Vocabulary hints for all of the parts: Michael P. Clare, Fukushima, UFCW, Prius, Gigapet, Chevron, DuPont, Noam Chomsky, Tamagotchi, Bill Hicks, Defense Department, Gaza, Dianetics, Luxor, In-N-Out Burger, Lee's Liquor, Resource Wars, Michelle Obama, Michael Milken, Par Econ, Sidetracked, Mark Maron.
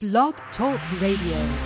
Blog Talk Radio.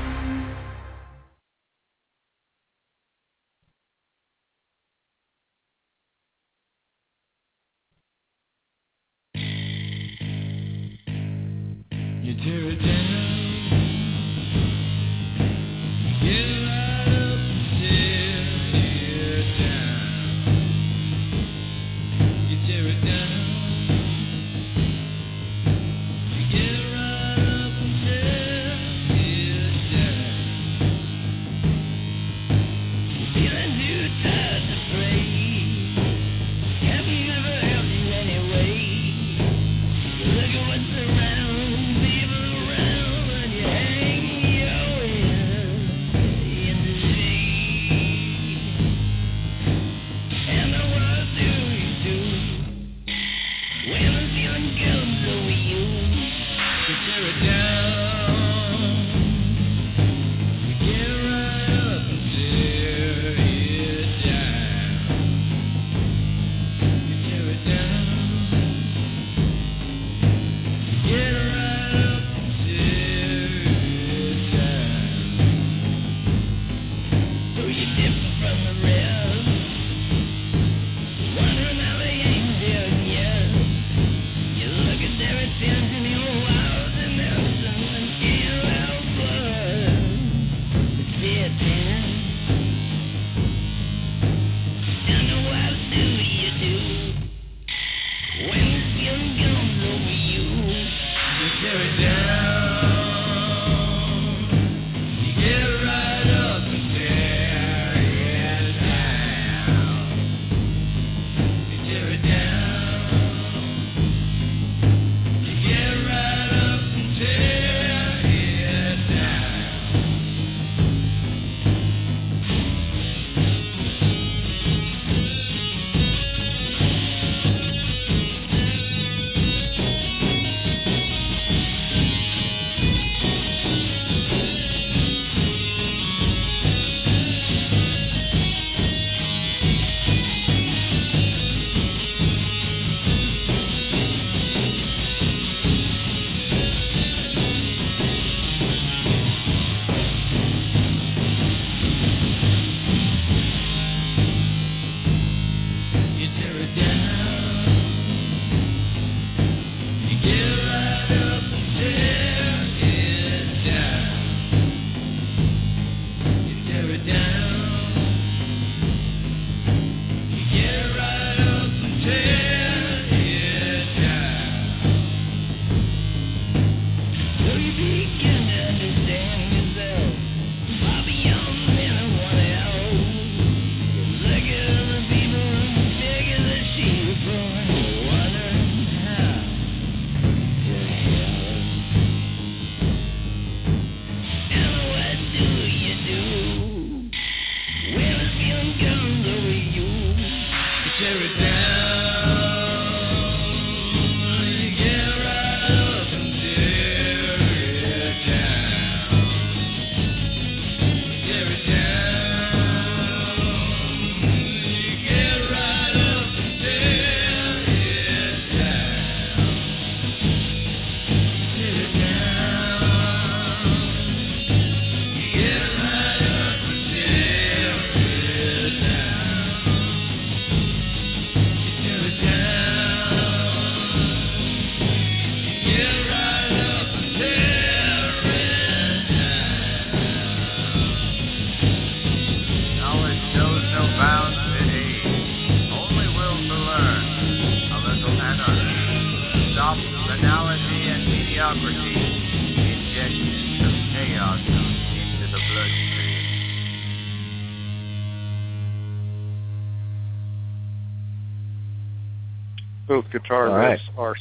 Both guitar riffs are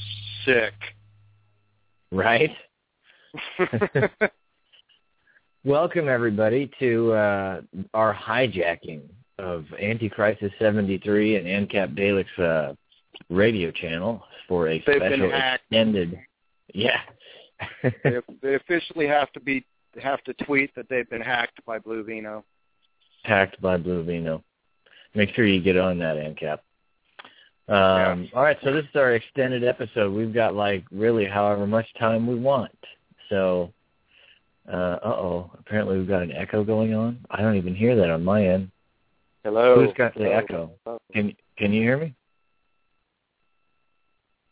sick. Right? Welcome, everybody, to our hijacking of Anti-Crisis 73 and AnCap Dalek's radio channel for a special extended... Yeah. they officially have to tweet that they've been hacked by Blue Vino. Hacked by Blue Vino. Make sure you get on that, AnCap. All right, so this is our extended episode. We've got, like, really however much time we want. So Apparently we've got an echo going on. I don't even hear that on my end. Hello. Who's got the echo? Hello. Can you hear me?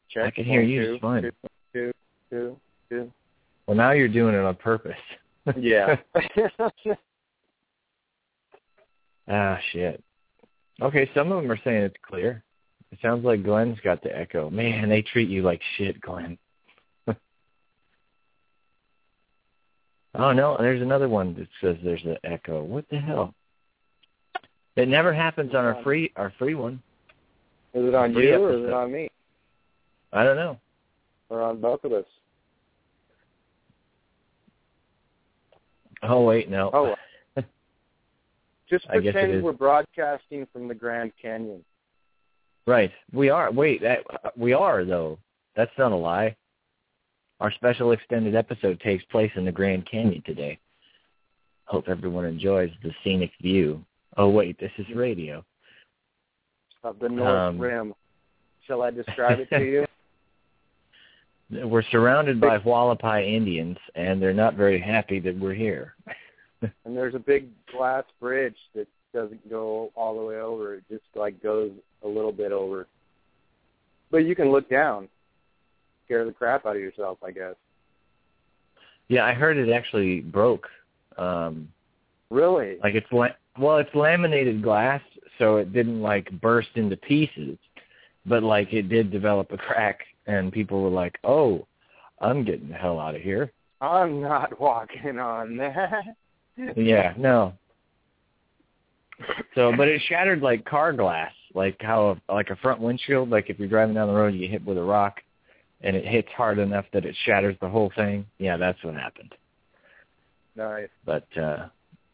Check. I can hear you. It's fine. Two. Well, now you're doing it on purpose. Yeah. Ah, shit. Okay, some of them are saying it's clear. It sounds like Glenn's got the echo. Man, they treat you like shit, Glenn. Oh, no, there's another one that says there's an echo. What the hell? It never happens on our free one. Is it on you or is it on me? I don't know. Or on both of us. Oh, wait, no. Oh, just pretend we're broadcasting from the Grand Canyon. Right. We are. Wait, we are, though. That's not a lie. Our special extended episode takes place in the Grand Canyon today. Hope everyone enjoys the scenic view. Oh, wait, this is radio. Of the North Rim. Shall I describe it to you? We're surrounded by Hualapai Indians, and they're not very happy that we're here. And there's a big glass bridge that doesn't go all the way over. It just, like, goes a little bit over. But you can look down, scare the crap out of yourself, I guess. Yeah, I heard it actually broke. Really? Like, it's it's laminated glass, so it didn't, like, burst into pieces. But, like, it did develop a crack, and people were like, oh, I'm getting the hell out of here. I'm not walking on that. Yeah, no. So, but it shattered like car glass, like how a front windshield, like if you're driving down the road, you get hit with a rock, and it hits hard enough that it shatters the whole thing. Yeah, that's what happened. Nice. But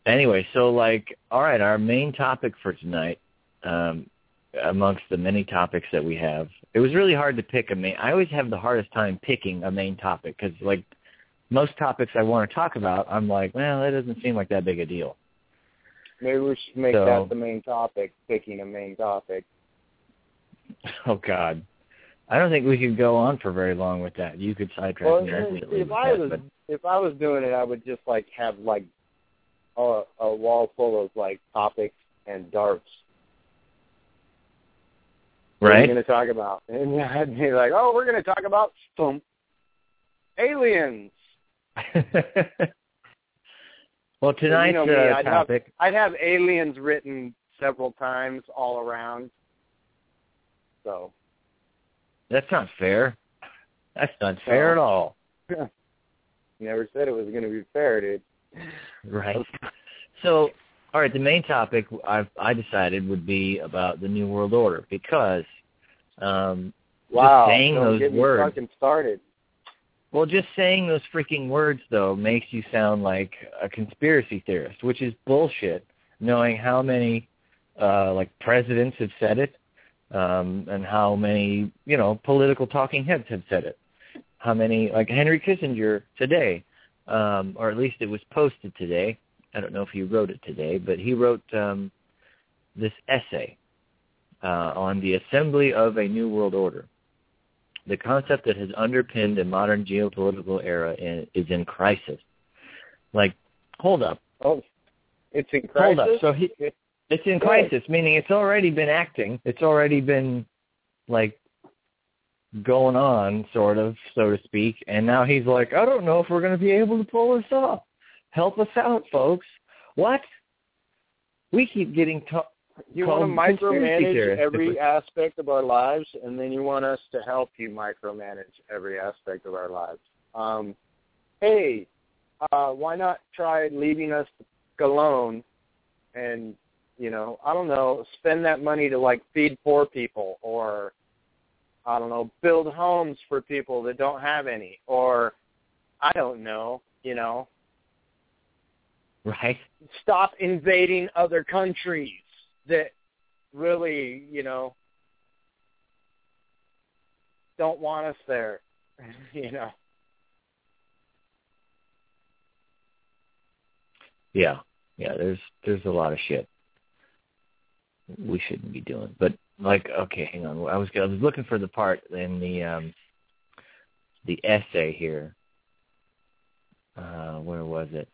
anyway, so like, all right, our main topic for tonight, amongst the many topics that we have, it was really hard to pick a main. I always have the hardest time picking a main topic because like. Most topics I want to talk about, I'm like, well, that doesn't seem like that big a deal. Maybe we should make that the main topic, picking a main topic. Oh, God. I don't think we could go on for very long with that. You could sidetrack me. If I was doing it, I would just, like, have, like, a wall full of, like, topics and darts. Right. What are you going to talk about? And I'd be like, oh, we're going to talk about aliens. Well, tonight's topic. I'd have aliens written several times all around. So that's not fair. That's not fair at all. Never said it was going to be fair, dude. Right. So, all right, the main topic I decided would be about the New World Order because just saying those words. Wow, don't get me fucking started. Well, just saying those freaking words, though, makes you sound like a conspiracy theorist, which is bullshit, knowing how many, presidents have said it and how many, political talking heads have said it. How many, like Henry Kissinger today, or at least it was posted today. I don't know if he wrote it today, but he wrote this essay on the assembly of a new world order. The concept that has underpinned the modern geopolitical era is in crisis. Like, hold up. Oh, it's in crisis? Hold up. So it's in crisis, meaning it's already been acting. It's already been, like, going on, sort of, so to speak. And now he's like, I don't know if we're going to be able to pull this off. Help us out, folks. What? We keep getting you want to micromanage every aspect of our lives, and then you want us to help you micromanage every aspect of our lives. Why not try leaving us alone and, I don't know, spend that money to, like, feed poor people or, I don't know, build homes for people that don't have any or, I don't know, Right. Stop invading other countries. That really, don't want us there, Yeah, there's a lot of shit we shouldn't be doing. But, like, okay, hang on. I was looking for the part in the essay here Where was it?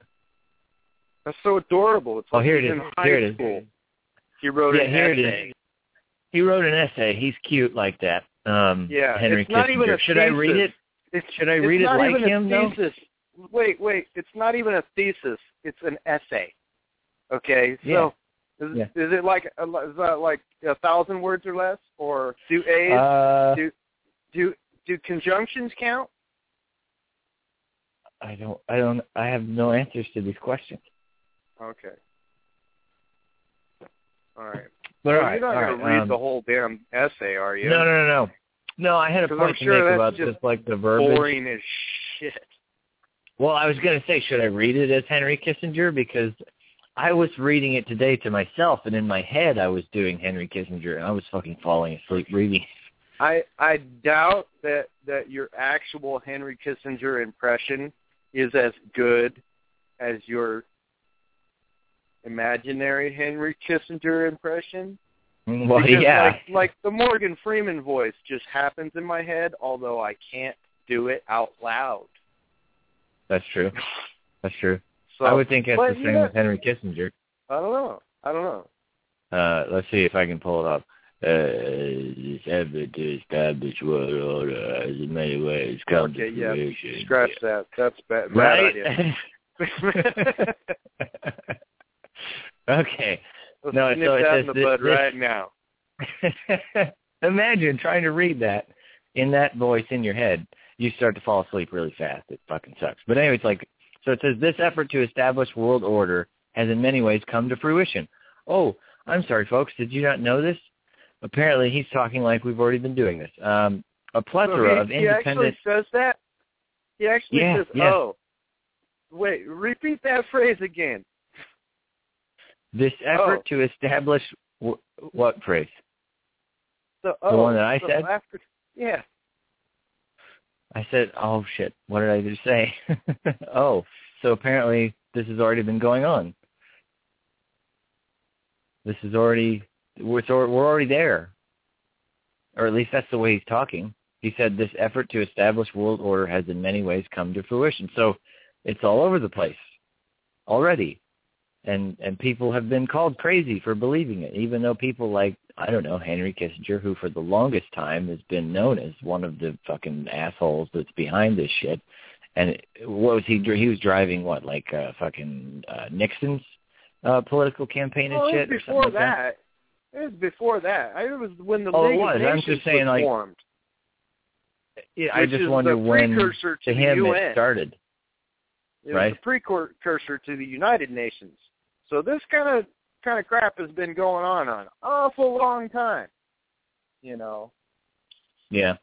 That's so adorable. It's like here it is. He wrote an essay. He wrote an essay. He's cute like that. Henry Kissinger. Should I read it? Should I read it like him, though? Wait. It's not even a thesis. It's an essay. Okay? So is it like 1,000 words or less? Or do A's, do conjunctions count? I have no answers to these questions. Okay. All right. But you're not going to read the whole damn essay, are you? No. No, I had a point to make about just like the verbiage. Boring as shit. Well, I was going to say, should I read it as Henry Kissinger? Because I was reading it today to myself, and in my head I was doing Henry Kissinger, and I was fucking falling asleep reading. I doubt that your actual Henry Kissinger impression is as good as your imaginary Henry Kissinger impression. Well, because, like the Morgan Freeman voice just happens in my head, although I can't do it out loud. That's true. So, I would think that's the same with Henry Kissinger. I don't know. Let's see if I can pull it up. This effort to establish world order has in many ways come to fruition. Yeah. Scratch that. That's bad. Right? Bad idea. Okay. Let's nip that in the bud right now. Imagine trying to read that in that voice in your head. You start to fall asleep really fast. It fucking sucks. But anyway, it says, this effort to establish world order has in many ways come to fruition. Oh, I'm sorry, folks. Did you not know this? Apparently, he's talking like we've already been doing this. A plethora of independent... He actually says that? He actually says, oh. Wait, repeat that phrase again. This effort to establish... What phrase? The one that I said? Yeah. I said, oh, shit, what did I just say? So apparently this has already been going on. This is already, we're already there. Or at least that's the way he's talking. He said this effort to establish world order has in many ways come to fruition. So it's all over the place already. And people have been called crazy for believing it, even though people like, I don't know, Henry Kissinger, who for the longest time has been known as one of the fucking assholes that's behind this shit. And what was he was driving, Nixon's political campaign and shit? It was before that. It was when the League of Nations was formed. I just wonder when to him it started. It was a precursor to the United Nations. So this kind of crap has been going on an awful long time, you know. Yeah.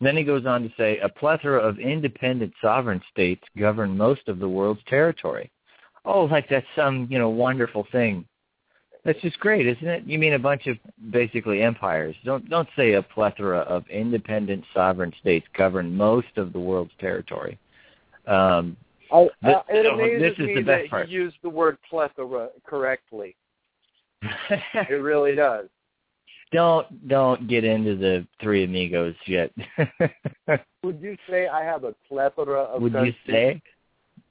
And then he goes on to say, a plethora of independent sovereign states govern most of the world's territory. Oh, like that's some, wonderful thing. That's just great, isn't it? You mean a bunch of basically empires. Don't say a plethora of independent sovereign states govern most of the world's territory. It amazes me that he used the word plethora correctly. It really does. Don't get into the Three Amigos yet. Would you say I have a plethora of countries? Would you say?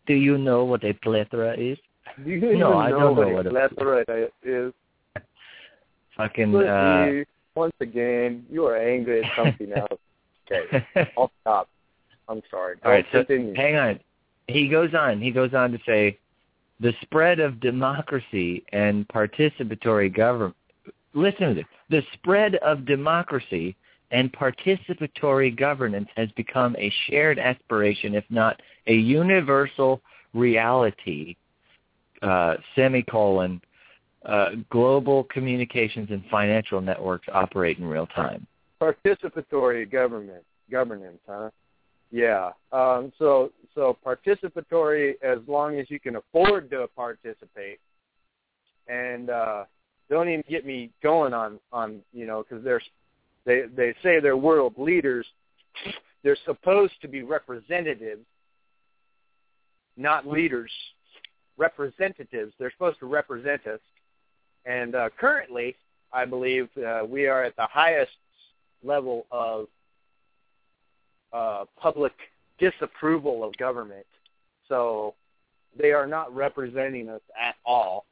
Do you know what a plethora is? I don't know what a plethora is. Fucking. Once again, you are angry at something else. Okay, I'll stop. I'm sorry. All right, so hang on. He goes on to say, the spread of democracy and participatory government. Listen to this. The spread of democracy and participatory governance has become a shared aspiration, if not a universal reality, global communications and financial networks operate in real time. Participatory governance, huh? Yeah. So participatory as long as you can afford to participate, and don't even get me going on because they say they're world leaders. They're supposed to be representatives, not leaders. Representatives. They're supposed to represent us. And currently, I believe we are at the highest level of public disapproval of government. So they are not representing us at all.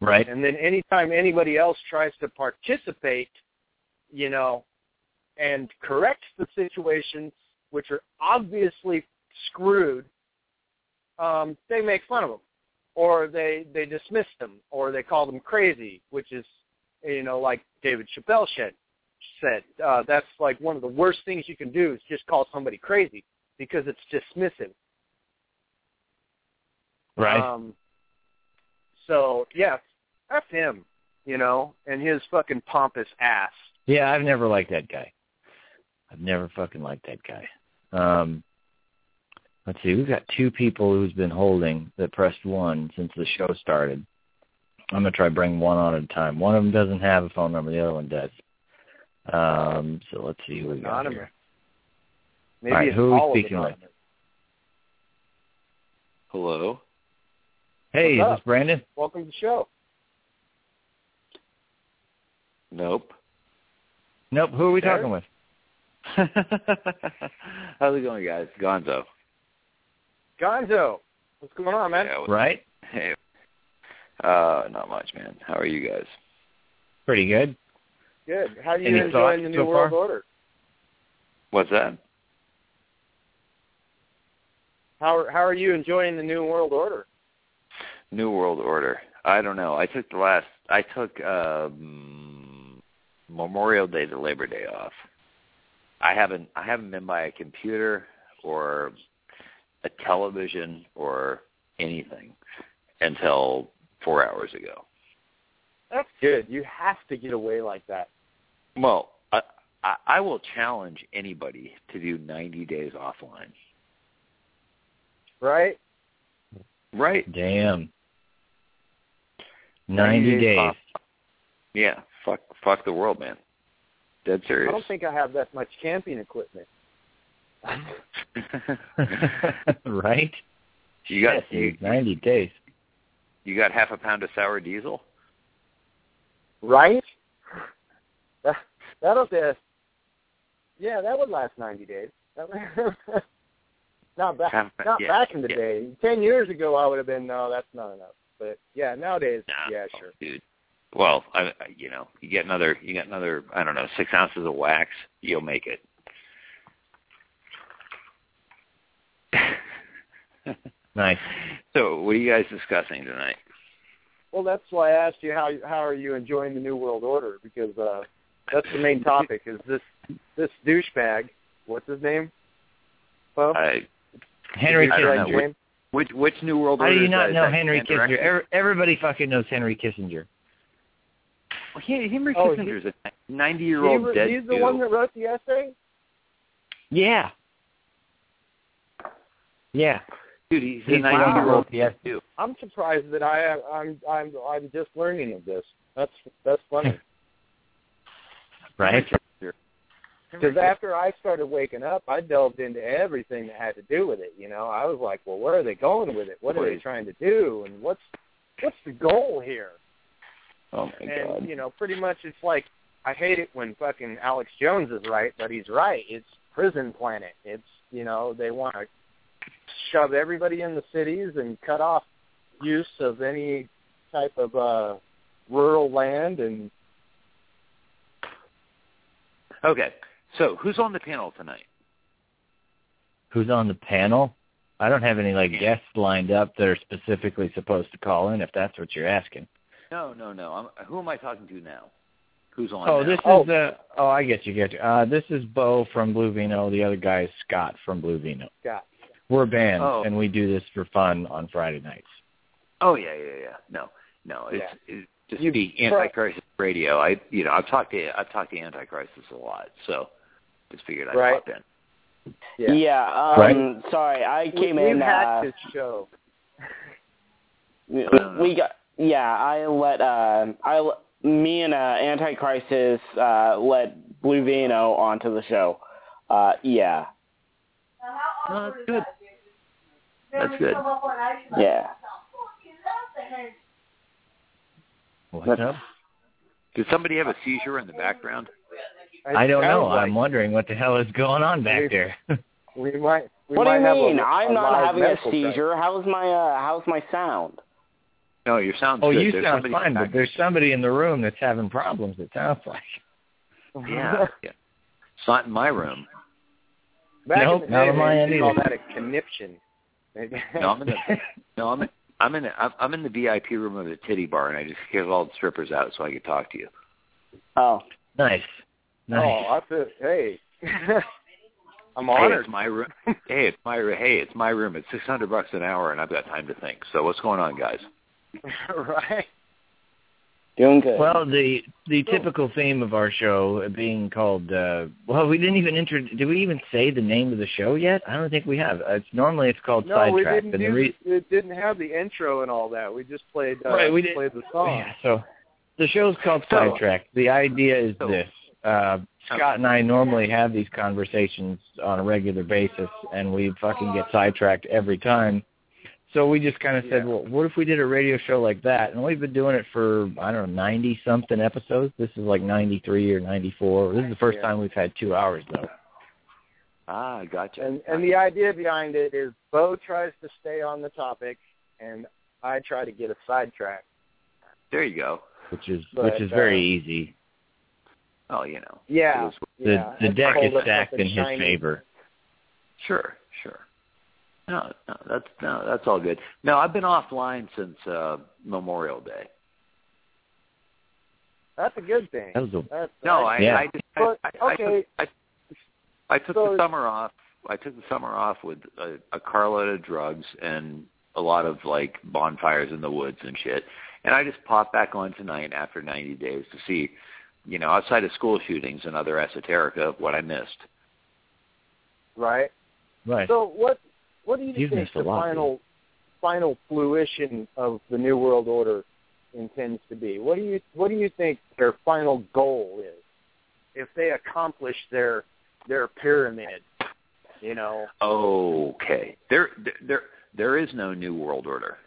Right. And then anytime anybody else tries to participate, you know, and corrects the situation, which are obviously screwed, they make fun of them, or they dismiss them, or they call them crazy, which is, you know, like David Chappelle said, that's like one of the worst things you can do is just call somebody crazy because it's dismissive. Right. So, yeah, F him, you know, and his fucking pompous ass. Yeah, I've never liked that guy. I've never fucking liked that guy. Let's see, we've got two people who's been holding that pressed one since the show started. I'm going to try to bring one on at a time. One of them doesn't have a phone number. The other one does. So let's see who we got here. Maybe all right, who are we speaking with? Hello? Hey, is this Brandon? Welcome to the show. Nope, who are we talking with? How's it going, guys? Gonzo, what's going on, man? Yeah, right? Hey, not much, man. How are you guys? Pretty good. Good. How are you enjoying the New World Order? What's that? How are you enjoying the New World Order? New World Order. I don't know. I took Memorial Day to Labor Day off. I haven't been by a computer or a television or anything until 4 hours ago. That's good. You have to get away like that. Well, I will challenge anybody to do 90 days offline. Right? Damn. 90 days. Off. Yeah. Fuck the world, man. Dead serious. I don't think I have that much camping equipment. Right? You got 90 days. You got half a pound of sour diesel? Right? That would last 90 days. Not back in the day. 10 years ago, I would have been, no, that's not enough. But yeah, nowadays, sure. Dude. Well, you get another, I don't know, 6 ounces of wax, you'll make it. Nice. So, what are you guys discussing tonight? Well, that's why I asked you how are you enjoying the New World Order, because that's the main topic. Is this douchebag? What's his name? Well, Henry Kissinger. Which New World Order? How do you not know Henry Kissinger? Everybody fucking knows Henry Kissinger. Well, Henry Kissinger's a 90-year-old dead dude. He's the one that wrote the essay? Yeah. Yeah. Dude, he's a 90-year-old dead dude. I'm surprised that I'm just learning of this. That's funny. Right? Because after I started waking up, I delved into everything that had to do with it. You know, I was like, well, where are they going with it? What are they trying to do? And what's the goal here? Oh my God! And you know, pretty much it's like I hate it when fucking Alex Jones is right, but he's right. It's prison planet. It's, you know, they want to shove everybody in the cities and cut off use of any type of rural land and. Okay. So, who's on the panel tonight? Who's on the panel? I don't have any, guests lined up that are specifically supposed to call in, if that's what you're asking. No. Who am I talking to now? Who's on now? I get you. This is Bo from Blue Vino. The other guy is Scott from Blue Vino. Scott. We're a band, and we do this for fun on Friday nights. Oh, yeah. No, it's just the Anti-Crisis radio. I've talked to Anti-Crisis a lot, so just figured I'd pop in. Yeah, right? Sorry, I came in. We had this show. We got... Yeah, me and Anti-Crisis let Blue Vino onto the show. Yeah. No, that's good. That's good. Yeah. What's up? Did somebody have a seizure in the background? I don't know. I'm wondering what the hell is going on back there. We might. What do you mean? I'm not having a seizure. Check. How's my sound? No, your sound's good. Oh, you sound fine, but there's somebody in the room that's having problems, it sounds like. Yeah. It's not in my room. Nope, not in mine either. Call that a conniption. I'm in the VIP room of the titty bar, and I just get all the strippers out so I can talk to you. Oh, nice. Oh, hey, I'm honored. Hey, it's my room. Hey, it's my room. It's $600 an hour, and I've got time to think. So, what's going on, guys? Right. Doing good. Well, the typical theme of our show being called, did we even say the name of the show yet? I don't think we have. It's called Sidetracked. It didn't have the intro and all that. We just played played the song. Yeah, so the show's called Sidetracked. The idea is this. Scott and I normally have these conversations on a regular basis, and we fucking get sidetracked every time. So we just kind of said, well, what if we did a radio show like that? And we've been doing it for, I don't know, 90-something episodes. This is like 93 or 94. This is the first time we've had 2 hours, though. Ah, gotcha. And the idea behind it is Bo tries to stay on the topic, and I try to get a sidetrack. There you go. Which is very easy. Oh, you know. Yeah. The deck is stacked in his favor. Sure. No, that's all good. No, I've been offline since Memorial Day. That's a good thing. I took the summer off. I took the summer off with a carload of drugs and a lot of like bonfires in the woods and shit. And I just popped back on tonight after 90 days to see, you know, outside of school shootings and other esoterica, what I missed. Right. So what? What do you think the final fruition of the New World Order intends to be? What do you think their final goal is? If they accomplish their pyramid, you know. Okay. There is no New World Order.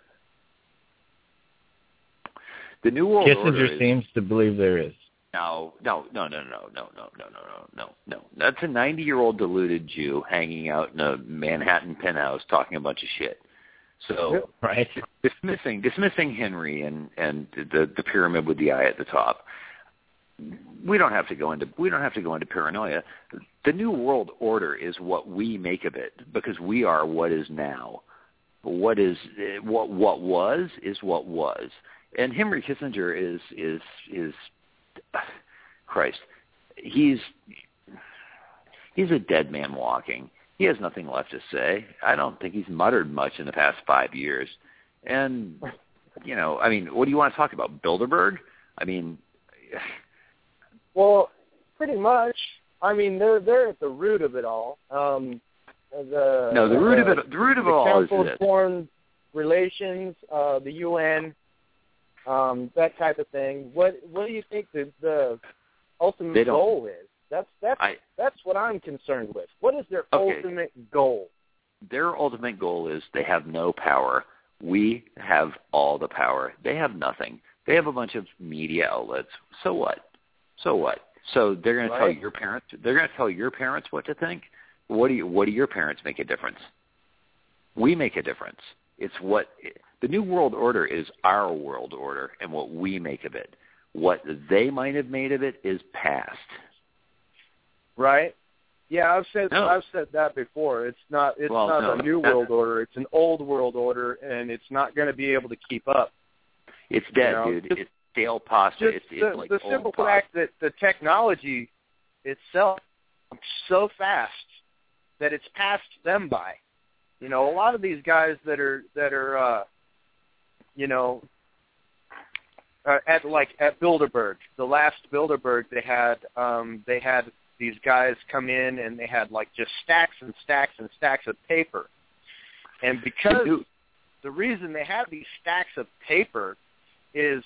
The New World Order. Kissinger seems to believe there is. No. That's a 90-year-old deluded Jew hanging out in a Manhattan penthouse talking a bunch of shit. So dismissing Henry and the pyramid with the eye at the top. We don't have to go into paranoia. The New World Order is what we make of it because we are what is now. What was is what was. And Henry Kissinger is Christ, he's a dead man walking. He has nothing left to say. I don't think he's muttered much in the past 5 years. And, you know, I mean, what do you want to talk about, Bilderberg? I mean... Well, pretty much. I mean, they're at the root of it all. The root of it all is this. The Council of Foreign Relations, the UN... that type of thing. What do you think the ultimate goal is? That's what I'm concerned with. What is their ultimate goal? Their ultimate goal is they have no power. We have all the power. They have nothing. They have a bunch of media outlets. So what? So they're going to tell your parents. They're going to tell your parents what to think. What do your parents make a difference? We make a difference. The New World Order is our world order and what we make of it. What they might have made of it is past. Right? Yeah, I've said that before. It's not a new world order. It's an old world order, and it's not going to be able to keep up. It's dead, dude. It's stale pasta. It's the simple fact that the technology itself is so fast that it's passed them by. You know, a lot of these guys that are at Bilderberg, the last Bilderberg they had these guys come in and they had like just stacks and stacks and stacks of paper. And because the reason they had these stacks of paper is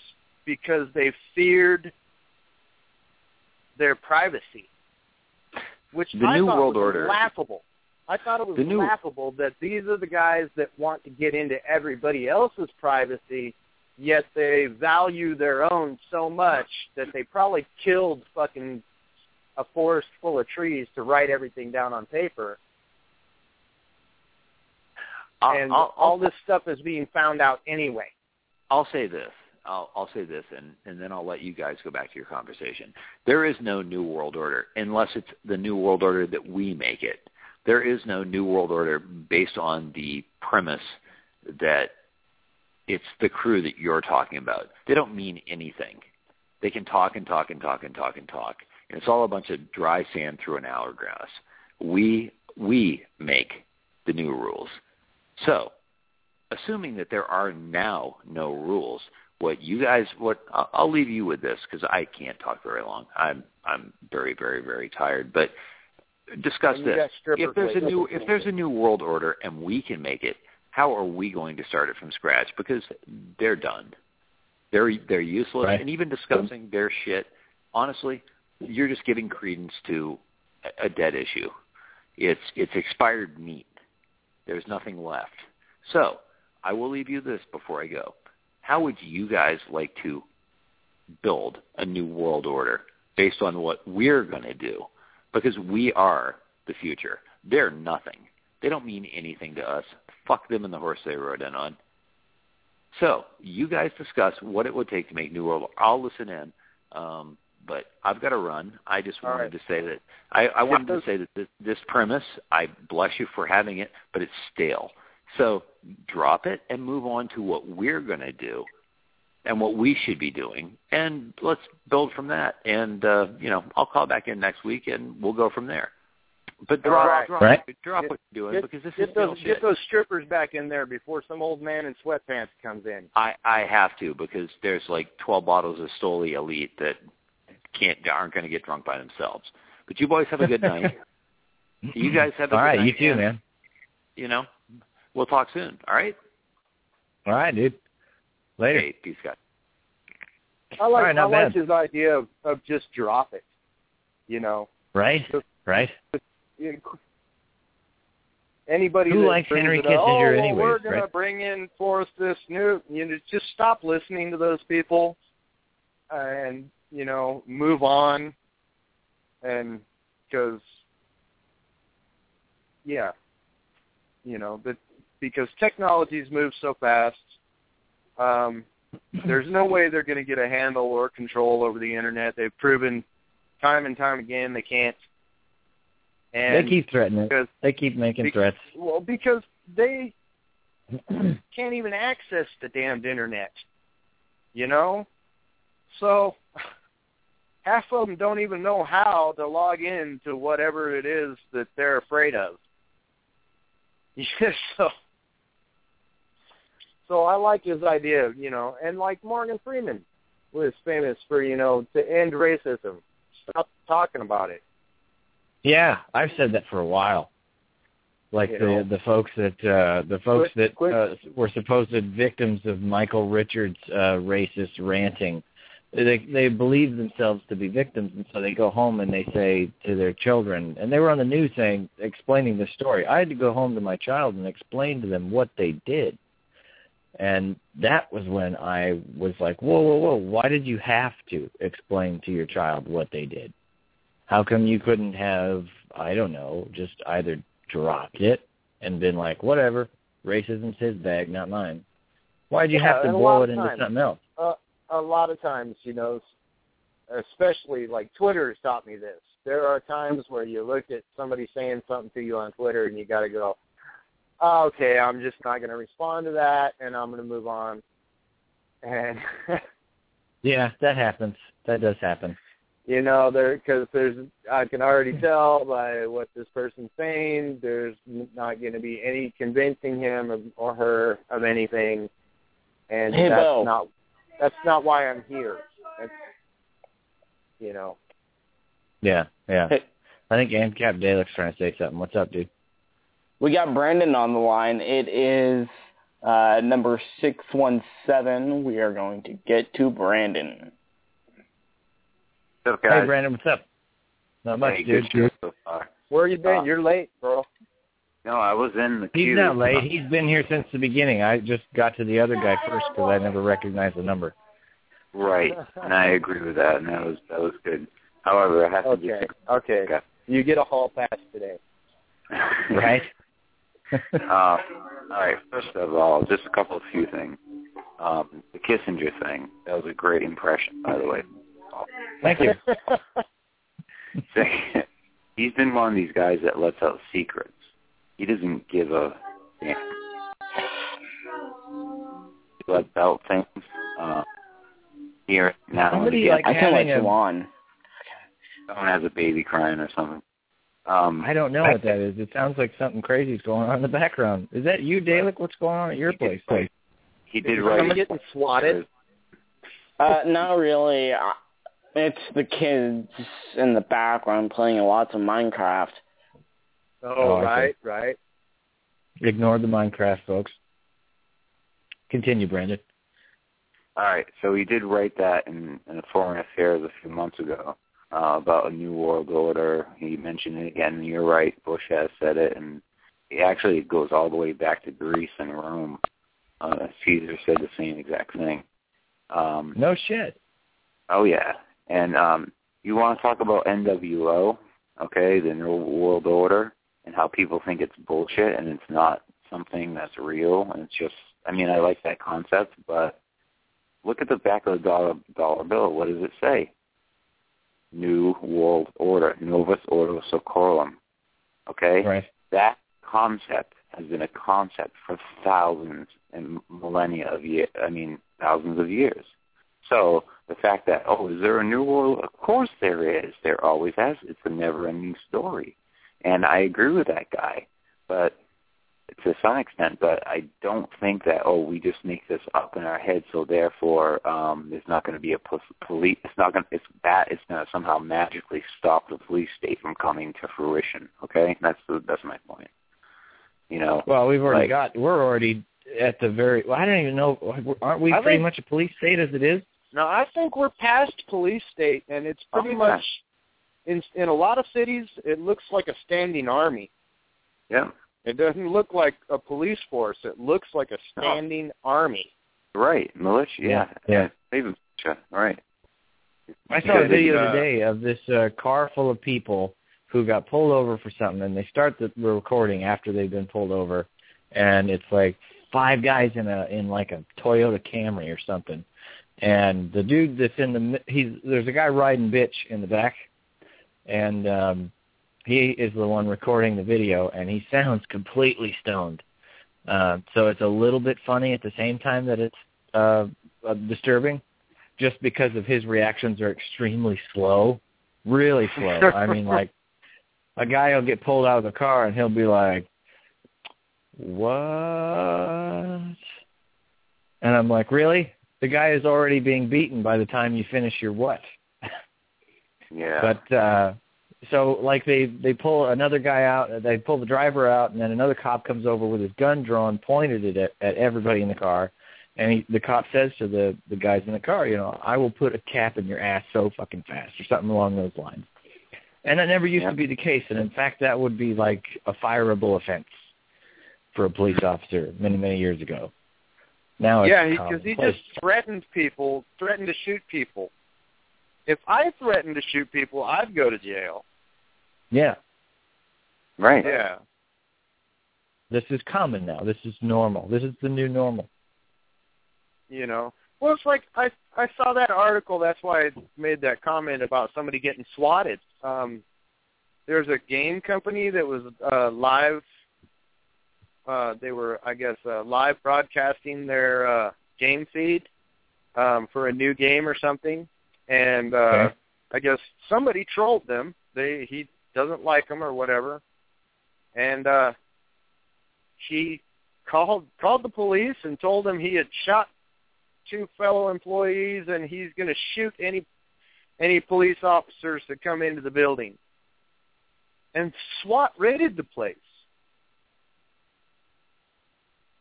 because they feared their privacy, which I thought was laughable. I thought it was laughable that these are the guys that want to get into everybody else's privacy, yet they value their own so much that they probably killed fucking a forest full of trees to write everything down on paper. And all this stuff is being found out anyway. I'll say this, and then I'll let you guys go back to your conversation. There is no New World Order unless it's the New World Order that we make it. There is no New World Order based on the premise that it's the crew that you're talking about. They don't mean anything. They can talk and talk and talk and talk and talk. And it's all a bunch of dry sand through an hourglass. We make the new rules. So, assuming that there are now no rules, I'll leave you with this because I can't talk very long. I'm very, very, very tired. But discuss this. If there's a new world order and we can make it, how are we going to start it from scratch? Because they're done. They're useless. Right. And even discussing their shit, honestly, you're just giving credence to a dead issue. It's expired meat. There's nothing left. So I will leave you this before I go. How would you guys like to build a new world order based on what we're going to do? Because we are the future. They're nothing. They don't mean anything to us. Fuck them and the horse they rode in on. So you guys discuss what it would take to make New World Order. I'll listen in, but I've got to run. I just wanted to say that this premise, I bless you for having it, but it's stale. So drop it and move on to what we're going to do and what we should be doing, and let's build from that. And, I'll call back in next week, and we'll go from there. But drop what you're doing because this is still shit. Get those strippers back in there before some old man in sweatpants comes in. I have to because there's like 12 bottles of Stoli Elite that aren't going to get drunk by themselves. But you boys have a good night. You guys have a good night. All right, you too, man. We'll talk soon. All right? All right, dude. Later. Hey, peace, guys. I like his idea of just drop it, Right? Right. Anybody who likes Henry Kissinger anyway, we're going to bring in for us this new. Just stop listening to those people, and move on. And because technologies move so fast, there's no way they're going to get a handle or control over the internet. They've proven time and time again they can't. And they keep threatening it. They keep making threats. Well, because they can't even access the damned internet, So half of them don't even know how to log in to whatever it is that they're afraid of. So I like his idea, and like Morgan Freeman was famous for, to end racism. Stop talking about it. Yeah, I've said that for a while. Like the folks that were supposed victims of Michael Richards' racist ranting, they believe themselves to be victims, and so they go home and they say to their children, and they were on the news explaining the story. I had to go home to my child and explain to them what they did, and that was when I was like, whoa, why did you have to explain to your child what they did? How come you couldn't have, I don't know, just either dropped it and been like, whatever, racism's his bag, not mine? Why'd you have to blow it into something else? A lot of times, especially like Twitter has taught me this. There are times where you look at somebody saying something to you on Twitter and you got to go, okay, I'm just not going to respond to that and I'm going to move on. And yeah, that happens. That does happen. Because I can already tell by what this person's saying, there's not going to be any convincing him or her of anything, and that's not why I'm here. That's. Yeah. I think AnCap Dalek's trying to say something. What's up, dude? We got Brandon on the line. It is number 617. We are going to get to Brandon. Okay. Hey, Brandon, what's up? Not much, dude. So far. Where you been? You're late, bro. No, I was in the queue. He's not late. He's been here since the beginning. I just got to the other guy first because I never recognized the number. Right, and I agree with that, and that was good. However, I have to do it. Okay. You get a hall pass today. Right? All right, first of all, just a couple of few things. The Kissinger thing, that was a great impression, by the way. Thank you. Second, he's been one of these guys that lets out secrets. He doesn't give a damn. He lets out things here now. Somebody and again. Like I feel like Juan. Someone has a baby crying or something. I don't know what that is. It sounds like something crazy is going on in the background. Is that you, Dalek? What's going on at your place? He did right. Somebody getting swatted? Not really. It's the kids in the background playing lots of Minecraft. Oh, right. Ignore the Minecraft, folks. Continue, Brandon. All right, so he did write that in the Foreign Affairs a few months ago. About a new world order. He mentioned it again, and you're right, Bush has said it, and it actually goes all the way back to Greece and Rome. Caesar said the same exact thing. No shit. Oh, yeah. And you want to talk about NWO, okay, the New World Order, and how people think it's bullshit and it's not something that's real, and it's just, I mean, I like that concept, but look at the back of the dollar bill. What does it say? New World Order, Novus Ordo Seclorum, okay? Right. That concept has been a concept for thousands and millennia of years, thousands of years. So the fact that, is there a new world? Of course there is. There always has. It's a never-ending story. And I agree with that guy, but to some extent, but I don't think that, we just make this up in our head, so therefore there's not going to be a police. It's going to somehow magically stop the police state from coming to fruition. Okay, that's my point. You know. Well, we're already at the very. Well, I don't even know. Aren't we pretty much a police state as it is? No, I think we're past police state, and it's pretty much in a lot of cities. It looks like a standing army. Yeah. It doesn't look like a police force. It looks like a standing army. Right, militia. Yeah. All right. I saw a video the other day of this car full of people who got pulled over for something, and they start the recording after they've been pulled over, and it's like five guys in like a Toyota Camry or something, and the dude that's there's a guy riding bitch in the back, and he is the one recording the video, and he sounds completely stoned. So it's a little bit funny at the same time that it's disturbing, just because of his reactions are extremely slow, really slow. I mean, like, a guy will get pulled out of the car, and he'll be like, what? And I'm like, really? The guy is already being beaten by the time you finish your what? Yeah. But... so, like, they pull another guy out, they pull the driver out, and then another cop comes over with his gun drawn, pointed at everybody in the car, and the cop says to the guys in the car, you know, I will put a cap in your ass so fucking fast, or something along those lines. And that never used to be the case, and in fact, that would be, like, a fireable offense for a police officer many, many years ago. Now it's because he just threatened to shoot people. If I threatened to shoot people, I'd go to jail. Yeah. Right. Yeah. This is common now. This is normal. This is the new normal. You know? Well, it's like I saw that article. That's why I made that comment about somebody getting swatted. There's a game company that was live. They were, I guess, live broadcasting their game feed for a new game or something. And I guess somebody trolled them. He doesn't like them or whatever. And he called the police and told them he had shot two fellow employees and he's going to shoot any police officers that come into the building. And SWAT raided the place.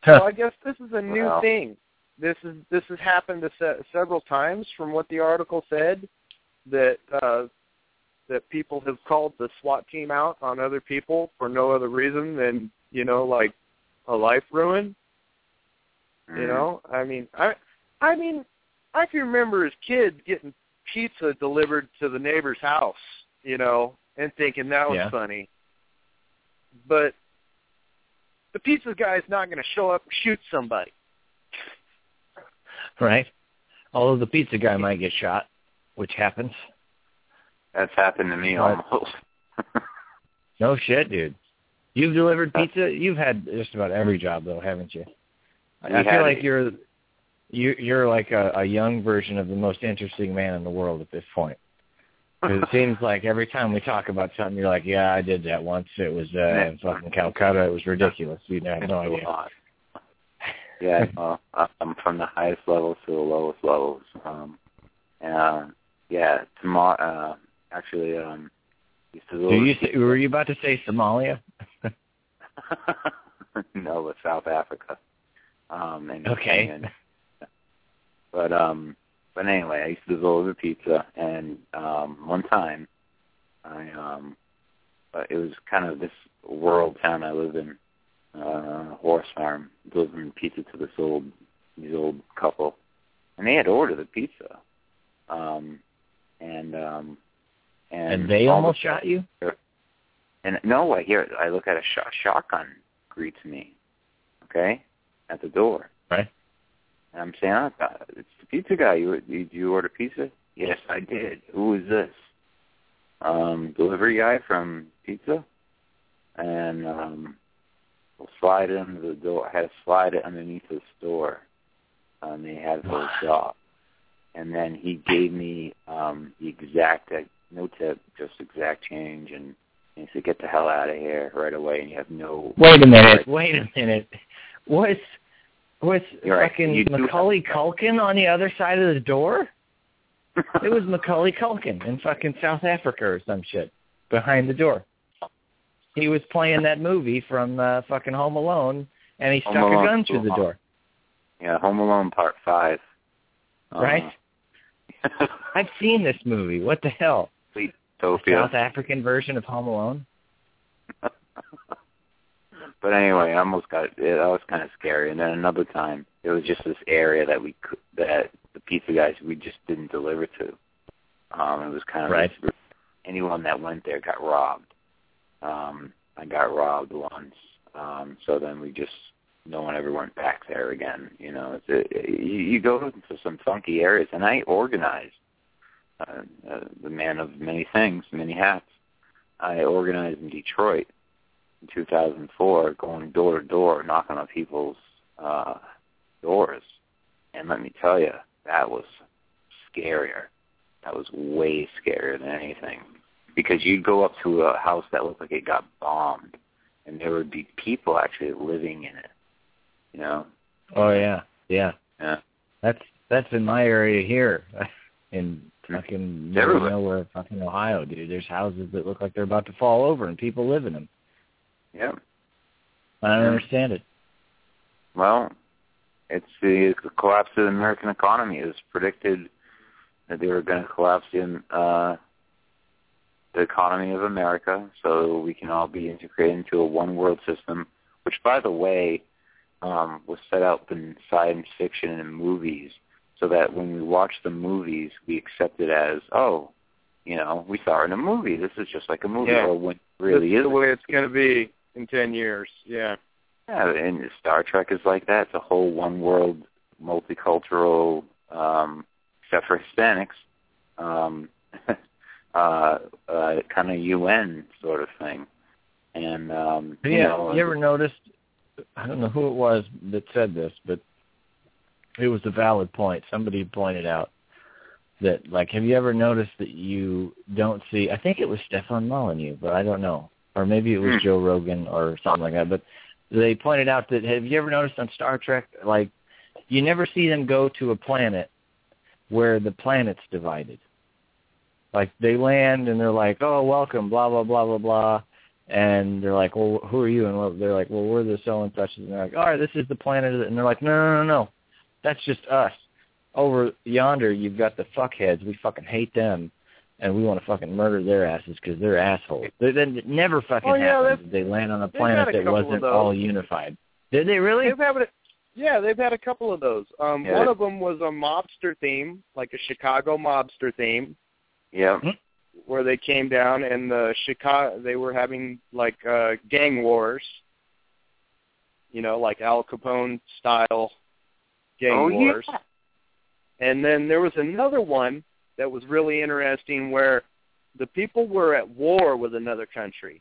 Huh. So I guess this is a new thing. This has happened several times from what the article said, that people have called the SWAT team out on other people for no other reason than, you know, like a life ruin. Mm-hmm. You know, I mean, I can remember as kid getting pizza delivered to the neighbor's house, you know, and thinking that was funny. But the pizza guy is not going to show up and shoot somebody. Right. Although the pizza guy might get shot, which happens. That's happened to me almost. No shit, dude. You've delivered pizza? You've had just about every job, though, haven't you? I feel like you're like a young version of the most interesting man in the world at this point. Because it seems like every time we talk about something, you're like, yeah, I did that once. It was in fucking Calcutta. It was ridiculous. You had no idea. Yeah, I'm from the highest levels to the lowest levels. Yeah, tomorrow, actually, were you about to say Somalia? No, it's South Africa. Okay. But anyway, I used to deliver pizza, and one time, it was kind of this rural town I lived in, horse farm, delivering pizza to these old couple, and they had ordered the pizza, and they almost shot you. And no, I look at a shotgun greets me, okay, at the door, right. And I'm saying, it's the pizza guy. Did you order pizza? Yes, I did. Who is this? Delivery guy from pizza? And we'll slide it under the door. I had to slide it underneath the store. And they had the shop. And then he gave me the exact, no tip, just exact change. And he said, get the hell out of here right away. And you have no... Wait a minute. What's... Was fucking Macaulay Culkin on the other side of the door? It was Macaulay Culkin in fucking South Africa or some shit behind the door. He was playing that movie from fucking Home Alone, and he stuck a gun through the door. Yeah, Home Alone Part 5. Right? I've seen this movie. What the hell? The South African version of Home Alone? But anyway, I almost got it. That was kind of scary. And then another time, it was just this area that the pizza guys we just didn't deliver to. It was kind of like anyone that went there got robbed. I got robbed once. So then no one ever went back there again. You know, you go into some funky areas, and I organized. The man of many things, many hats. I organized in Detroit. In 2004, going door to door, knocking on people's doors, and let me tell you, that was scarier. That was way scarier than anything, because you'd go up to a house that looked like it got bombed, and there would be people actually living in it. You know? Oh yeah. That's in my area here, in fucking nowhere, fucking Ohio, dude. There's houses that look like they're about to fall over, and people live in them. Yeah, I don't understand it. Well, it's the collapse of the American economy. It was predicted that they were going to collapse in the economy of America, so we can all be integrated into a one-world system, which, by the way, was set up in science fiction and movies, so that when we watch the movies, we accept it as, we saw it in a movie. This is just like a movie. Yeah. Or when really is the way it's going to be in 10 years. Yeah. Yeah, and Star Trek is like that. It's a whole one-world, multicultural, except for Hispanics, kind of UN sort of thing. And you ever noticed? I don't know who it was that said this, but it was a valid point. Somebody pointed out. That, like, have you ever noticed that you don't see, I think it was Stefan Molyneux, but I don't know. Or maybe it was Joe Rogan or something like that. But they pointed out that, have you ever noticed on Star Trek, like, you never see them go to a planet where the planet's divided. Like, they land and they're like, oh, welcome, blah, blah, blah, blah, blah. And they're like, well, who are you? And they're like, well, we're the so-and-such. And they're like, all right, this is the planet. And they're like, no. That's just us. Over yonder, you've got the fuckheads. We fucking hate them, and we want to fucking murder their asses because they're assholes. It never fucking happens. They land on a planet that wasn't all unified. Did they really? They've had a couple of those. One of them was a mobster theme, like a Chicago mobster theme. Yeah. Where they came down, and they were having, like, gang wars. you know, like Al Capone-style gang wars. Yeah. And then there was another one that was really interesting where the people were at war with another country,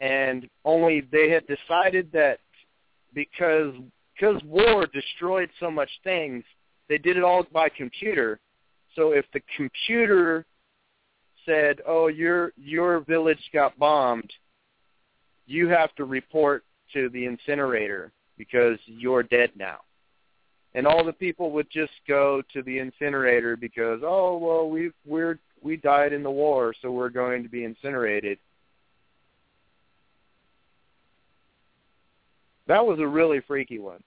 and only they had decided that because war destroyed so much things, they did it all by computer. So if the computer said, oh, your village got bombed, you have to report to the incinerator because you're dead now. And all the people would just go to the incinerator because, oh, well, we died in the war, so we're going to be incinerated. That was a really freaky one.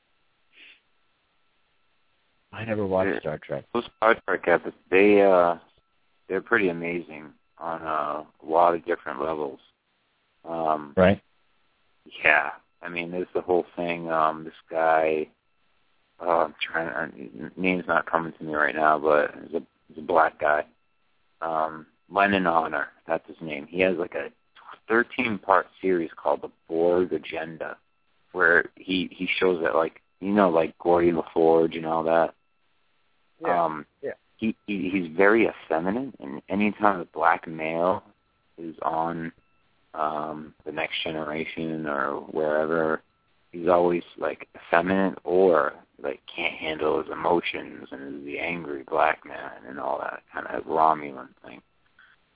I never watched Star Trek. Those Star Trek episodes, they're pretty amazing on a lot of different levels. Right. Yeah. I mean, there's the whole thing. This guy, name's not coming to me right now, but he's a black guy. Lennon Honor, that's his name. He has like a 13-part series called The Borg Agenda, where he shows that, like, you know, like Gordy LaForge and all that. Yeah. He's very effeminate, and anytime a black male is on The Next Generation or wherever, he's always like effeminate or like can't handle his emotions and is the angry black man and all that kind of Romulan thing.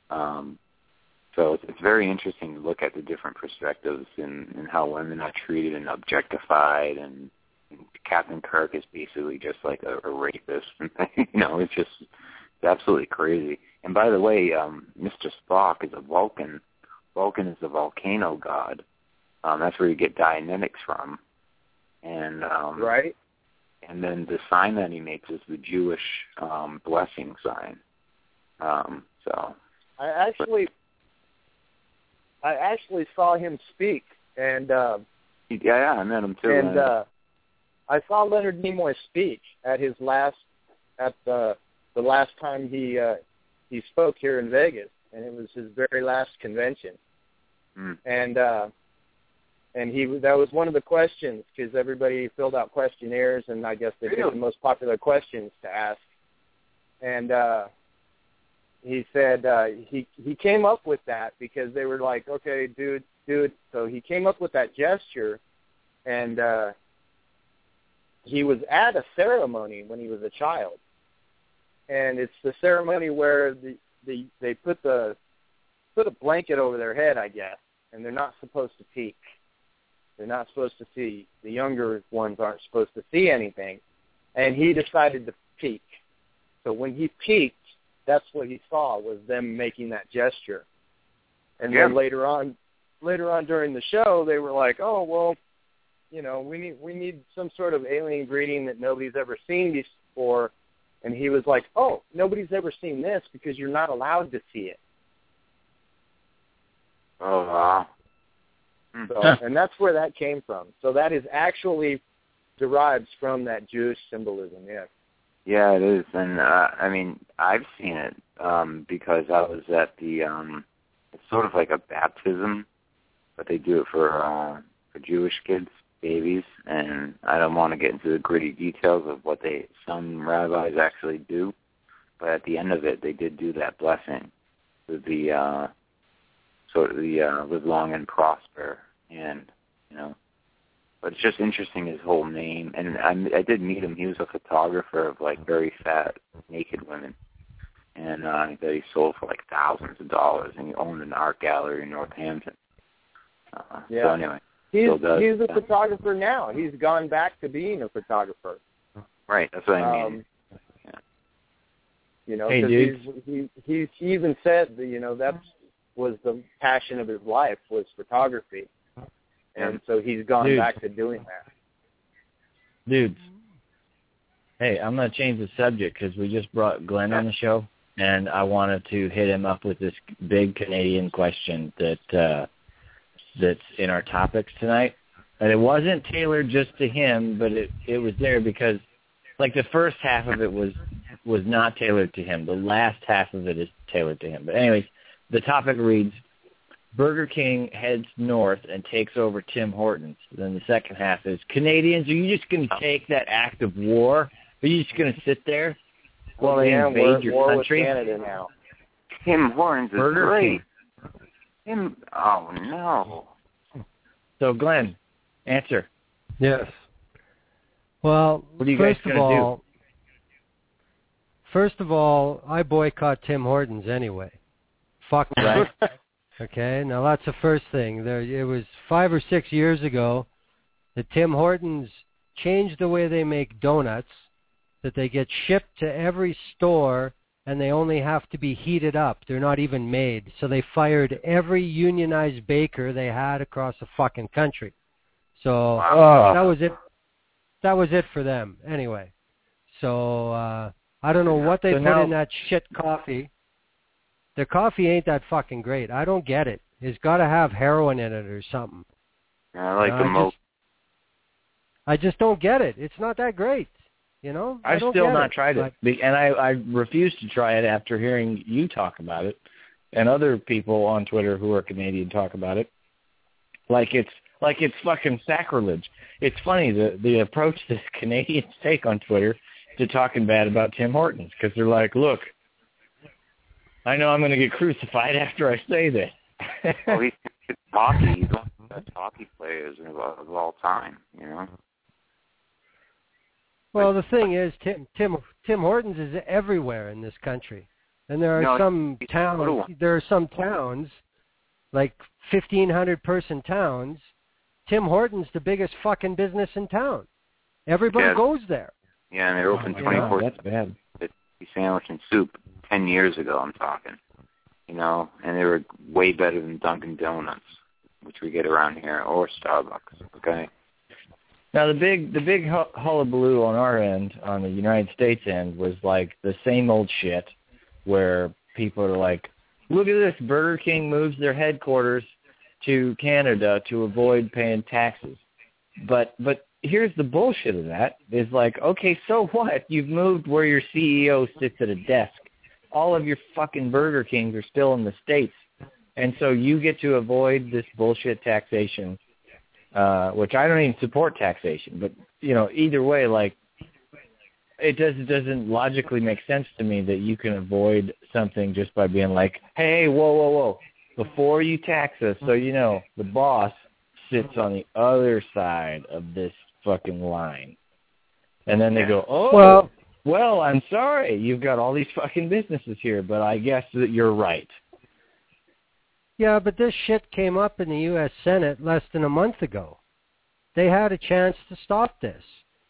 So it's very interesting to look at the different perspectives and how women are treated and objectified, and Captain Kirk is basically just like a rapist. You know, it's absolutely crazy. And by the way, Mr. Spock is a Vulcan. Vulcan is the volcano god. That's where you get Dianetics from. And right. And then the sign that he makes is the Jewish blessing sign. So I actually saw him speak, and yeah, I met him too. And I saw Leonard Nimoy speak at his last time he spoke here in Vegas, and it was his very last convention. Mm. And that was one of the questions, because everybody filled out questionnaires, and I guess they picked the most popular questions to ask. And he said he came up with that because they were like, okay, dude. So he came up with that gesture, and he was at a ceremony when he was a child. And it's the ceremony where they put a blanket over their head, I guess, and they're not supposed to peek. They're not supposed to see. The younger ones aren't supposed to see anything. And he decided to peek. So when he peeked, that's what he saw, was them making that gesture. And then later on during the show, they were like, oh, well, you know, we need some sort of alien greeting that nobody's ever seen before. And he was like, oh, nobody's ever seen this because you're not allowed to see it. Oh, wow. So, and that's where that came from. So that is actually derived from that Jewish symbolism, yeah. Yeah, it is. And, I mean, I've seen it because I was at the it's sort of like a baptism, but they do it for Jewish kids, babies, and I don't want to get into the gritty details of what some rabbis actually do, but at the end of it, they did do that blessing with the live long and prosper, and you know, but it's just interesting, his whole name. And I did meet him. He was a photographer of like very fat naked women, and that he sold for like thousands of dollars, and he owned an art gallery in Northampton. Yeah. So anyway, he's a photographer now. He's gone back to being a photographer. Right. That's what I mean. Yeah. You know, because hey, he even said that, you know, that's was the passion of his life, was photography. And so he's gone back to doing that. Dudes, hey, I'm going to change the subject because we just brought Glenn on the show, and I wanted to hit him up with this big Canadian question that's in our topics tonight. And it wasn't tailored just to him, but it was there because, like, the first half of it was not tailored to him. The last half of it is tailored to him. But anyways, the topic reads, Burger King heads north and takes over Tim Hortons. Then the second half is, Canadians, are you just going to take that act of war? Are you just going to sit there while they invade your country? Canada now. Tim Hortons is great. Tim, oh, no. So, Glenn, answer. Yes. Well, first of all, I boycott Tim Hortons anyway. Fuck that. Right. Okay, now that's the first thing. It was 5 or 6 years ago that Tim Hortons changed the way they make donuts, that they get shipped to every store, and they only have to be heated up. They're not even made. So they fired every unionized baker they had across the fucking country. So that was it. That was it for them anyway. So I don't know what they put in that shit coffee. Their coffee ain't that fucking great. I don't get it. It's got to have heroin in it or something. Yeah, I like the milk. I just don't get it. It's not that great, you know? I've still not tried it. And I refuse to try it after hearing you talk about it and other people on Twitter who are Canadian talk about it. Like it's fucking sacrilege. It's funny, the approach that Canadians take on Twitter to talking bad about Tim Hortons, because they're like, look, I know I'm going to get crucified after I say this. Well, he's hockey. He's one of the best hockey players of all time, you know. Well, the thing is, Tim Hortons is everywhere in this country, and there are some towns, like 1,500 person towns. Tim Hortons, the biggest fucking business in town. Everybody goes there. Yeah, and they're open 24/7. That's bad. Sandwich and soup 10 years ago, I'm talking, you know, and they were way better than Dunkin' Donuts, which we get around here, or Starbucks, okay? Now, the big hullabaloo on our end, on the United States end, was like the same old shit where people are like, look at this, Burger King moves their headquarters to Canada to avoid paying taxes. But here's the bullshit of that, is like, okay, so what? You've moved where your CEO sits at a desk. All of your fucking Burger Kings are still in the States. And so you get to avoid this bullshit taxation, which I don't even support taxation. But, you know, either way, like, it doesn't logically make sense to me that you can avoid something just by being like, hey, whoa, whoa, whoa, before you tax us, so you know, the boss sits on the other side of this fucking line. And then they go, oh, well, I'm sorry. You've got all these fucking businesses here, but I guess that you're right. Yeah, but this shit came up in the U.S. Senate less than a month ago. They had a chance to stop this,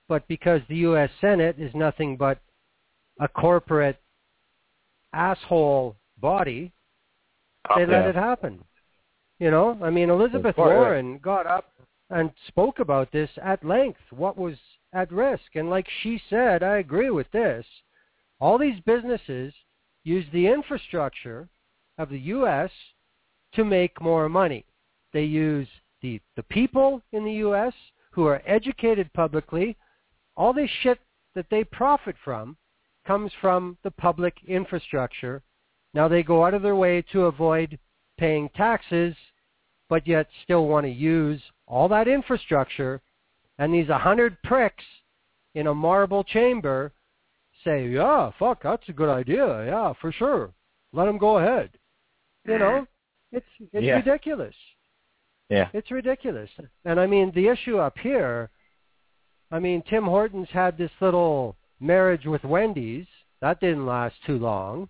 but because the U.S. Senate is nothing but a corporate asshole body, they let it happen. You know, I mean, Elizabeth Warren got up and spoke about this at length, what was at risk. And like she said, I agree with this. All these businesses use the infrastructure of the U.S. to make more money. They use the people in the U.S. who are educated publicly. All this shit that they profit from comes from the public infrastructure. Now they go out of their way to avoid paying taxes, but yet still want to use all that infrastructure, and these 100 pricks in a marble chamber say, yeah, fuck, that's a good idea, yeah, for sure, let them go ahead. You know, it's ridiculous. Yeah. It's ridiculous. And I mean, the issue up here, I mean, Tim Hortons had this little marriage with Wendy's. That didn't last too long.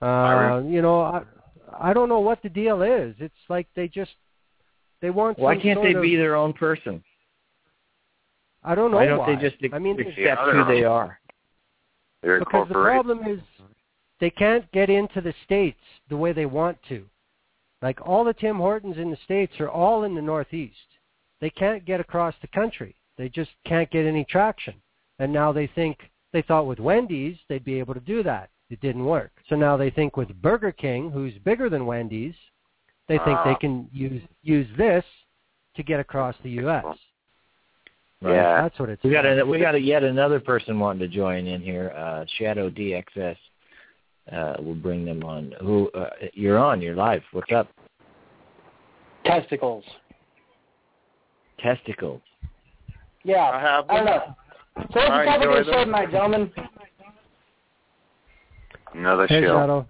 You know, I don't know what the deal is. It's like they want. Why can't they be their own person? I don't know why. Why don't they just accept who they are? They're because the problem is they can't get into the States the way they want to. Like all the Tim Hortons in the States are all in the Northeast. They can't get across the country. They just can't get any traction. And now they thought with Wendy's they'd be able to do that. It didn't work. So now they think with Burger King, who's bigger than Wendy's, they think they can use this to get across the U.S. Right. Yeah, that's what it's. We got yet another person wanting to join in here. Shadow DXS, we'll bring them on. Who you're on? You're live. What's up? Testicles. Yeah. I have them. I don't know. So what's the topic of the show tonight, gentlemen? Another show. Hey, Shadow.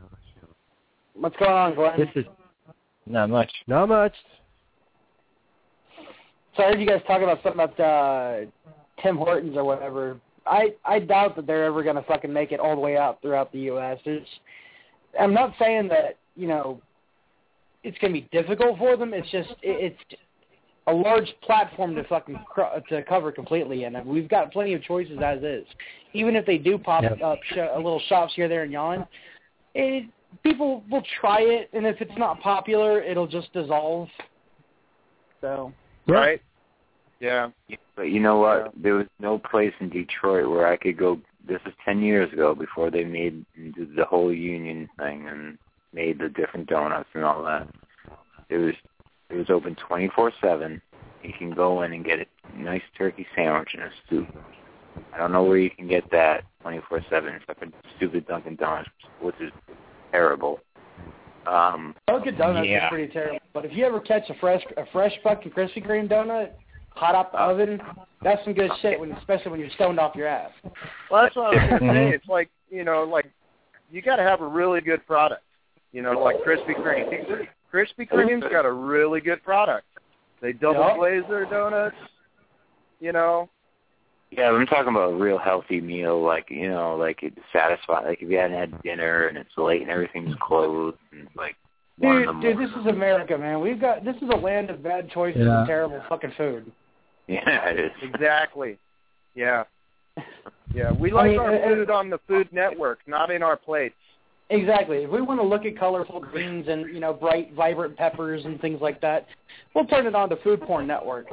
What's going on, Glenn? This is not much. So I heard you guys talk about something about Tim Hortons or whatever. I doubt that they're ever going to fucking make it all the way out throughout the U.S. I'm not saying that, you know, it's going to be difficult for them. It's just it's a large platform to fucking to cover completely, and we've got plenty of choices as is. Even if they do pop up little shops here, there, and yon, people will try it, and if it's not popular, it'll just dissolve. So right. Yeah. But you know what? Yeah. There was no place in Detroit where I could go. This was 10 years ago before they made the whole union thing and made the different donuts and all that. It was open 24/7. You can go in and get a nice turkey sandwich and a soup. I don't know where you can get that 24/7 except for stupid Dunkin' Donuts, which is terrible. Dunkin' Donuts is pretty terrible. But if you ever catch a fresh fucking Krispy Kreme donut hot out the oven, that's some good shit. Especially when you're stoned off your ass. Well, that's what I was gonna say. It's like, you know, like you got to have a really good product. You know, like Krispy Kreme. Krispy Kreme's got a really good product. They double glaze their donuts. You know. Yeah, I'm talking about a real healthy meal, like, you know, like it's satisfying. Like if you hadn't had dinner and it's late and everything's closed and like. Dude, this is America, man. This is a land of bad choices and terrible fucking food. Yeah, it is. Exactly. Yeah. Yeah, we like our food on the Food Network, not in our plates. Exactly. If we want to look at colorful greens and, you know, bright, vibrant peppers and things like that, we'll turn it on to Food Porn Network.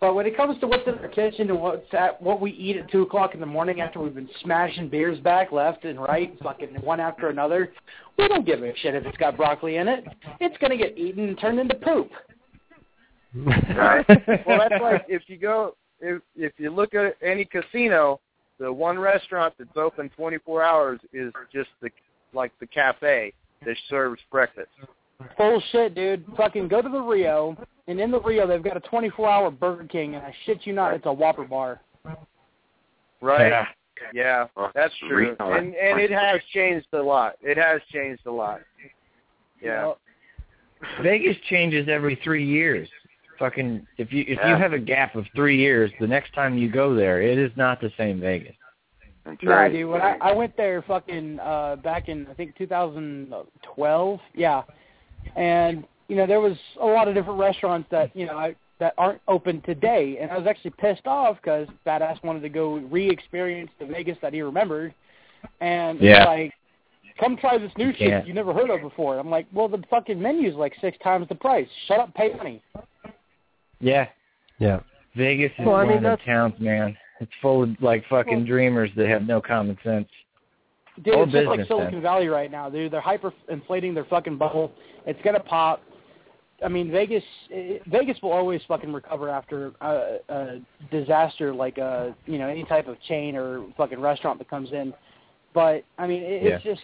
But when it comes to what's in our kitchen and what we eat at 2 o'clock in the morning after we've been smashing beers back, left and right, fucking one after another, we don't give a shit if it's got broccoli in it. It's going to get eaten and turned into poop. Right. Well, that's like if you look at any casino, the one restaurant that's open 24 hours is just the cafe that serves breakfast. Bullshit, dude. Fucking go to the Rio, and in the Rio they've got a 24-hour Burger King, and I shit you not, it's a Whopper bar. Right. Yeah, that's true. And it has changed a lot. Yeah. Well, Vegas changes every 3 years. Fucking if you have a gap of 3 years, the next time you go there, it is not the same Vegas. Nah, dude. When I went there fucking back in, I think, 2012. Yeah. And, you know, there was a lot of different restaurants that, you know, that aren't open today. And I was actually pissed off because Badass wanted to go re-experience the Vegas that he remembered. And like, come try this new shit you never heard of before. And I'm like, well, the fucking menu's like 6 times the price. Shut up, pay money. Yeah. Yeah. Vegas is one of the towns, man. It's full of, like, fucking dreamers that have no common sense. Dude, it's just like Silicon Valley right now, dude. They're hyper-inflating their fucking bubble. It's going to pop. I mean, Vegas will always fucking recover after a disaster like, you know, any type of chain or fucking restaurant that comes in. But, I mean, it's just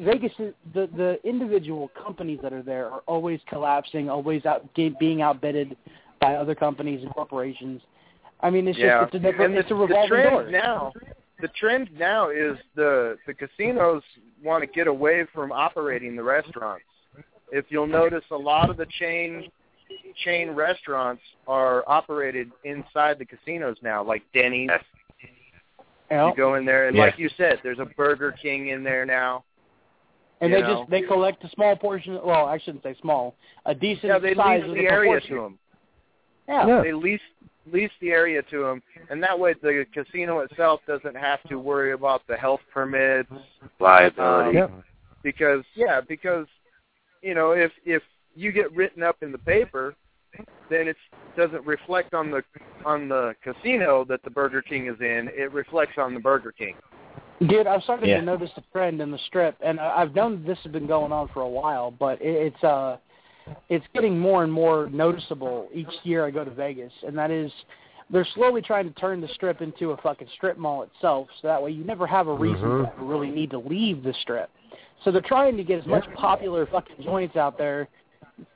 Vegas, the individual companies that are there are always collapsing, always being outbidded by other companies and corporations. I mean, it's just it's a revolving door. The trend now is the casinos want to get away from operating the restaurants. If you'll notice, a lot of the chain restaurants are operated inside the casinos now, like Denny's. You go in there, and like you said, there's a Burger King in there now. And they collect a small portion. Well, I shouldn't say small. A decent size of the area to them. Yeah, they lease the area to them, and that way the casino itself doesn't have to worry about the health permits, liability. Because you know, if you get written up in the paper, then it doesn't reflect on the casino that the Burger King is in. It reflects on the Burger King. Dude, I've started to notice a trend in the Strip, and I've known this has been going on for a while, but it's getting more and more noticeable each year I go to Vegas, and that is they're slowly trying to turn the Strip into a fucking strip mall itself, so that way you never have a reason to really need to leave the Strip. So they're trying to get as much popular fucking joints out there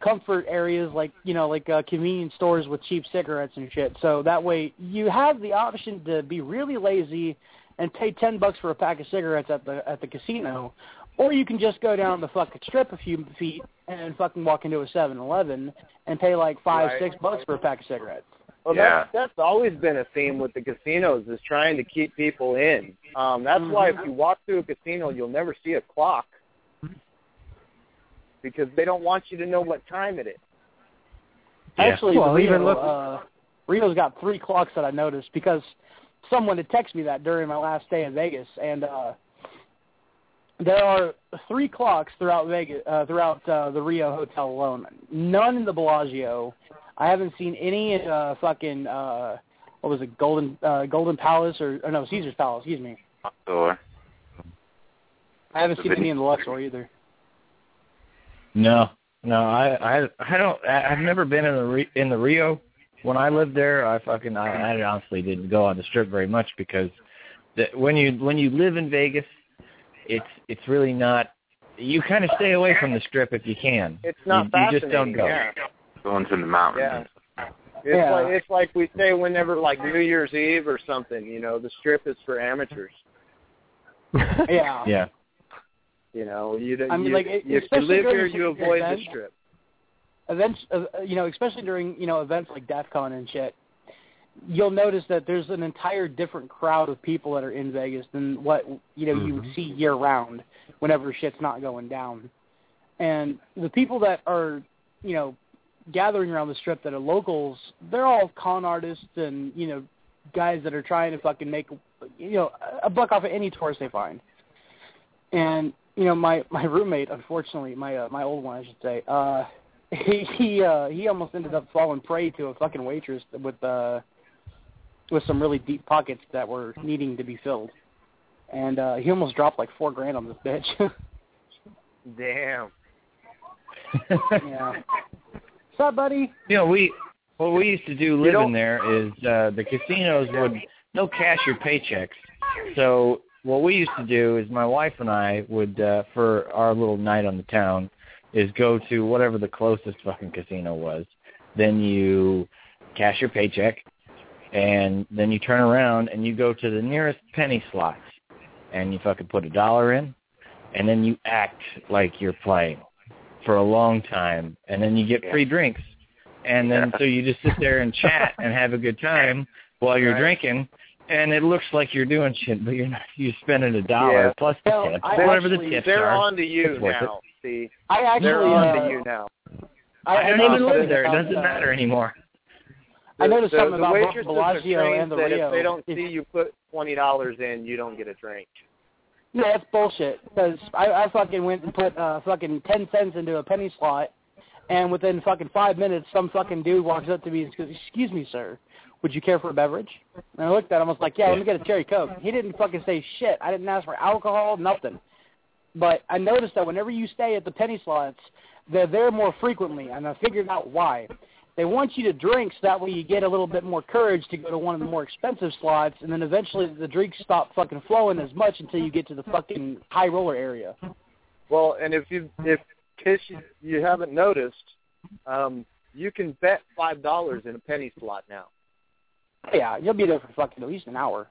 comfort areas like, you know, like convenience stores with cheap cigarettes and shit. So that way you have the option to be really lazy and pay $10 for a pack of cigarettes at the casino, or you can just go down the fucking strip a few feet and fucking walk into a 7-Eleven and pay like $5, $6 for a pack of cigarettes. Well, yeah. That's always been a theme with the casinos, is trying to keep people in. That's why if you walk through a casino, you'll never see a clock, because they don't want you to know what time it is. Yeah. Actually, well, Rio's got 3 clocks that I noticed, because someone had texted me that during my last day in Vegas, and there are 3 clocks throughout Vegas, throughout the Rio Hotel alone. None in the Bellagio. I haven't seen any in fucking what was it, Golden Palace or no, Caesar's Palace? Excuse me. Or I haven't seen any in the Luxor either. No, I don't. I've never been in the Rio. When I lived there, I honestly didn't go on the strip very much, because when you live in Vegas, it's really not. You kind of stay away from the strip if you can. It's not fascinating. You just don't go. Yeah. Going to the mountains. Yeah. It's like we say whenever, like New Year's Eve or something. You know, the strip is for amateurs. Yeah. Yeah. You know, if you live here, you avoid the strip. Events, especially during, you know, events like DEF CON and shit, you'll notice that there's an entire different crowd of people that are in Vegas than what, you know, you would see year-round whenever shit's not going down. And the people that are, you know, gathering around the strip that are locals, they're all con artists and, you know, guys that are trying to fucking make, you know, a buck off of any tourist they find. And, you know, my roommate, unfortunately, my old one, I should say, he almost ended up falling prey to a fucking waitress with some really deep pockets that were needing to be filled. And he almost dropped like $4,000 on this bitch. Damn. Yeah. What's up, buddy? You know, what we used to do living there is the casinos would no cash your paychecks. So what we used to do is my wife and I would, for our little night on the town, is go to whatever the closest fucking casino was. Then you cash your paycheck, and then you turn around and you go to the nearest penny slots, and you fucking put $1 in, and then you act like you're playing for a long time, and then you get free drinks. And then so you just sit there and chat and have a good time while you're drinking, and it looks like you're doing shit, but you're not. You're spending $1 plus the tips, whatever the tips are. They're on to you now. See, they're on to you now. I don't even live there. It doesn't matter anymore. I noticed something about both Bellagio and the Rio. If they don't see you put $20 in, you don't get a drink. No, that's bullshit. Because I fucking went and put fucking 10 cents into a penny slot, and within fucking 5 minutes, some fucking dude walks up to me and says, "Excuse me, sir, would you care for a beverage?" And I looked at him, I was like, yeah, let me get a cherry Coke. He didn't fucking say shit. I didn't ask for alcohol, nothing. But I noticed that whenever you stay at the penny slots, they're there more frequently, and I figured out why. They want you to drink so that way you get a little bit more courage to go to one of the more expensive slots, and then eventually the drinks stop fucking flowing as much until you get to the fucking high roller area. Well, and if you haven't noticed, you can bet $5 in a penny slot now. Yeah, you'll be there for fucking at least an hour.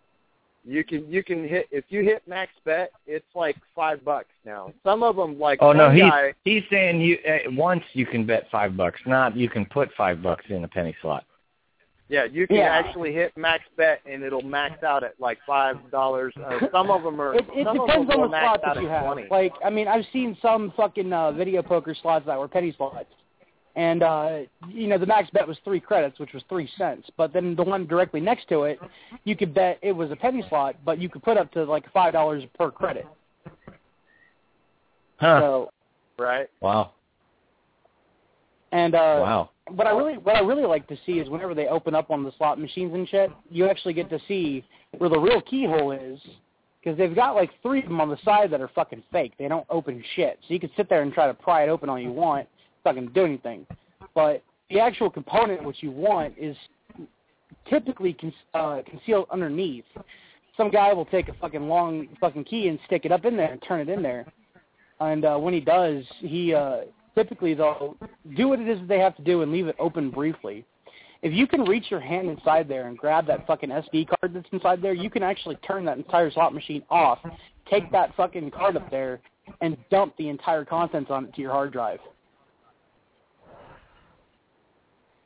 You can hit, if you hit max bet, it's like $5 now. Some of them, like, oh no, he's saying you once you can bet $5, not you can put $5 in a penny slot. Yeah, you can actually hit max bet, and it'll max out at like $5. Some of them are. It depends on the slot that you have. 20. Like, I mean, I've seen some fucking video poker slots that were penny slots. And, you know, the max bet was 3 credits, which was 3 cents. But then the one directly next to it, you could bet it was a penny slot, but you could put up to, like, $5 per credit. Huh. So, right. Wow. And what I really like to see is whenever they open up on the slot machines and shit, you actually get to see where the real keyhole is, because they've got, like, 3 of them on the side that are fucking fake. They don't open shit. So you can sit there and try to pry it open all you want. Fucking do anything, but the actual component which you want is typically concealed underneath. Some guy will take a fucking long fucking key and stick it up in there and turn it in there, and when he does, he Typically, they'll do what it is that they have to do and leave it open briefly. If you can reach your hand inside there and grab that fucking SD card that's inside there, you can actually turn that entire slot machine off, take that fucking card up there, and dump the entire contents on it to your hard drive.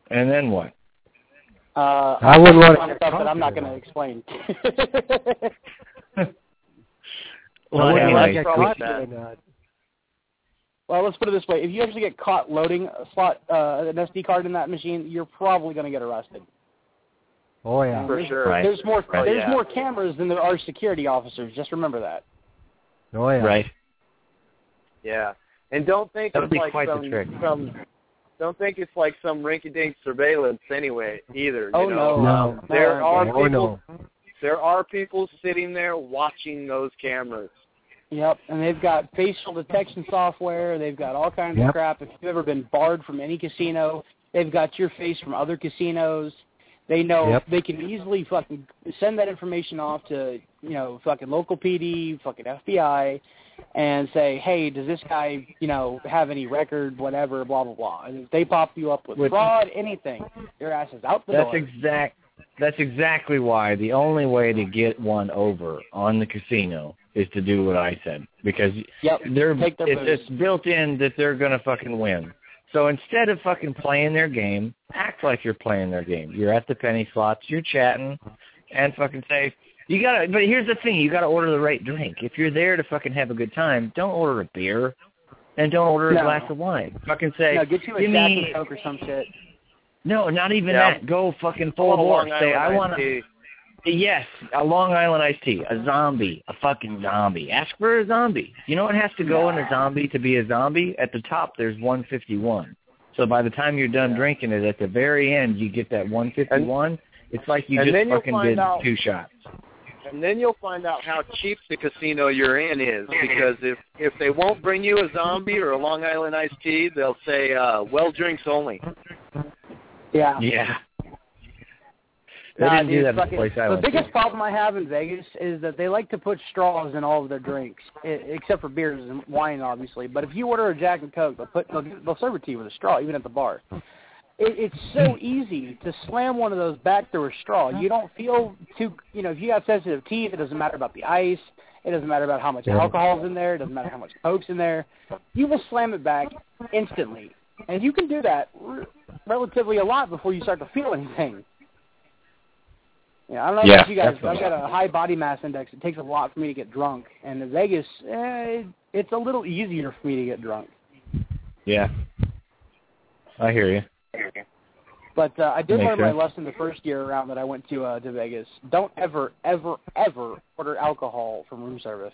And then what? I wouldn't want to stuff that I'm not going to explain. Well, anyway, well, let's put it this way. If you actually get caught loading a slot, an SD card in that machine, you're probably going to get arrested. Oh, yeah. For sure. Right. There's more more cameras than there are security officers. Just remember that. Oh, yeah. Right. Yeah. And don't think it's like don't think it's like some rinky-dink surveillance anyway either. Oh, you know? No. There are people... No. There are people sitting there watching those cameras. Yep, and they've got facial detection software. They've got all kinds of crap. If you've ever been barred from any casino, they've got your face from other casinos. They know they can easily fucking send that information off to, you know, fucking local PD, fucking FBI, and say, hey, does this guy, you know, have any record, whatever, blah, blah, blah. And if they pop you up with fraud, anything, your ass is out the door. That's exactly why the only way to get one over on the casino is to do what I said, because it's built in that they're going to fucking win. So instead of fucking playing their game, act like you're playing their game. You're at the penny slots, you're chatting, and fucking say, you gotta. But here's the thing, you got to order the right drink. If you're there to fucking have a good time, don't order a beer and don't order a glass of wine. Fucking say, no, get you a Jack and Coke or some shit. No, not even that. Go fucking full bore. Say, I want to. Yes, a Long Island iced tea, a zombie, a fucking zombie. Ask for a zombie. You know what has to go in a zombie to be a zombie? At the top, there's 151. So by the time you're done drinking it, at the very end, you get that 151. It's like you just fucking did two shots. And then you'll find out how cheap the casino you're in is, because if they won't bring you a zombie or a Long Island iced tea, they'll say, well, drinks only. Yeah. Yeah. They didn't do that in place I went to. The biggest problem I have in Vegas is that they like to put straws in all of their drinks, except for beers and wine, obviously. But if you order a Jack and Coke, they'll serve it to you with a straw, even at the bar. It's so easy to slam one of those back through a straw. You don't feel too, you know, if you have sensitive teeth, it doesn't matter about the ice. It doesn't matter about how much alcohol's in there. It doesn't matter how much Coke's in there. You will slam it back instantly. And you can do that relatively a lot before you start to feel anything. Yeah, I don't know about you guys, but I've got a high body mass index. It takes a lot for me to get drunk. And in Vegas, it's a little easier for me to get drunk. Yeah. I hear you. But I did learn my lesson the first year around that I went to Vegas. Don't ever, ever, ever order alcohol from room service.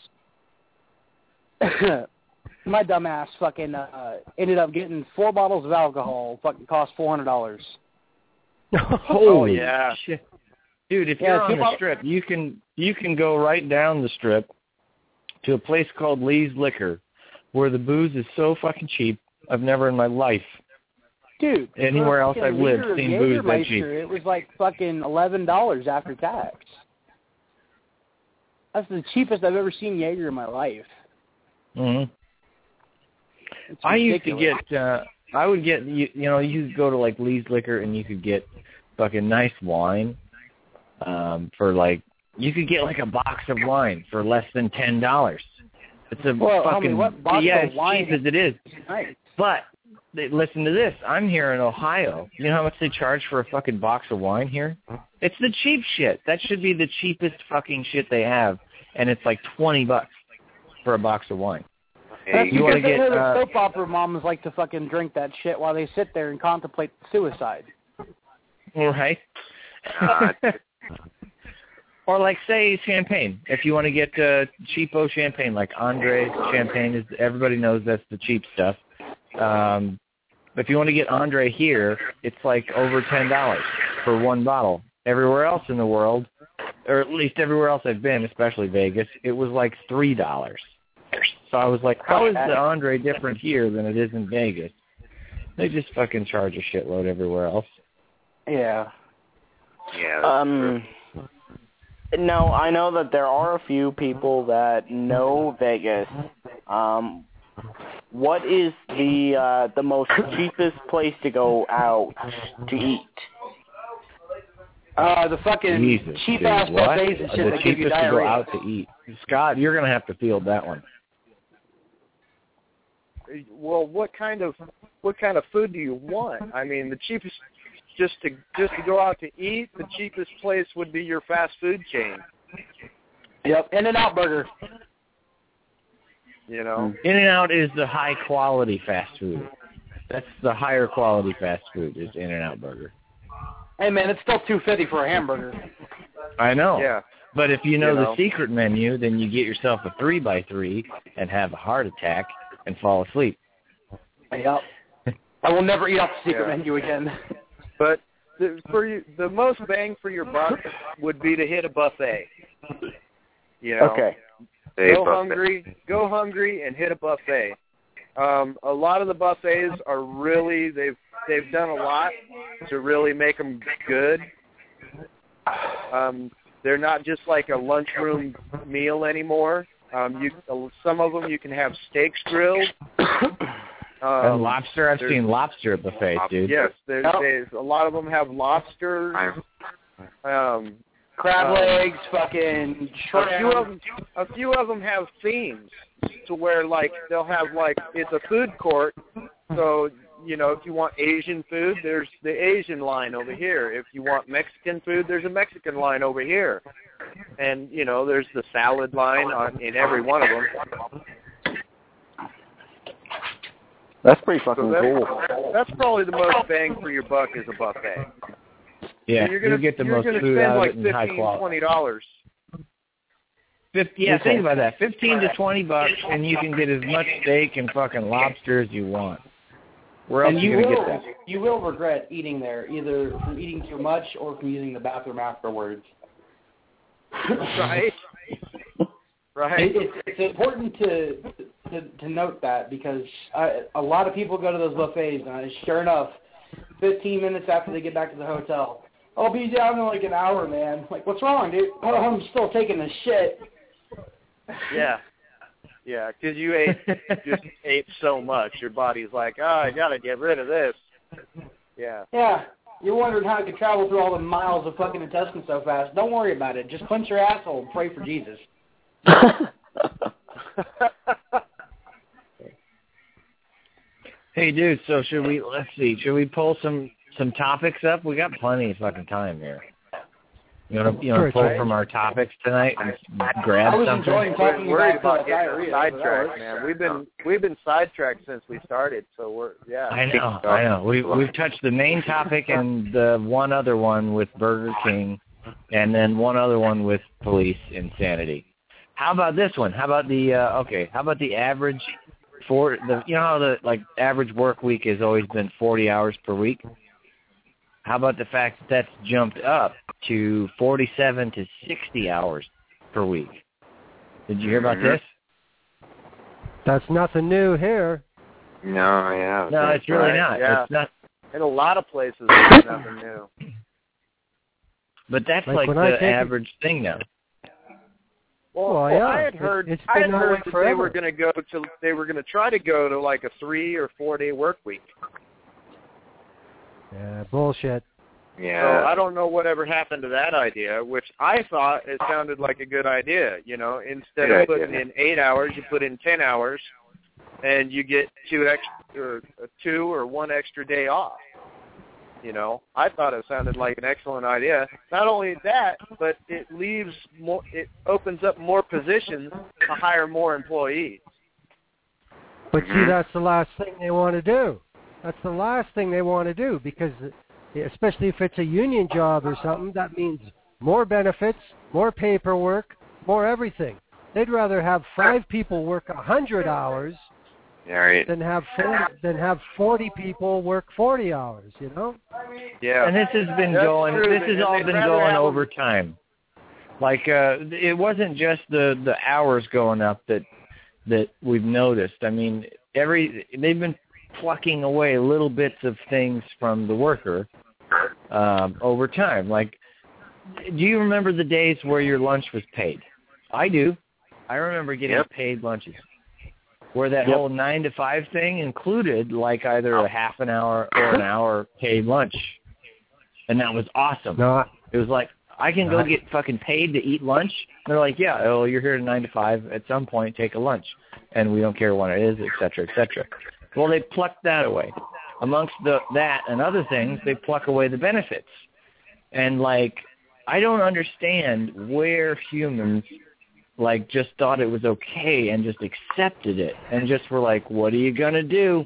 My dumb ass fucking ended up getting 4 bottles of alcohol. Fucking cost $400. Holy shit, dude! If you're on the strip, you can go right down the strip to a place called Lee's Liquor, where the booze is so fucking cheap. I've never in my life, dude, anywhere else I've lived seen booze that cheap. It was like fucking $11 after tax. That's the cheapest I've ever seen Jaeger in my life. Mm-hmm. I used to get, I would get, you know, you could go to like Lee's Liquor and you could get fucking nice wine for like, you could get like a box of wine for less than $10. It's a as cheap as it is. Nice. But listen to this. I'm here in Ohio. You know how much they charge for a fucking box of wine here? It's the cheap shit. That should be the cheapest fucking shit they have. And it's like $20 for a box of wine. That's you because the soap opera moms like to fucking drink that shit while they sit there and contemplate suicide. Right. Or like, say, champagne. If you want to get cheapo champagne, like André's champagne, is everybody knows that's the cheap stuff. If you want to get André here, it's like over $10 for one bottle. Everywhere else in the world, or at least everywhere else I've been, especially Vegas, it was like $3. So I was like, how is the Andre different here than it is in Vegas? They just fucking charge a shitload everywhere else. Yeah. Yeah. No, I know that there are a few people that know Vegas. What is the most cheapest place to go out to eat? The fucking cheap-ass buffets and shit that give you diarrhea. The cheapest to go out to eat. Scott, you're going to have to field that one. Well, what kind of food do you want? I mean, the cheapest just to go out to eat, the cheapest place would be your fast food chain. Yep, In-N-Out Burger. You know, In-N-Out is the high quality fast food. That's the higher quality fast food is In-N-Out Burger. Hey man, it's still $2.50 for a hamburger. I know. Yeah. But if you know the secret menu, then you get yourself a 3x3 and have a heart attack and fall asleep. Yep. I will never eat off the secret menu again. But the most bang for your buck would be to hit a buffet. You know, okay. Go hungry, and hit a buffet. A lot of the buffets are really they've done a lot to really make them good. They're not just like a lunchroom meal anymore. Some of them you can have steaks grilled. And lobster. I've seen lobster at buffets, dude. Yes, a lot of them have lobsters. Crab legs, fucking shrimp. A few of them have themes to where, like, they'll have, like, it's a food court. So, you know, if you want Asian food, there's the Asian line over here. If you want Mexican food, there's a Mexican line over here. And, you know, there's the salad line in every one of them. That's pretty fucking cool. That's probably the most bang for your buck is a buffet. Yeah, so you get the most food out of it in high quality. You're going to spend like $15, $20. Yeah, think about that. $15 to $20, and you can get as much steak and fucking lobster as you want. Where else are you going to get that? You will regret eating there, either from eating too much or from using the bathroom afterwards. Right? Right. It's important to note that because a lot of people go to those buffets, and sure enough, 15 minutes after they get back to the hotel, I'll be down in like an hour, man. Like, what's wrong, dude? Oh, I'm still taking a shit. Yeah, because you ate so much. Your body's like, oh, I got to get rid of this. Yeah, you're wondering how I could travel through all the miles of fucking intestine so fast. Don't worry about it. Just punch your asshole and pray for Jesus. Hey, dude, so should we pull some topics up? We got plenty of fucking time here. You want to pull from our topics tonight and grab something? I was enjoying talking about diarrhea. Sidetracked, man. We've been sidetracked since we started, so we're, yeah. I know. We've touched the main topic and the one other one with Burger King and then one other one with police insanity. How about this one? How about the average... you know how the average work week has always been 40 hours per week? How about the fact that's jumped up to 47 to 60 hours per week? Did you hear about this? That's nothing new here. No, yeah. No, it's really not. Yeah. It's not. In a lot of places, it's nothing new. But that's like the average thing now. Well, I had heard that forever. they were going to try to go to like a 3 or 4 day work week. Yeah, bullshit. Yeah. So I don't know whatever happened to that idea, which I thought it sounded like a good idea. You know, instead of putting in 8 hours, you put in 10 hours, and you get two or one extra day off. You know, I thought it sounded like an excellent idea. Not only that, but it leaves more. It opens up more positions to hire more employees. But see, that's the last thing they want to do. That's the last thing they want to do because, especially if it's a union job or something, that means more benefits, more paperwork, more everything. They'd rather have 5 people work 100 hours. All right. Then have 40 people work 40 hours, you know? Yeah. And this has been going over time. Like it wasn't just the hours going up that we've noticed. I mean, they've been plucking away little bits of things from the worker over time. Like, do you remember the days where your lunch was paid? I do. I remember getting paid lunches. where that whole 9 to 5 thing included like either a half an hour or an hour paid lunch. And that was awesome. It was like, I can go get fucking paid to eat lunch. And they're like, yeah, oh, you're here at 9 to 5. At some point, take a lunch. And we don't care when it is, et cetera, et cetera. Well, they plucked that away. Amongst that and other things, they pluck away the benefits. And, like, I don't understand where humans, like, just thought it was okay and just accepted it and just were like, what are you going to do?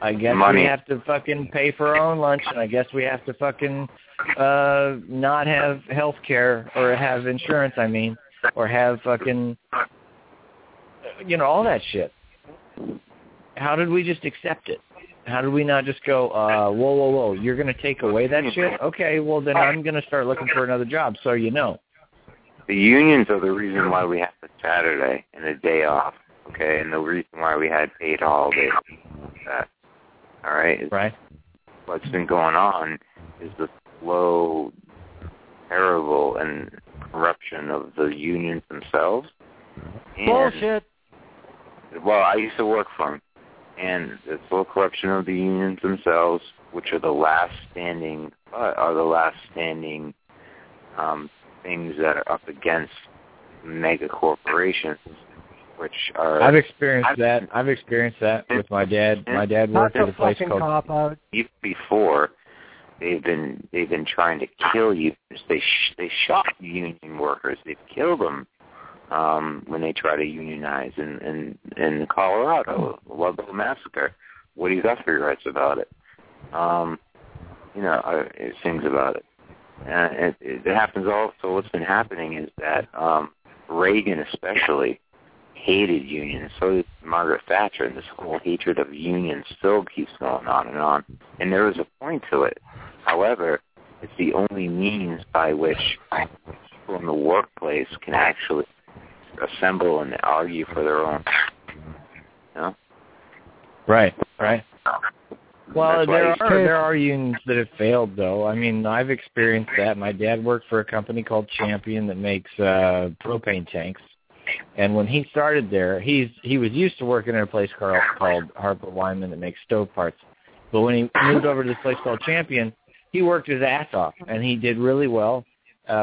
I guess we have to fucking pay for our own lunch, and I guess we have to fucking not have health care or have insurance, I mean, or have fucking, you know, all that shit. How did we just accept it? How did we not just go, whoa, whoa, whoa, you're going to take away that shit? Okay, well, then I'm going to start looking for another job, so you know. The unions are the reason why we have a Saturday and a day off, okay, and the reason why we had paid holidays like that. All right? Right. What's been going on is the slow, terrible, and corruption of the unions themselves. And, bullshit. Well, I used to work for them. And the slow corruption of the unions themselves, which are the last standing, things that are up against mega corporations, which are... I've experienced that with my dad. My dad worked at a place called... Before, they've been trying to kill you. They shot union workers. They've killed them. When they try to unionize in Colorado, the Ludlow Massacre. Woody Guthrie writes about it. It sings about it. And it happens also. What's been happening is that Reagan especially hated unions. So did Margaret Thatcher. And this whole hatred of unions still keeps going on and on. And there is a point to it. However, it's the only means by which people in the workplace can actually assemble and argue for their own. You know? Right. Well, there are unions that have failed, though. I mean, I've experienced that. My dad worked for a company called Champion that makes propane tanks. And when he started there, he was used to working at a place called Harper Wyman that makes stove parts. But when he moved over to this place called Champion, he worked his ass off, and he did really well.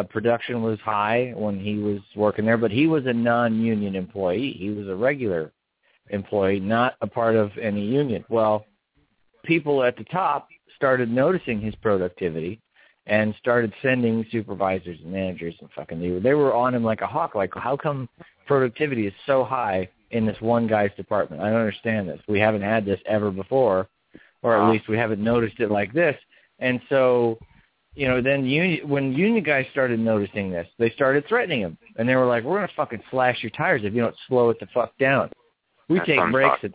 Production was high when he was working there, but he was a non-union employee. He was a regular employee, not a part of any union. Well, people at the top started noticing his productivity and started sending supervisors and managers and fucking they were on him like a hawk. Like, how come productivity is so high in this one guy's department? I don't understand this. We haven't had this ever before, or at least we haven't noticed it like this. And so... You know, then when union guys started noticing this, they started threatening him. And they were like, we're going to fucking slash your tires if you don't slow it the fuck down. We That's take breaks talking. At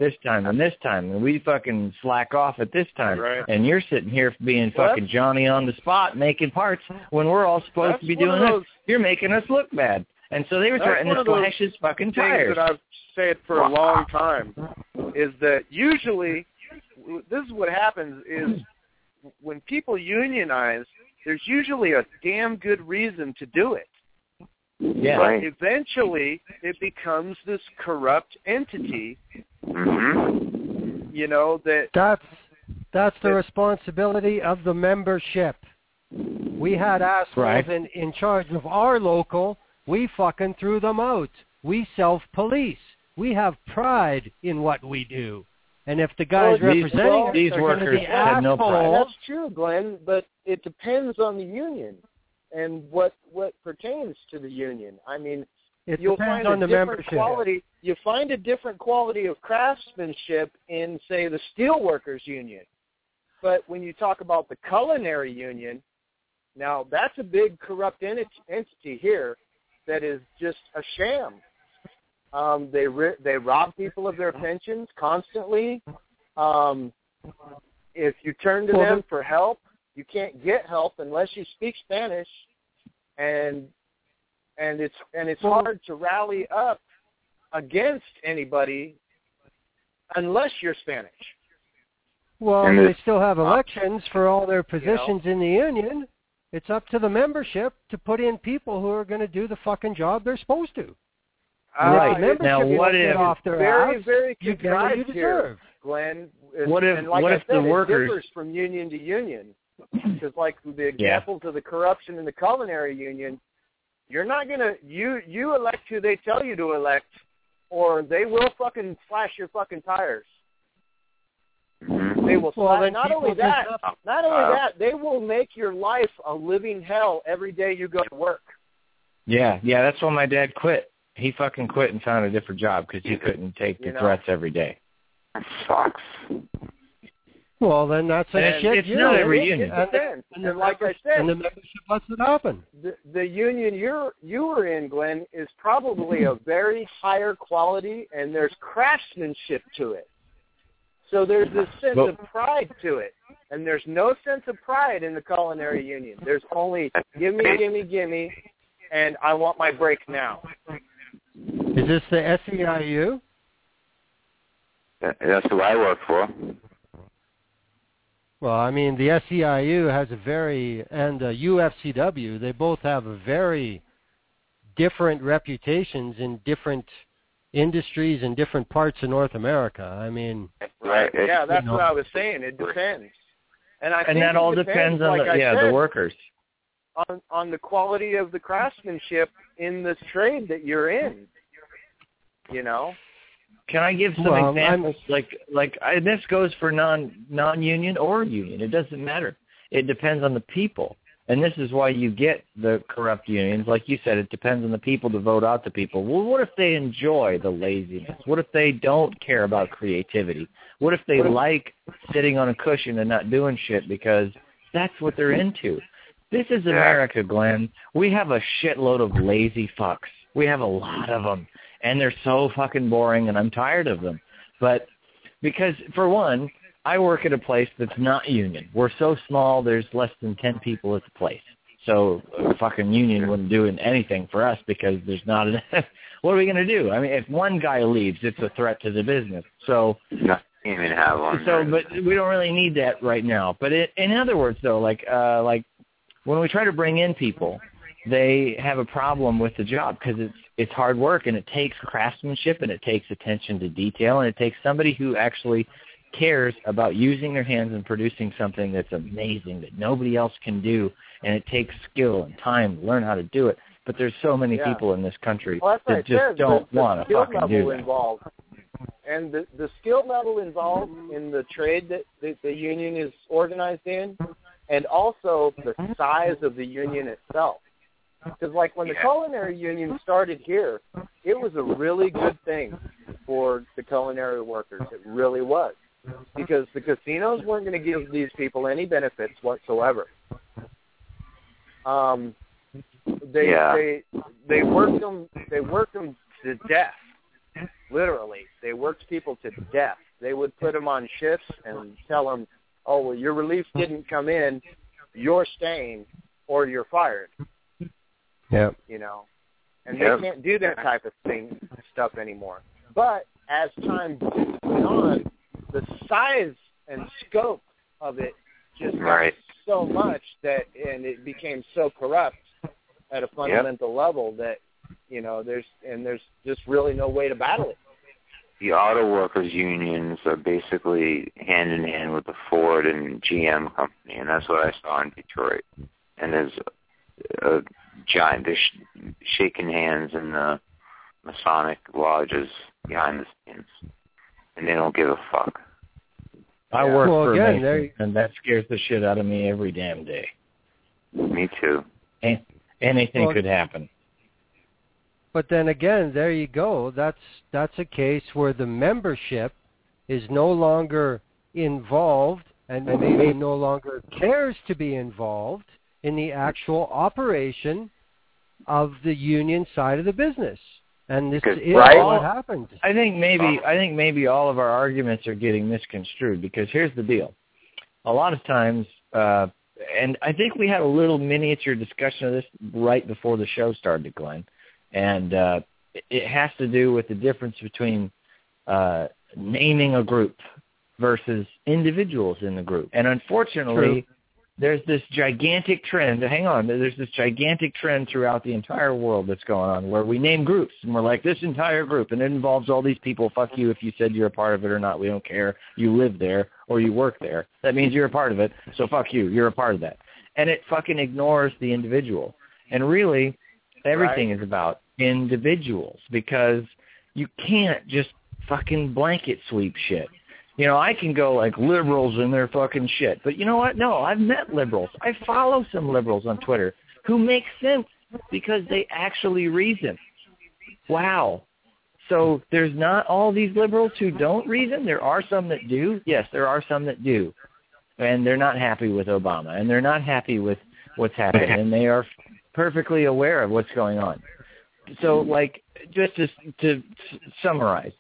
this time, and we fucking slack off at this time. Right. And you're sitting here being fucking Johnny on the spot making parts when we're all supposed to be doing this. You're making us look bad. And so they were threatening to slash his fucking tires. That I've said for a long time is that usually this is what happens is when people unionize, there's usually a damn good reason to do it. Yeah. Right. Eventually, it becomes this corrupt entity. Mm-hmm. You know that. That's the responsibility of the membership. We had assholes in charge of our local. We fucking threw them out. We self-police. We have pride in what we do. And if the guys representing these workers have no pride. That's true, Glenn, but it depends on the union and what pertains to the union. I mean, you'll find a different quality. You find a different quality of craftsmanship in, say, the steelworkers union. But when you talk about the culinary union, now that's a big corrupt entity here that is just a sham. They rob people of their pensions constantly. If you turn to them for help, you can't get help unless you speak Spanish, and it's hard to rally up against anybody unless you're Spanish. Well, they still have elections for all their positions in the union. It's up to the membership to put in people who are going to do the fucking job they're supposed to. Right. Now, what if very contrived here, Glenn? What if the workers differs from union to union? Because, like the examples of the corruption in the culinary union, you're not gonna you elect who they tell you to elect, or they will fucking slash your fucking tires. They will. Not only that, they will make your life a living hell every day you go to work. Yeah, that's why my dad quit. He fucking quit and found a different job because he couldn't take the threats every day. That sucks. Well, then that's a shit. It's not every union. And like I said, and the membership lets it happen. The union you were in, Glenn, is probably a very higher quality, and there's craftsmanship to it. So there's this sense of pride to it, and there's no sense of pride in the culinary union. There's only gimme, and I want my break now. Is this the SEIU? That's who I work for. Well, I mean, the SEIU has UFCW, they both have very different reputations in different industries in different parts of North America. I mean... Right. Yeah, that's what I was saying. It depends. And that all depends on the workers. On the quality of the craftsmanship in the trade that you're in, you know? Can I give some examples? And this goes for non-union or union. It doesn't matter. It depends on the people. And this is why you get the corrupt unions. Like you said, it depends on the people to vote out the people. Well, what if they enjoy the laziness? What if they don't care about creativity? What if they like sitting on a cushion and not doing shit because that's what they're into? This is America, Glenn. We have a shitload of lazy fucks. We have a lot of them. And they're so fucking boring, and I'm tired of them. But because, for one... I work at a place that's not union. We're so small, there's less than 10 people at the place. So a fucking union wouldn't do anything for us because there's not enough. What are we going to do? I mean, if one guy leaves, it's a threat to the business. So not even have one. So, but we don't really need that right now. But in other words, though, like when we try to bring in people, they have a problem with the job because it's hard work and it takes craftsmanship and it takes attention to detail and it takes somebody who actually cares about using their hands and producing something that's amazing that nobody else can do, and it takes skill and time to learn how to do it. But there's so many people in this country that just don't want to fucking do that. And the skill level involved in the trade that the union is organized in, and also the size of the union itself. Because like when the culinary union started here, it was a really good thing for the culinary workers. It really was. Because the casinos weren't going to give these people any benefits whatsoever. They worked them to death, literally. They worked people to death. They would put them on shifts and tell them, "Oh, well, your relief didn't come in. You're staying, or you're fired." Yeah. You know, and they can't do that type of stuff anymore. But as time went on, the size and scope of it just got so much that, and it became so corrupt at a fundamental level that, you know, there's just really no way to battle it. The auto workers unions are basically hand in hand with the Ford and GM company, and that's what I saw in Detroit. And there's a giant, they're shaking hands in the Masonic lodges behind the scenes. And they don't give a fuck. I work for a Mason, and that scares the shit out of me every damn day. Me too. Anything could happen. But then again, there you go. That's a case where the membership is no longer involved and maybe no longer cares to be involved in the actual operation of the union side of the business. And this is what happened. I think maybe all of our arguments are getting misconstrued because here's the deal. A lot of times, and I think we had a little miniature discussion of this right before the show started, Glenn, and it has to do with the difference between naming a group versus individuals in the group. And unfortunately, there's this gigantic trend. Hang on. There's this gigantic trend throughout the entire world that's going on where we name groups, and we're like, this entire group, and it involves all these people. Fuck you if you said you're a part of it or not. We don't care. You live there or you work there. That means you're a part of it, so fuck you. You're a part of that. And it fucking ignores the individual. And really, everything is about individuals, because you can't just fucking blanket sweep shit. You know, I can go like liberals and their fucking shit. But you know what? No, I've met liberals. I follow some liberals on Twitter who make sense because they actually reason. Wow. So there's not all these liberals who don't reason. There are some that do. Yes, there are some that do. And they're not happy with Obama. And they're not happy with what's happened. And they are perfectly aware of what's going on. So, like, just to summarize,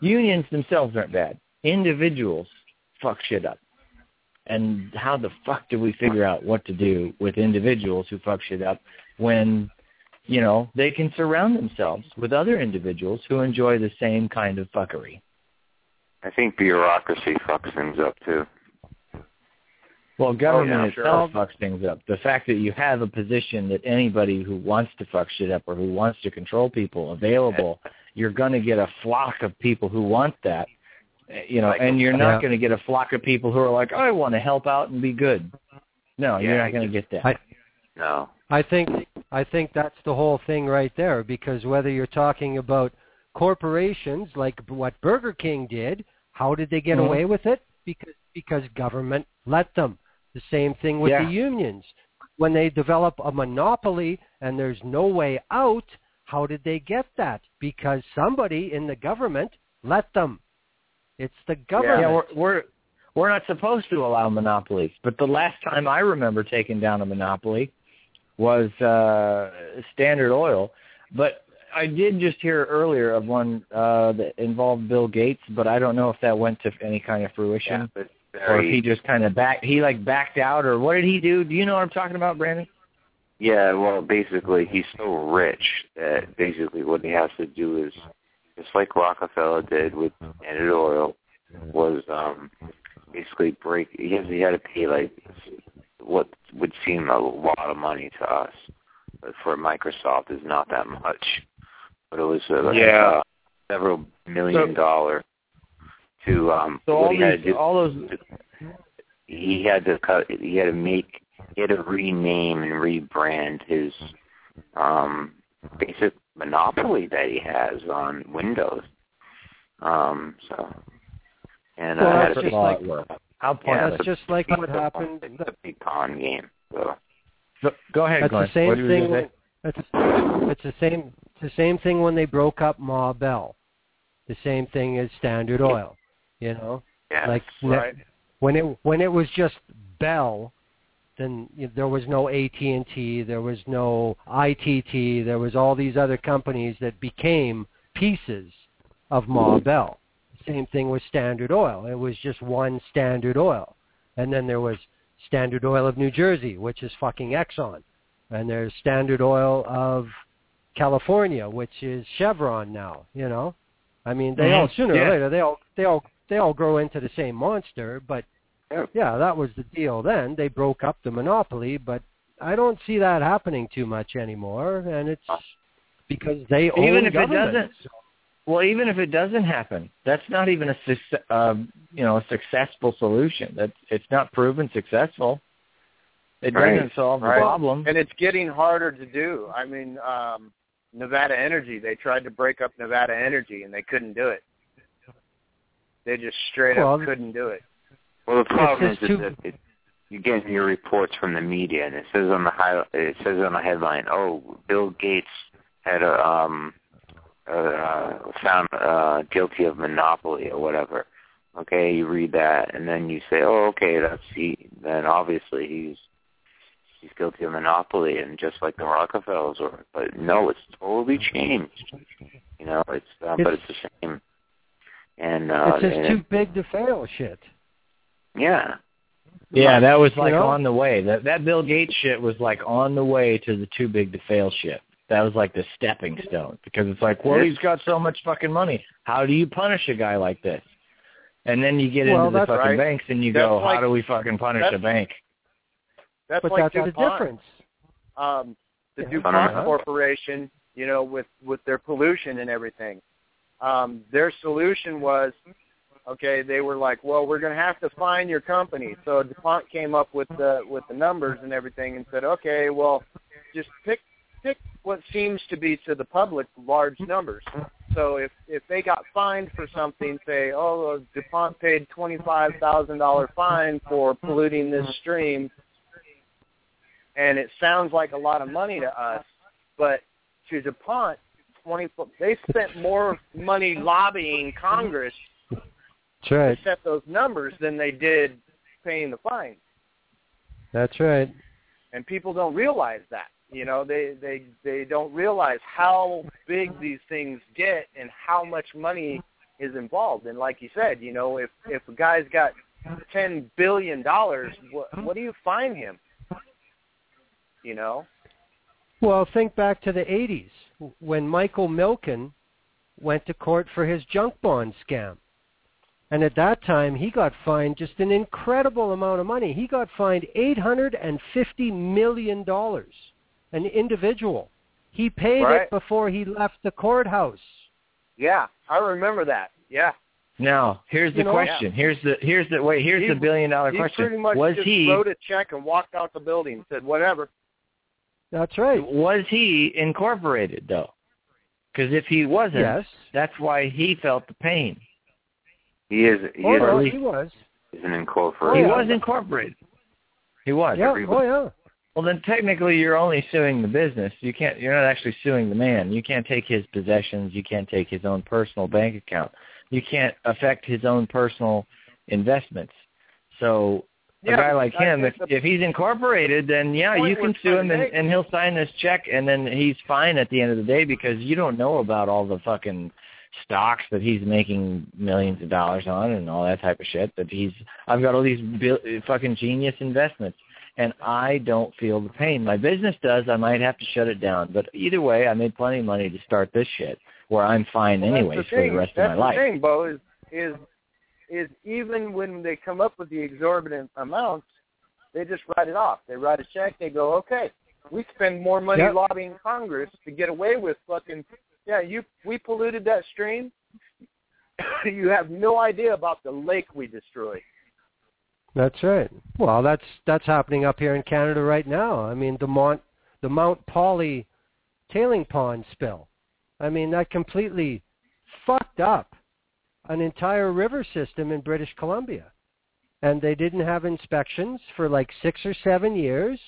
unions themselves aren't bad. Individuals fuck shit up. And how the fuck do we figure out what to do with individuals who fuck shit up when, you know, they can surround themselves with other individuals who enjoy the same kind of fuckery? I think bureaucracy fucks things up, too. Well, government itself fucks things up. The fact that you have a position that anybody who wants to fuck shit up or who wants to control people available, you're going to get a flock of people who want that. You know, and you're not going to get a flock of people who are like, I want to help out and be good. No, you're not going to get that. I think that's the whole thing right there, because whether you're talking about corporations like what Burger King did, how did they get away with it? Because government let them. The same thing with the unions. When they develop a monopoly and there's no way out, how did they get that? Because somebody in the government let them. It's the government. Yeah, we're not supposed to allow monopolies. But the last time I remember taking down a monopoly was Standard Oil. But I did just hear earlier of one that involved Bill Gates, but I don't know if that went to any kind of fruition, or if he just kind of backed out, or what did he do? Do you know what I'm talking about, Brandon? Yeah, well, basically, he's so rich that basically what he has to do is, just like Rockefeller did with Standard Oil, was basically break. He had to pay like what would seem a lot of money to us, but for Microsoft is not that much. But it was several million dollars to He had to rename and rebrand his basic monopoly that he has on Windows. That's just like what happened. It's a big con game. So go ahead. That's Glenn. The same thing. It's the same thing when they broke up Ma Bell. The same thing as Standard Oil. You know, when it was just Bell. Then there was no AT&T, there was no ITT, there was all these other companies that became pieces of Ma Bell. Same thing with Standard Oil. It was just one Standard Oil. And then there was Standard Oil of New Jersey, which is fucking Exxon. And there's Standard Oil of California, which is Chevron now, you know. I mean, they all sooner or later they all grow into the same monster, but yeah, that was the deal then. They broke up the monopoly, but I don't see that happening too much anymore, and it's because they own government. Even if it doesn't happen, that's not even a successful solution. It's not proven successful. It doesn't solve the problem. And it's getting harder to do. I mean, Nevada Energy, they tried to break up Nevada Energy, and they couldn't do it. They just straight up couldn't do it. Well, the problem is that you get your reports from the media, and it says on the headline, Bill Gates had found guilty of monopoly or whatever. Okay, you read that, and then you say, then obviously he's guilty of monopoly, and just like the Rockefellers were. But no, it's totally changed. You know, but it's the same. And it's just too big to fail shit. Yeah. Yeah, that was like on the way. That Bill Gates shit was like on the way to the too big to fail shit. That was like the stepping stone, because it's like, well, he's got so much fucking money. How do you punish a guy like this? And then you get into the fucking banks and you go, how do we fucking punish a bank? That's but like that's DuPont. The difference. The DuPont Corporation, you know, with their pollution and everything. Their solution was, okay, they were like, well, we're going to have to fine your company. So DuPont came up with the numbers and everything and said, okay, well, just pick what seems to be to the public large numbers. So if they got fined for something, say, oh, DuPont paid $25,000 fine for polluting this stream, and it sounds like a lot of money to us, but to DuPont, they spent more money lobbying Congress to set those numbers than they did paying the fine. That's right. And people don't realize that. You know, they don't realize how big these things get and how much money is involved. And like you said, you know, if a guy's got $10 billion, what do you fine him? You know? Well, think back to the 80s when Michael Milken went to court for his junk bond scam. And at that time, he got fined just an incredible amount of money. He got fined $850 million. An individual. He paid it before he left the courthouse. Yeah, I remember that. Yeah. Now, here's the question. Yeah. Here's the billion-dollar question. Pretty much he wrote a check and walked out the building and said, whatever. That's right. Was he incorporated, though? Because if he wasn't, that's why he felt the pain. He is. He was. He's an incorporated. He was incorporated. He was. Yeah. Oh, yeah. Well, then technically you're only suing the business. You're not actually suing the man. You can't take his possessions. You can't take his own personal bank account. You can't affect his own personal investments. So a guy like him, if he's incorporated, then, you can sue him and he'll sign this check, and then he's fine at the end of the day because you don't know about all the fucking stocks that he's making millions of dollars on and all that type of shit. But I've got all these fucking genius investments. And I don't feel the pain. My business does. I might have to shut it down. But either way, I made plenty of money to start this shit where I'm fine anyways for the rest of my life. That's the thing, Bo, is even when they come up with the exorbitant amounts, they just write it off. They write a check. They go, okay, we spend more money lobbying Congress to get away with fucking, we polluted that stream. You have no idea about the lake we destroyed. That's right. Well, that's happening up here in Canada right now. I mean, the Mount Polly tailing pond spill. I mean, that completely fucked up an entire river system in British Columbia. And they didn't have inspections for like 6 or 7 years.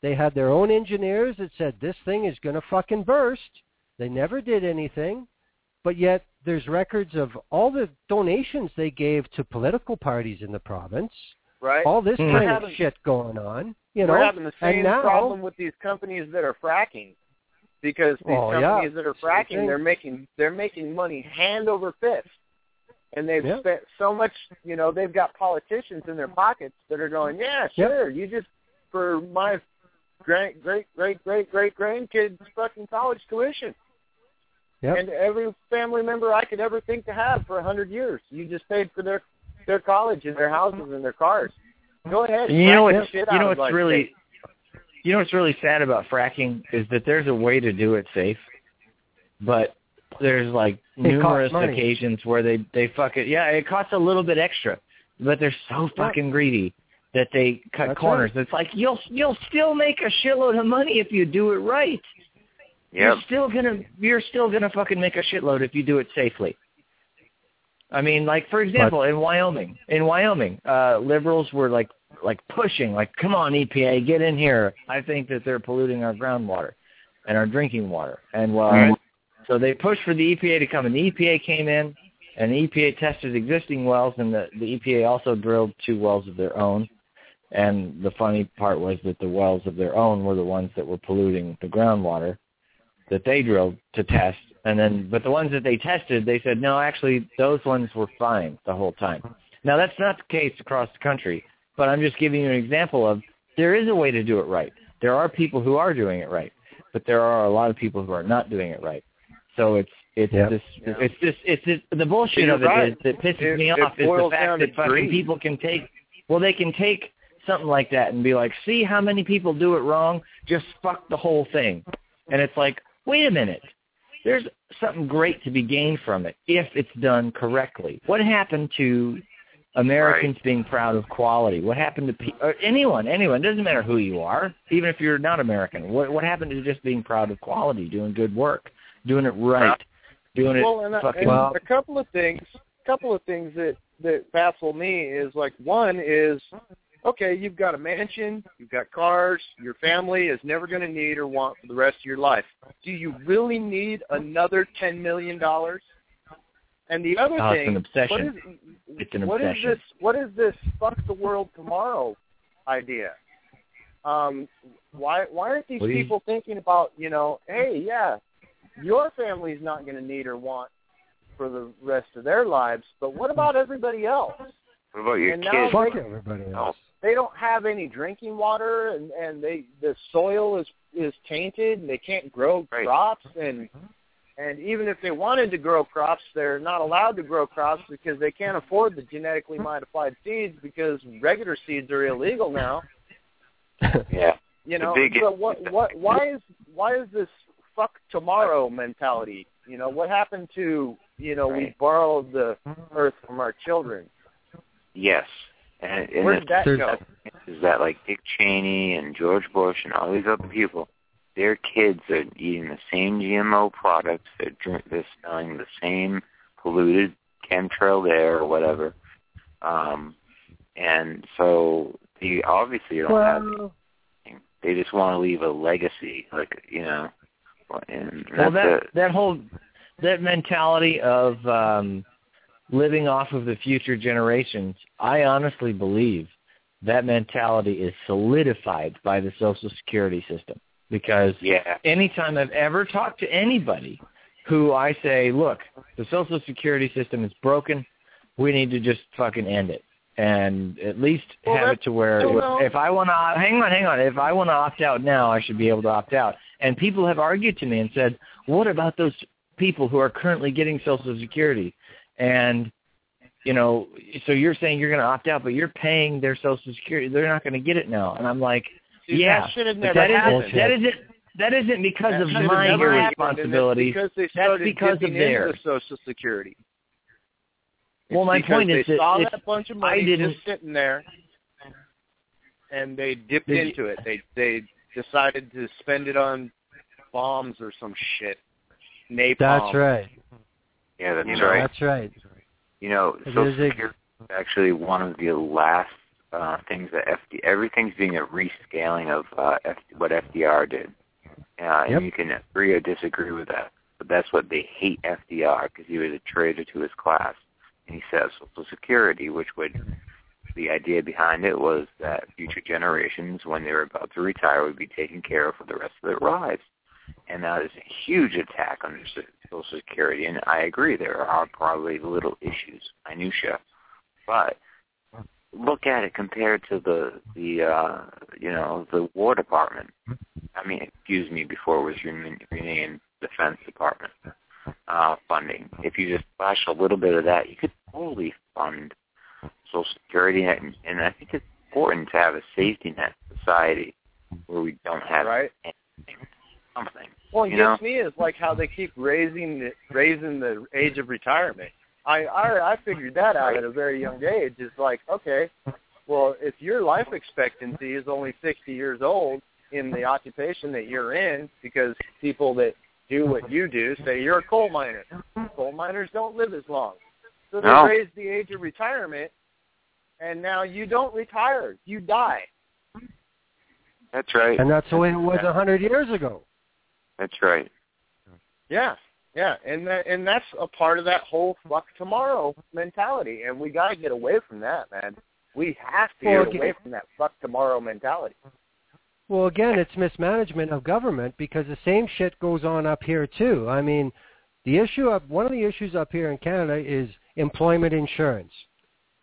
They had their own engineers that said, this thing is going to fucking burst. They never did anything. But yet there's records of all the donations they gave to political parties in the province. Right. All this kind of shit going on. We're having the same problem with these companies that are fracking, because these companies that are fracking, they're making money hand over fist, and they've spent so much. You know, they've got politicians in their pockets that are going, yeah, sure, you just for my great grandkids' fucking college tuition. Yep. And every family member I could ever think to have for 100 years. You just paid for their college and their houses and their cars. Go ahead. You know what's really sad about fracking is that there's a way to do it safe, but there's like numerous occasions where they fuck it. Yeah, it costs a little bit extra, but they're so fucking greedy that they cut corners. Right. It's like you'll still make a shitload of money if you do it right. Yep. You're still gonna fucking make a shitload if you do it safely. I mean, like for example, in Wyoming, liberals were like pushing, like, come on EPA, get in here. I think that they're polluting our groundwater and our drinking water, and so they pushed for the EPA to come, and the EPA came in, and the EPA tested existing wells, and the EPA also drilled 2 wells of their own. And the funny part was that the wells of their own were the ones that were polluting the groundwater that they drilled to test, but the ones that they tested, they said, no, actually, those ones were fine the whole time. Now, that's not the case across the country, but I'm just giving you an example of there is a way to do it right. There are people who are doing it right, but there are a lot of people who are not doing it right. So the bullshit of it is that pisses me off is the fact that fucking people can take something like that, and be like, see how many people do it wrong? Just fuck the whole thing. And it's like, wait a minute. There's something great to be gained from it if it's done correctly. What happened to Americans being proud of quality? What happened to anyone? It doesn't matter who you are, even if you're not American. What happened to just being proud of quality, doing good work, doing it right, doing it fucking well? A couple of things that baffle me is, like, one is, okay, you've got a mansion, you've got cars, your family is never going to need or want for the rest of your life. Do you really need another $10 million? And the other thing, what is this fuck the world tomorrow idea? Why aren't these people thinking about, you know, hey, yeah, your family's not going to need or want for the rest of their lives, but what about everybody else? What about your kids? Fuck everybody else. They don't have any drinking water, and the soil is tainted, and they can't grow crops. And even if they wanted to grow crops, they're not allowed to grow crops because they can't afford the genetically modified seeds because regular seeds are illegal now. Yeah. You know, but why is this fuck tomorrow mentality? You know, what happened to, you know, we borrowed the earth from our children? Yes. And where did that go? Is that like Dick Cheney and George Bush and all these other people? Their kids are eating the same GMO products. They're smelling the same polluted chemtrail air or whatever. And so they obviously don't have anything. They just want to leave a legacy, like, you know. And that mentality of living off of the future generations, I honestly believe that mentality is solidified by the Social Security system. Because anytime I've ever talked to anybody who I say, look, the Social Security system is broken, we need to just fucking end it. And at least have it to where if I want to – hang on. If I want to opt out now, I should be able to opt out. And people have argued to me and said, what about those people who are currently getting Social Security? And, you know, so you're saying you're going to opt out, but you're paying their Social Security. They're not going to get it now. And I'm like – dude, yeah, that should have never happened. That isn't because of my irresponsibilities. That's because of theirs. Social Security. Well, my point is that saw that bunch of money just sitting there, and they dipped into it. They decided to spend it on bombs or some shit. Napalm. That's right. Yeah, that's right. You know, Social Security is actually one of the last. Things that everything's being a rescaling of what FDR did. And you can agree or disagree with that. But that's what they hate FDR, because he was a traitor to his class. And he says Social Security, which would, the idea behind it was that future generations, when they were about to retire, would be taken care of for the rest of their lives. And that is a huge attack on Social Security. And I agree, there are probably little issues, minutiae. But look at it compared to the War Department. I mean, excuse me, before it was renamed Defense Department funding. If you just flash a little bit of that, you could totally fund Social Security, and I think it's important to have a safety net society where we don't have anything. Something. Well, it gets me is like how they keep raising the age of retirement. I figured that out at a very young age. It's like, okay, well, if your life expectancy is only 60 years old in the occupation that you're in, because people that do what you do say you're a coal miner. Coal miners don't live as long. So they raise the age of retirement, and now you don't retire. You die. That's right. And that's the way it was 100 years ago. That's right. Yeah. Yeah, and that's a part of that whole fuck tomorrow mentality, and we got to get away from that, man. We have to get away from that fuck tomorrow mentality. Well, again, it's mismanagement of government, because the same shit goes on up here too. I mean, one of the issues up here in Canada is employment insurance.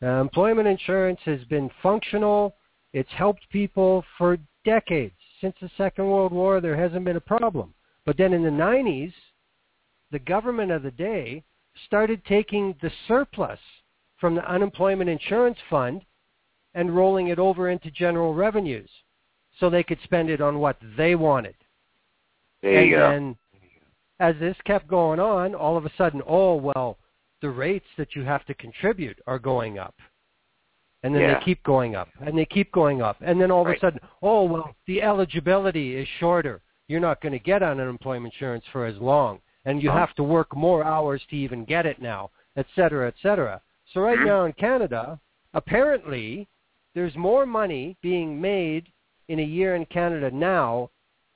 Employment insurance has been functional. It's helped people for decades. Since the Second World War, there hasn't been a problem. But then in the 90s, the government of the day started taking the surplus from the unemployment insurance fund and rolling it over into general revenues so they could spend it on what they wanted. There you go. As this kept going on, all of a sudden, oh, well, the rates that you have to contribute are going up. And then they keep going up, and they keep going up. And then all of a sudden, oh, well, the eligibility is shorter. You're not going to get on unemployment insurance for as long, and you have to work more hours to even get it now, et cetera, et cetera. So right now in Canada, apparently, there's more money being made in a year in Canada now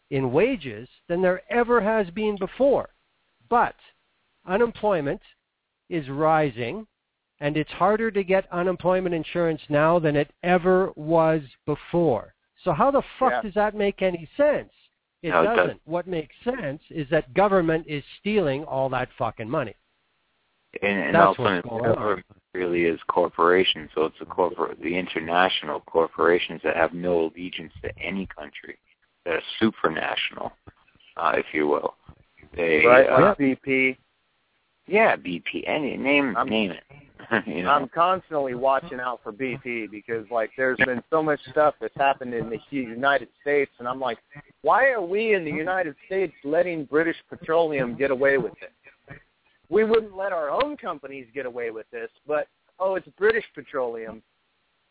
in wages than there ever has been before. But unemployment is rising, and it's harder to get unemployment insurance now than it ever was before. So how the fuck does that make any sense? It doesn't. What makes sense is that government is stealing all that fucking money. And that's also what's going on. Really is corporations, so it's the international corporations that have no allegiance to any country, that are supranational, if you will. Like BP. Yeah, BP. Name it. You know? I'm constantly watching out for BP because, like, there's been so much stuff that's happened in the United States, and I'm like, why are we in the United States letting British Petroleum get away with it? We wouldn't let our own companies get away with this, but, oh, it's British Petroleum.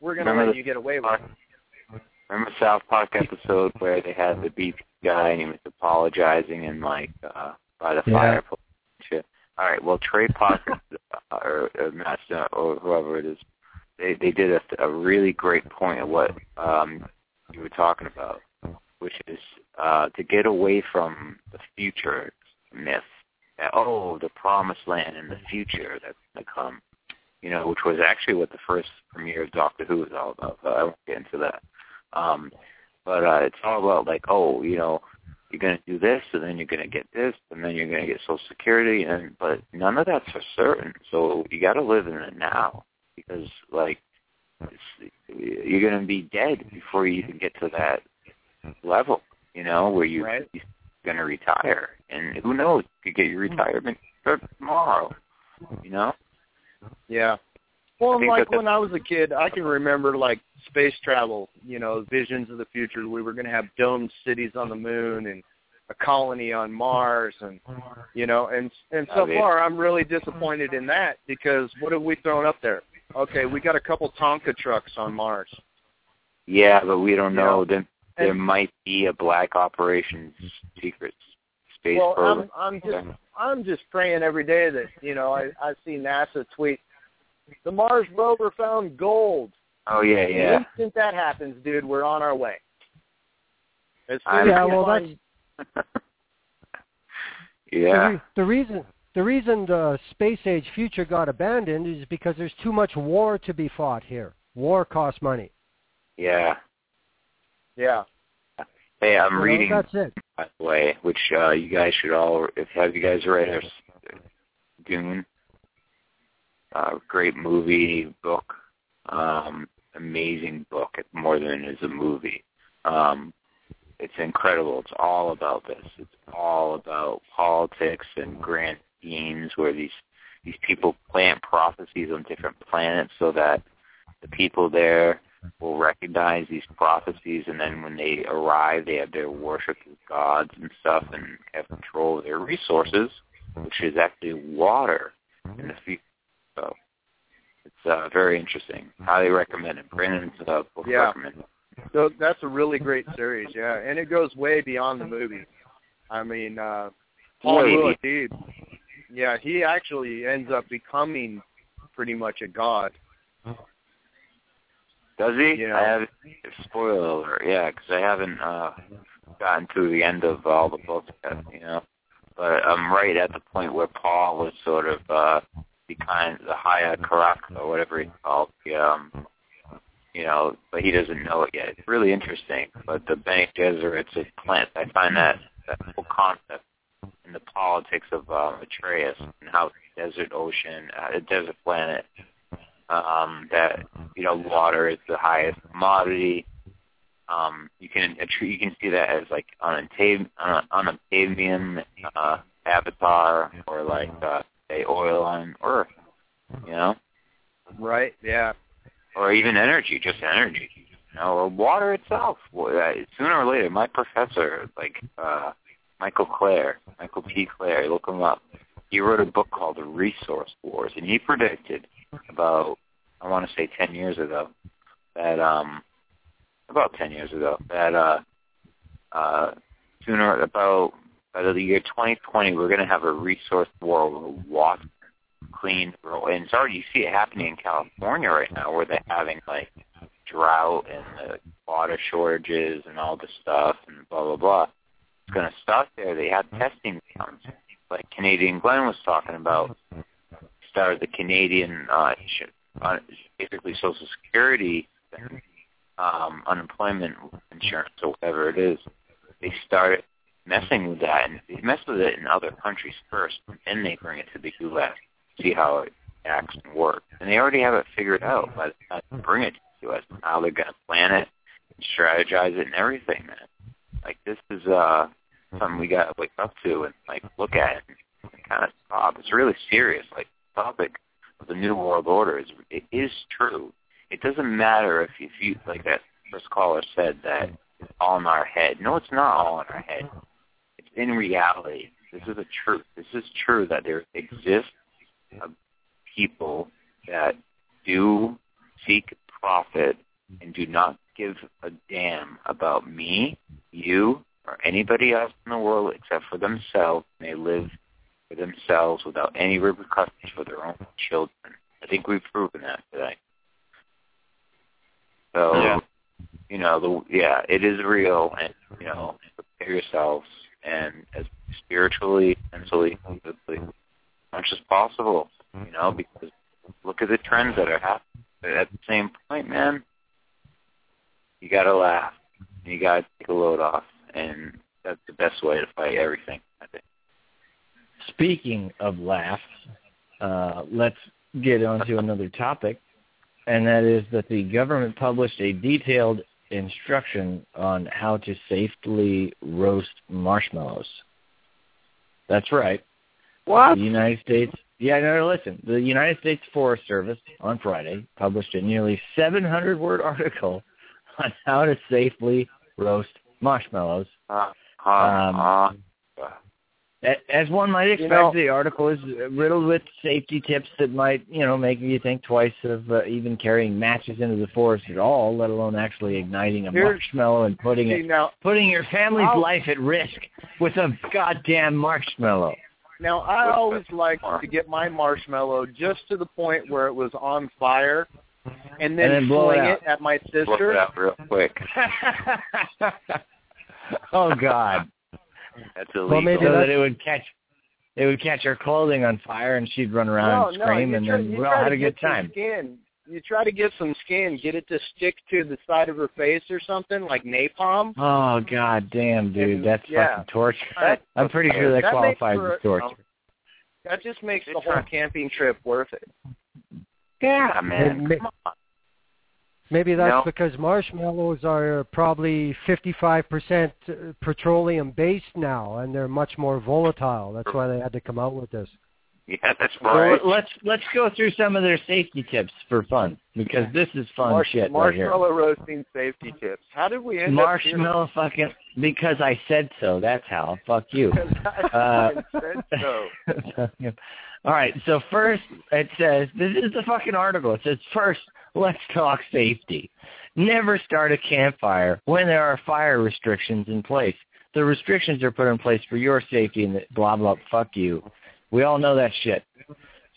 We're going to let you get away with it. Remember the South Park episode where they had the BP guy and he was apologizing and, like, by the fireplace and shit? All right, well, Trey Parker or whoever it is, they did a really great point of what you were talking about, which is to get away from the future myth. The promised land in the future that's going to come, you know, which was actually what the first premiere of Doctor Who was all about. So I won't get into that. But it's all about, like, oh, you know, you're going to do this, and then you're going to get this, and then you're going to get Social Security, but none of that's for certain. So you got to live in it now because, like, you're going to be dead before you even get to that level, you know, where you... Right. Going to retire, and who knows? You could get your retirement tomorrow, you know? Yeah. Well, like when I was a kid, I can remember like space travel, you know, visions of the future. We were going to have domed cities on the moon and a colony on Mars, and you know, and so far I'm really disappointed in that because what have we thrown up there? Okay, we got a couple Tonka trucks on Mars. Yeah, but we don't know them. There might be a black operations secret space program. I'm just praying every day that, you know, I see NASA tweet, the Mars rover found gold. Oh, yeah, yeah. The instant that happens, dude, we're on our way. The reason the space-age future got abandoned is because there's too much war to be fought here. War costs money. Yeah. Yeah. Hey, I'm reading, that's it. By the way, which you guys should all, have you guys read Dune? Great movie, book, amazing book, more than it is a movie. It's incredible. It's all about this. It's all about politics and grand schemes where these people plant prophecies on different planets so that the people there will recognize these prophecies, and then when they arrive, they have their worship of gods and stuff and have control of their resources, which is actually water in the future. So it's very interesting. Highly recommend it. Brandon's book recommend it. So that's a really great series, yeah. And it goes way beyond the movie. I mean, Paul Rudd, yeah, he actually ends up becoming pretty much a god. Does he? You know, I have spoiler alert, yeah, because I haven't gotten to the end of all the books yet, you know. But I'm right at the point where Paul was sort of the Haya Karaka or whatever he's called, you know, but he doesn't know it yet. It's really interesting. But the Bene Gesserit's a plant. I find that whole concept in the politics of Atreus and how desert planet. That, you know, water is the highest commodity. You can see that as like on a Octavian avatar or like say oil on Earth, you know? Right. Yeah. Or or even energy, just energy, you know, or water itself. Sooner or later, my professor, Michael P. Clare, look him up. He wrote a book called The Resource Wars, and he predicted about, 10 years ago, that by the year 2020, we're going to have a resource war over water, clean, and it's already, you see it happening in California right now, where they're having like drought and the water shortages and all this stuff and blah blah blah. It's going to stop there. They have testing grounds, like Canadian Glenn was talking about. Started the Canadian basically Social Security thing, unemployment insurance or whatever it is. They started messing with that, and they mess with it in other countries first, and then they bring it to the U.S. to see how it acts and works. And they already have it figured out by the time they bring it to the U.S. and how they're going to plan it and strategize it and everything, man. Like, this is something we got to wake up to and, like, look at it and kind of stop. It's really serious. Like, the topic of the New World Order is true. It doesn't matter if you, like that first caller said, that it's all in our head. No, it's not all in our head. It's in reality. This is a truth. This is true that there exist people that do seek profit and do not give a damn about me, you, or anybody else in the world except for themselves. And they live for themselves without any repercussions for their own children. I think we've proven that today. So, yeah. You know, it is real, and, you know, prepare yourselves, and as spiritually, mentally, physically, as much as possible, you know, because look at the trends that are happening. But at the same point, man, you got to laugh, you got to take a load off, and that's the best way to fight everything, I think. Speaking of laughs, let's get on to another topic. And that is that the government published a detailed instruction on how to safely roast marshmallows. That's right. What? The United States... Yeah, no, listen. The United States Forest Service on Friday published a nearly 700-word article on how to safely roast marshmallows. As one might expect, the article is riddled with safety tips that might, you know, make you think twice of even carrying matches into the forest at all, let alone actually igniting a marshmallow and putting your family's life at risk with a goddamn marshmallow. Now, I always liked to get my marshmallow just to the point where it was on fire, and then blowing it at my sister. Blow it out real quick. Oh, God. That's illegal. Well, maybe so that it would catch her clothing on fire, and she'd run around and scream, had a good time. You try to get some skin, get it to stick to the side of her face or something, like napalm. Oh, God damn, dude. That's fucking torture. I'm pretty sure that qualifies as torture. That just makes the whole camping trip worth it. Yeah, man. Come on. Maybe that's because marshmallows are probably 55% petroleum-based now, and they're much more volatile. That's why they had to come out with this. Yeah, that's right. So let's go through some of their safety tips for fun, because this is fun shit right here. Marshmallow roasting safety tips. How did we end up here? Fucking, because I said so. That's how. Fuck you. I said so. All right, so first it says, this is the fucking article. It says, first, let's talk safety. Never start a campfire when there are fire restrictions in place. The restrictions are put in place for your safety and blah, blah, fuck you. We all know that shit.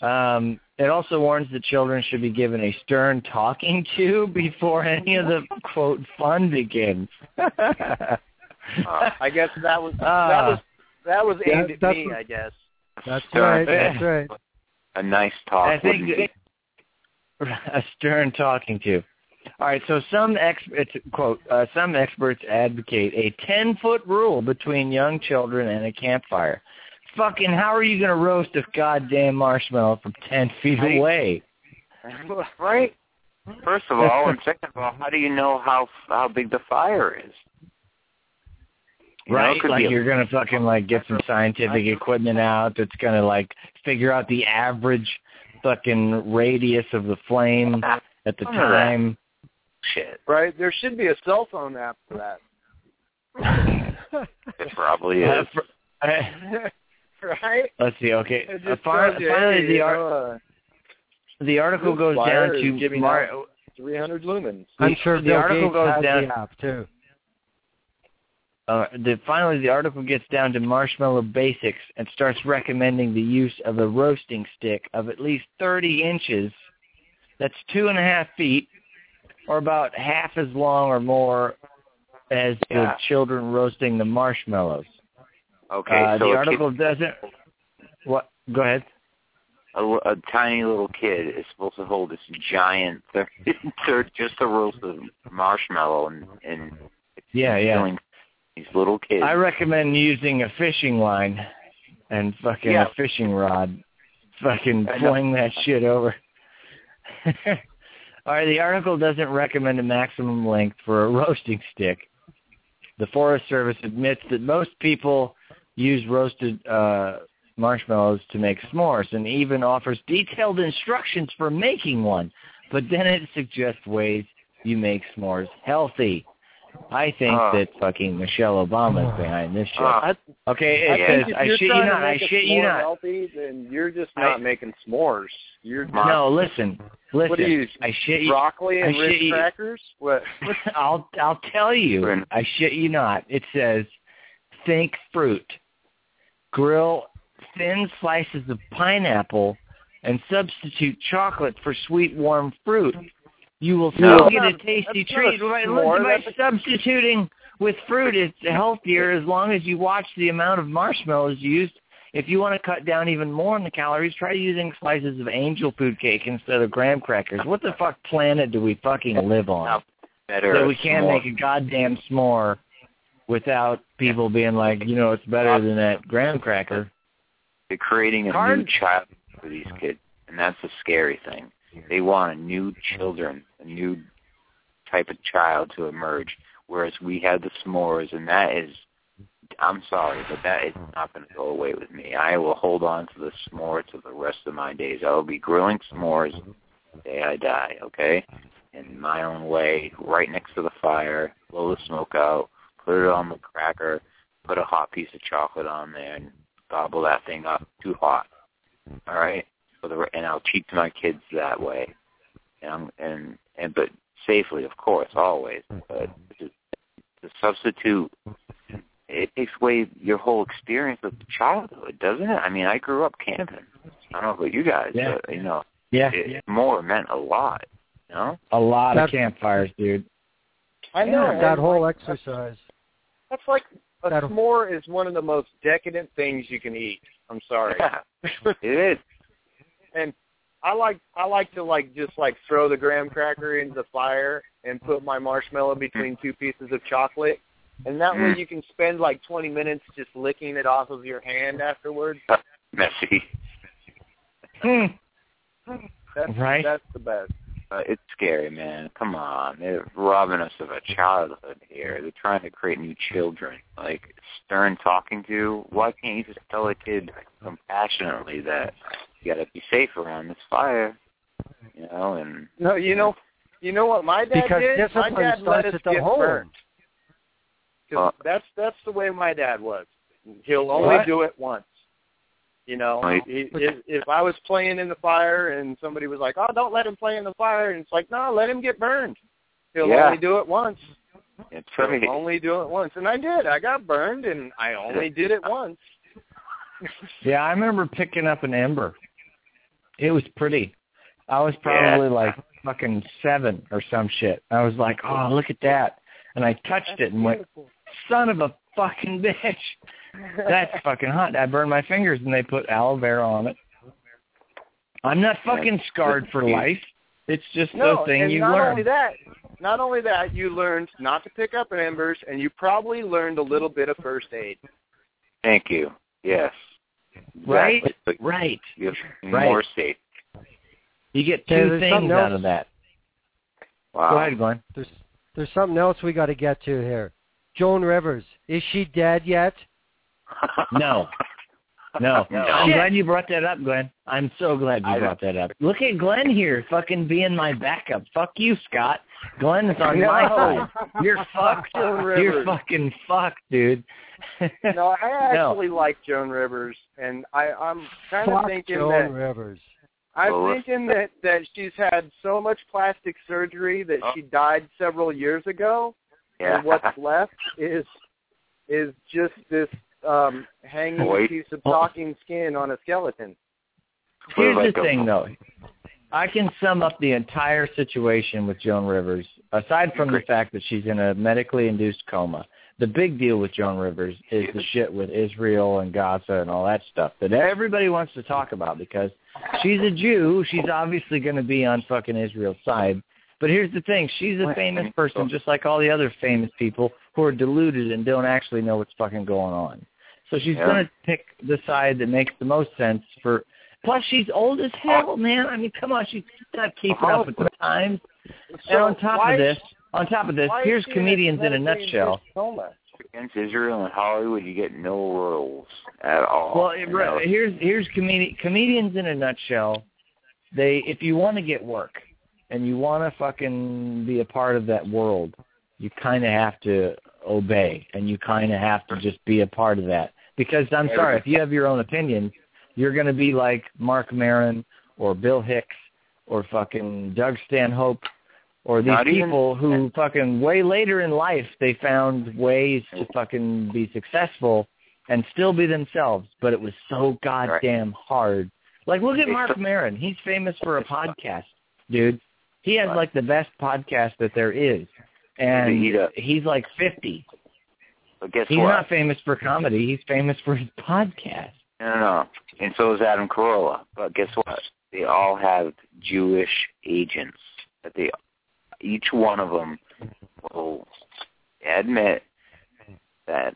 It also warns that children should be given a stern talking to before any of the, quote, fun begins. I guess that was aimed at me, I guess. That's right. That's right. A nice talk. I think a stern talking to. All right. So some experts advocate a 10-foot rule between young children and a campfire. Fucking, how are you going to roast a goddamn marshmallow from 10 feet away? Right. First of all, and second of all, how do you know how big the fire is? Right, like you're going to fucking like get some scientific equipment out that's going to like figure out the average fucking radius of the flame at the time. Shit. Right? There should be a cell phone app for that. It probably is. Right? Let's see. Okay. Finally, the article goes down to 300 lumens. I'm sure the article goes down the app too. Finally, the article gets down to marshmallow basics and starts recommending the use of a roasting stick of at least 30 inches. That's 2.5 feet, or about half as long or more as the children roasting the marshmallows. Okay, so the article doesn't. What? Go ahead. A tiny little kid is supposed to hold this giant, just a roasted marshmallow, and killing these little kids. I recommend using a fishing line and a fishing rod, fling that shit over. All right, the article doesn't recommend a maximum length for a roasting stick. The Forest Service admits that most people use roasted marshmallows to make s'mores and even offers detailed instructions for making one, but then it suggests ways you make s'mores healthy. I think that fucking Michelle Obama is behind this shit. I shit you not. Healthy, then you're just not making s'mores. You're not. No, listen. What do you? I shit you. Broccoli and Ritz crackers. What? I'll tell you. I shit you not. It says, think fruit, grill thin slices of pineapple, and substitute chocolate for sweet warm fruit. You will still get a tasty treat by substituting with fruit. It's healthier as long as you watch the amount of marshmallows used. If you want to cut down even more on the calories, try using slices of angel food cake instead of graham crackers. What the fuck planet do we fucking live on? So we can't make a goddamn s'more without people being like, it's better than that graham cracker. They're creating a new child for these kids, and that's a scary thing. They want a new type of child to emerge, whereas we had the s'mores, and that is, I'm sorry, but that is not going to go away with me. I will hold on to the s'more to the rest of my days. I will be grilling s'mores the day I die, okay? In my own way, right next to the fire, blow the smoke out, put it on the cracker, put a hot piece of chocolate on there, and gobble that thing up too hot, all right? And I'll teach my kids that way, but safely, of course, always. But to substitute, it takes away your whole experience of childhood, doesn't it? I mean, I grew up camping. I don't know about you guys, but more meant a lot. You know, a lot of campfires, dude. I know that whole exercise. That's like a s'more is one of the most decadent things you can eat. I'm sorry, it is. And I like to throw the graham cracker into the fire and put my marshmallow between two pieces of chocolate, and that way you can spend 20 minutes just licking it off of your hand afterwards. Messy. That's the best. It's scary, man. Come on, they're robbing us of a childhood here. They're trying to create new children. Stern talking to. Why can't you just tell a kid compassionately that you got to be safe around this fire? You know what my dad did? My dad let us get burnt. That's the way my dad was. He'll only do it once. If I was playing in the fire and somebody was like, "Oh, don't let him play in the fire," and it's like, "No, let him get burned. He'll only do it once." It's right. He'll only do it once, and I did. I got burned, and I only did it once. Yeah, I remember picking up an ember. It was pretty. I was probably fucking 7 or some shit. I was like, "Oh, look at that!" And I touched it and went, "Son of a fucking bitch." That's fucking hot. I burned my fingers and they put aloe vera on it. I'm not fucking scarred for life. It's just the thing you learn. Not only that, you learned not to pick up embers, and you probably learned a little bit of first aid. Thank you. Yes. Right? Exactly. Right. You're more safe. You get two things out of that. Wow. Go ahead, Glenn. There's something else we got to get to here. Joan Rivers, is she dead yet? No. No. I'm glad you brought that up, Glenn. I'm so glad you brought that up. Look at Glenn here fucking being my backup. Fuck you, Scott. Glenn is on my side. You're fucked. You're fucking fucked, dude. No, I actually like Joan Rivers, and I'm kind of thinking Joan Rivers. I'm thinking that she's had so much plastic surgery that she died several years ago, and what's left is just this hanging piece of talking skin on a skeleton. Here's the thing, though. I can sum up the entire situation with Joan Rivers, aside from the fact that she's in a medically induced coma. The big deal with Joan Rivers is the shit with Israel and Gaza and all that stuff that everybody wants to talk about because she's a Jew. She's obviously going to be on fucking Israel's side. But here's the thing. She's a famous person just like all the other famous people who are deluded and don't actually know what's fucking going on. So she's going to pick the side that makes the most sense for – plus, she's old as hell, man. I mean, come on, she's not keeping up with the times. So and on top of this, here's comedians in a nutshell. Against Israel and Hollywood, you get no roles at all. Well, here's comedians in a nutshell. If you want to get work and you want to fucking be a part of that world, you kind of have to obey and you kind of have to just be a part of that. Because I'm sorry, if you have your own opinion, you're going to be like Mark Maron or Bill Hicks or fucking Doug Stanhope or these people who fucking way later in life they found ways to fucking be successful and still be themselves, but it was so goddamn hard. Like, look at Mark Maron. He's famous for a podcast, dude. He has like the best podcast that there is, and he's like 50. But guess what? He's not famous for comedy. He's famous for his podcast. No. And so is Adam Carolla. But guess what? They all have Jewish agents. That each one of them will admit that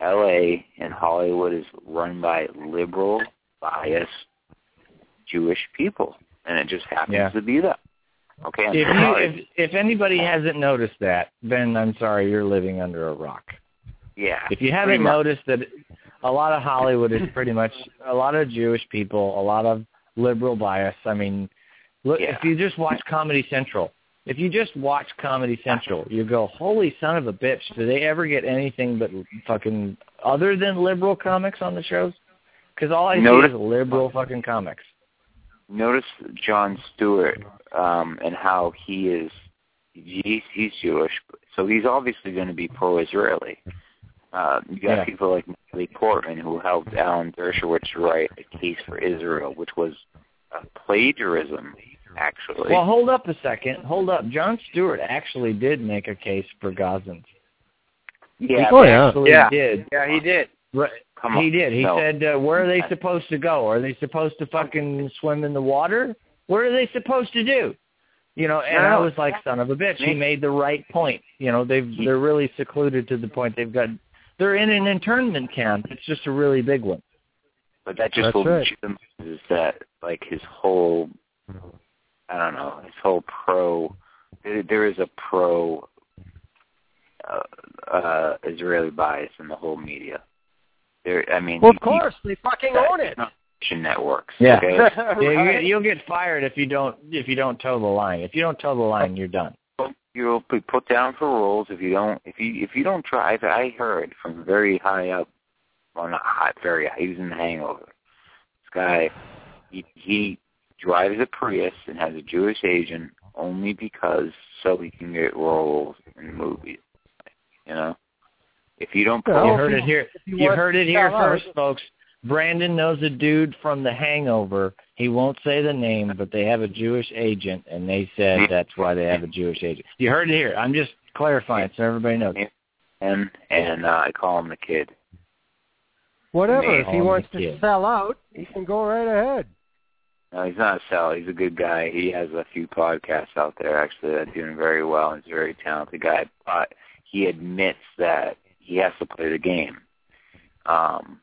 L.A. and Hollywood is run by liberal, biased Jewish people, and it just happens to be that. Okay. If anybody hasn't noticed that, then I'm sorry, you're living under a rock. Yeah. If you haven't noticed that. A lot of Hollywood is pretty much a lot of Jewish people, a lot of liberal bias. I mean, look, if you just watch Comedy Central, you go, holy son of a bitch, do they ever get anything but fucking other than liberal comics on the shows? Because all I see is liberal fucking comics. Notice Jon Stewart and how he is, he's Jewish, so he's obviously going to be pro-Israeli. You got people like Natalie Portman who helped Alan Dershowitz write A Case for Israel, which was a plagiarism, actually. Well, hold up a second. Jon Stewart actually did make a case for Gazans. Yeah, he did. Yeah, he did. Right. He did. He said, where are they supposed to go? Are they supposed to fucking swim in the water? What are they supposed to do? You know, and I was like, son of a bitch. He made the right point. You know, they're really secluded to the point they're in an internment camp. It's just a really big one. But that just is that like his whole, I don't know, his whole pro. There is a pro Israeli bias in the whole media. Well, of course, they fucking own it. Networks. Yeah, okay? You'll get fired if you don't toe the line. If you don't toe the line, you're done. You'll be put down for rules if you don't try. I heard from very high up, well not high, very high. He was in The Hangover. This guy, he drives a Prius and has a Jewish agent only because so he can get roles in movies. You know, if you don't, you heard it here first, folks. Brandon knows a dude from The Hangover. He won't say the name, but they have a Jewish agent, and they said that's why they have a Jewish agent. You heard it here. I'm just clarifying so everybody knows. And I call him the kid. Whatever. If he wants to sell out, he can go right ahead. No, he's not a sell. He's a good guy. He has a few podcasts out there, actually, that are doing very well. He's a very talented guy. But he admits that he has to play the game.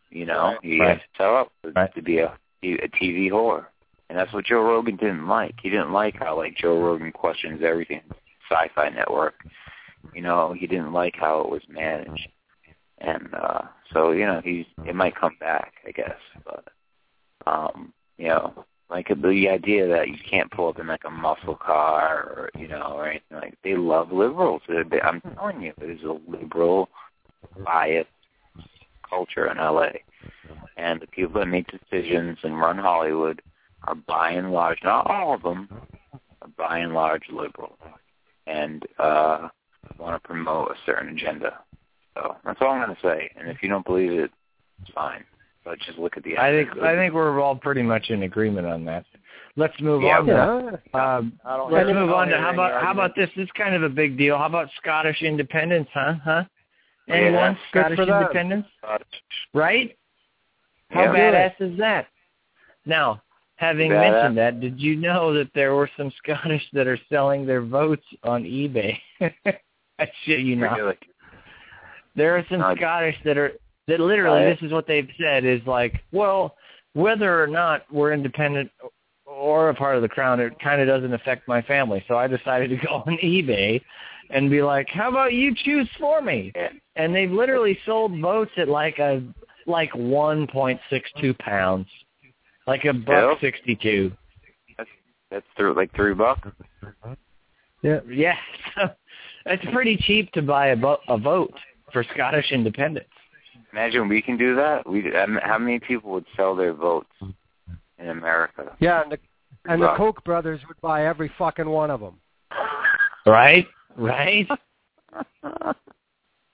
You have to tell up to be a TV whore. And that's what Joe Rogan didn't like. He didn't like how, like, Joe Rogan questions everything, Sci-Fi Network. You know, he didn't like how it was managed. And so, you know, it might come back, I guess. But, you know, like the idea that you can't pull up in like a muscle car or, you know, or anything like that. They love liberals. I'm telling you, there's a liberal bias culture in L.A. And the people that make decisions and run Hollywood are by and large, not all of them, are by and large liberal and want to promote a certain agenda. So that's all I'm going to say. And if you don't believe it, it's fine. But just look at the evidence. I think we're all pretty much in agreement on that. Let's move on. Let's move on to how about this? This is kind of a big deal. How about Scottish independence, huh? Anyone? Yeah, Scottish independence? Right? How badass is that? Now, having mentioned that, did you know that there were some Scottish that are selling their votes on eBay? I shit you not. There are some Scottish that literally this is what they've said is like, well, whether or not we're independent or a part of the crown, it kind of doesn't affect my family. So I decided to go on eBay and be like, how about you choose for me? And they've literally sold votes at like 1.62 pounds, like a $1.62. That's like $3. Yeah. That's pretty cheap to buy a vote for Scottish independence. Imagine we can do that. How many people would sell their votes in America? Yeah, and the Koch brothers would buy every fucking one of them. Right?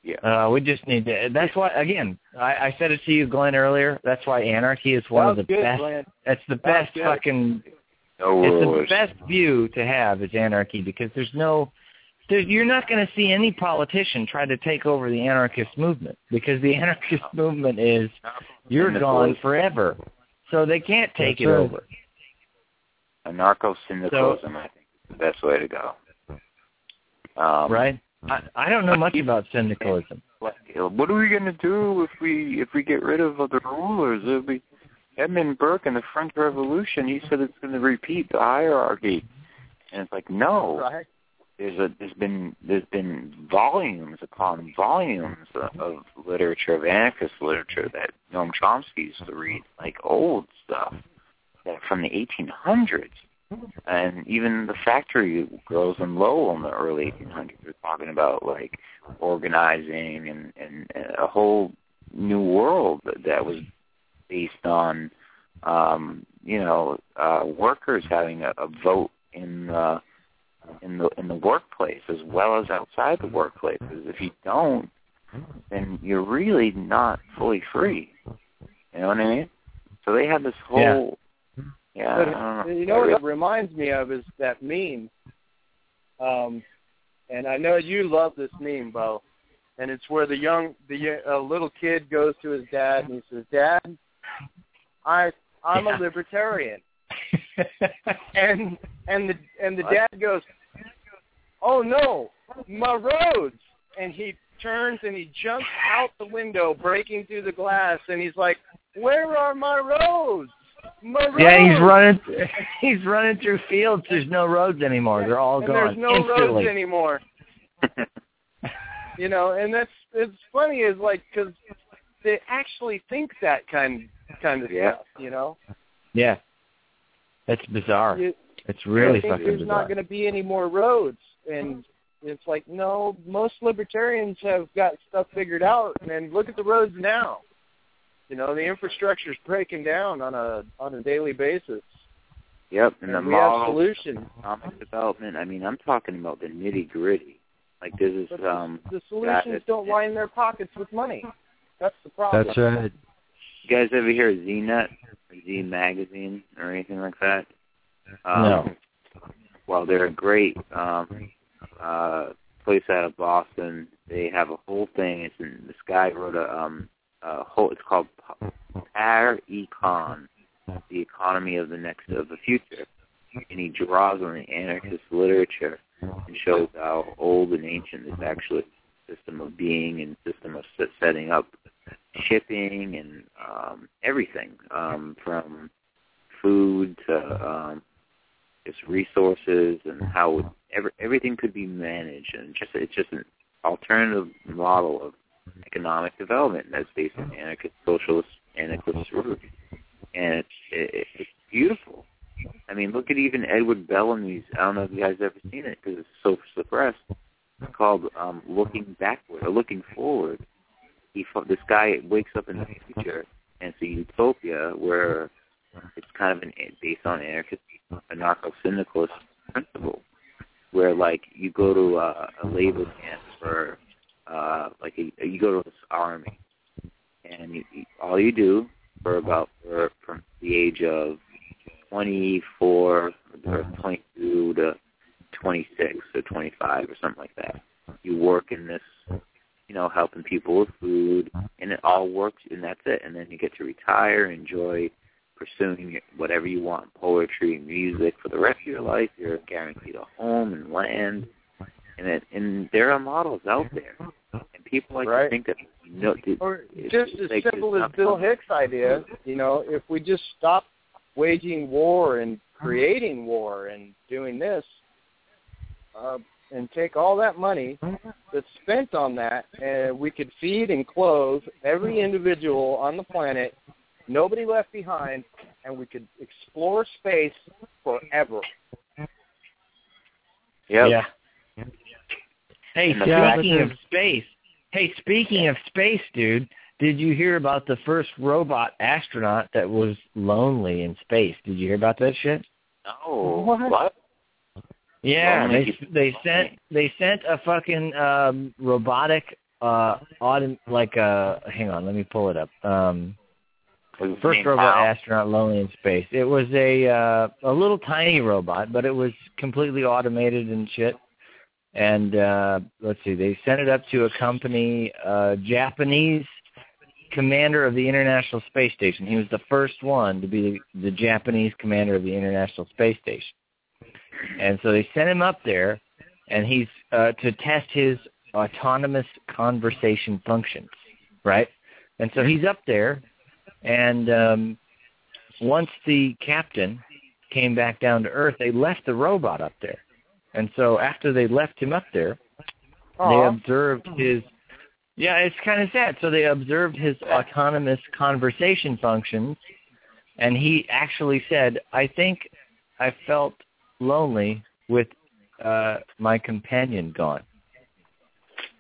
Yeah. We just need to. That's why. Again, I said it to you, Glenn, earlier. That's why anarchy is one of the best. Glenn. That's the best fucking. No it's the best view to have is anarchy because there's no. You're not going to see any politician try to take over the anarchist movement because the anarchist movement is you're gone forever, so they can't take it over. Anarcho-syndicalism, I think, is the best way to go. Right? I don't know much about syndicalism. What are we going to do if we get rid of the rulers? Edmund Burke in the French Revolution, he said it's going to repeat the hierarchy, and it's like no. Right. There's been volumes upon volumes of literature, of anarchist literature that Noam Chomsky used to read, like old stuff that from the 1800s. And even the factory girls in Lowell in the early 1800s were talking about like organizing and a whole new world that was based on, workers having a vote in the workplace as well as outside the workplace. Because if you don't, then you're really not fully free. You know what I mean? So they have this whole... Yeah. You know what it reminds me of is that meme. And I know you love this meme, Bo. And it's where the little kid goes to his dad and he says, Dad, I'm a libertarian. and the dad goes, oh no, my roads! And he turns and he jumps out the window, breaking through the glass, and he's like, where are my roads? My roads! Yeah, he's running through fields. There's no roads anymore. They're all gone. There's no roads anymore. You know, and it's funny is like because they actually think that kind of stuff. You know. Yeah. It's bizarre. It's really fucking bizarre. There's not going to be any more roads. And it's like, no, most libertarians have got stuff figured out. And look at the roads now. You know, the infrastructure's breaking down on a daily basis. Yep. And we have solutions. Economic development. I mean, I'm talking about the nitty-gritty. Like, there's this... the solutions don't line their pockets with money. That's the problem. That's right. You guys ever hear Z-Nut or Z-Magazine or anything like that? No. Well, they're a great place out of Boston. They have a whole thing. It's in, this guy wrote a whole. It's called Par Econ, the economy of the future, and he draws on the anarchist literature and shows how old and ancient is actually the system of being and system of setting up. Shipping and everything from food to just resources and how everything could be managed, and it's just an alternative model of economic development that's based on anarchist, socialist, anarchist roots. And it's beautiful. I mean, look at even Edward Bellamy's, I don't know if you guys have ever seen it because it's so suppressed, it's called Looking Backward or Looking Forward. This guy wakes up in the future and it's a utopia where it's kind of based on anarchist, anarcho-syndicalist principle, where like you go to a labor camp for you go to this army, and all you do from the age of 24 or 22 to 26 or 25 or something like that, you work in this, helping people with food, and it all works, and that's it. And then you get to retire, enjoy pursuing whatever you want, poetry, music, for the rest of your life. You're guaranteed a home and land, and there are models out there, and people like to think that. As simple as Bill Hicks' idea, if we just stop waging war and creating war and doing this, and take all that money that's spent on that, and we could feed and clothe every individual on the planet, nobody left behind, and we could explore space forever. Yep. Yeah. Hey, speaking of space, dude, did you hear about the first robot astronaut that was lonely in space? Did you hear about that shit? No. What? Yeah, they sent a fucking robotic hang on, let me pull it up. First robot astronaut lonely in space. It was a little tiny robot, but it was completely automated and shit. And let's see, they sent it up to accompany a Japanese commander of the International Space Station. He was the first one to be the Japanese commander of the International Space Station. And so they sent him up there, and he's to test his autonomous conversation functions, right? And so he's up there, and once the captain came back down to Earth, they left the robot up there. And so after they left him up there, they observed his... Yeah, it's kind of sad. So they observed his autonomous conversation functions, and he actually said, I think I felt lonely with my companion gone.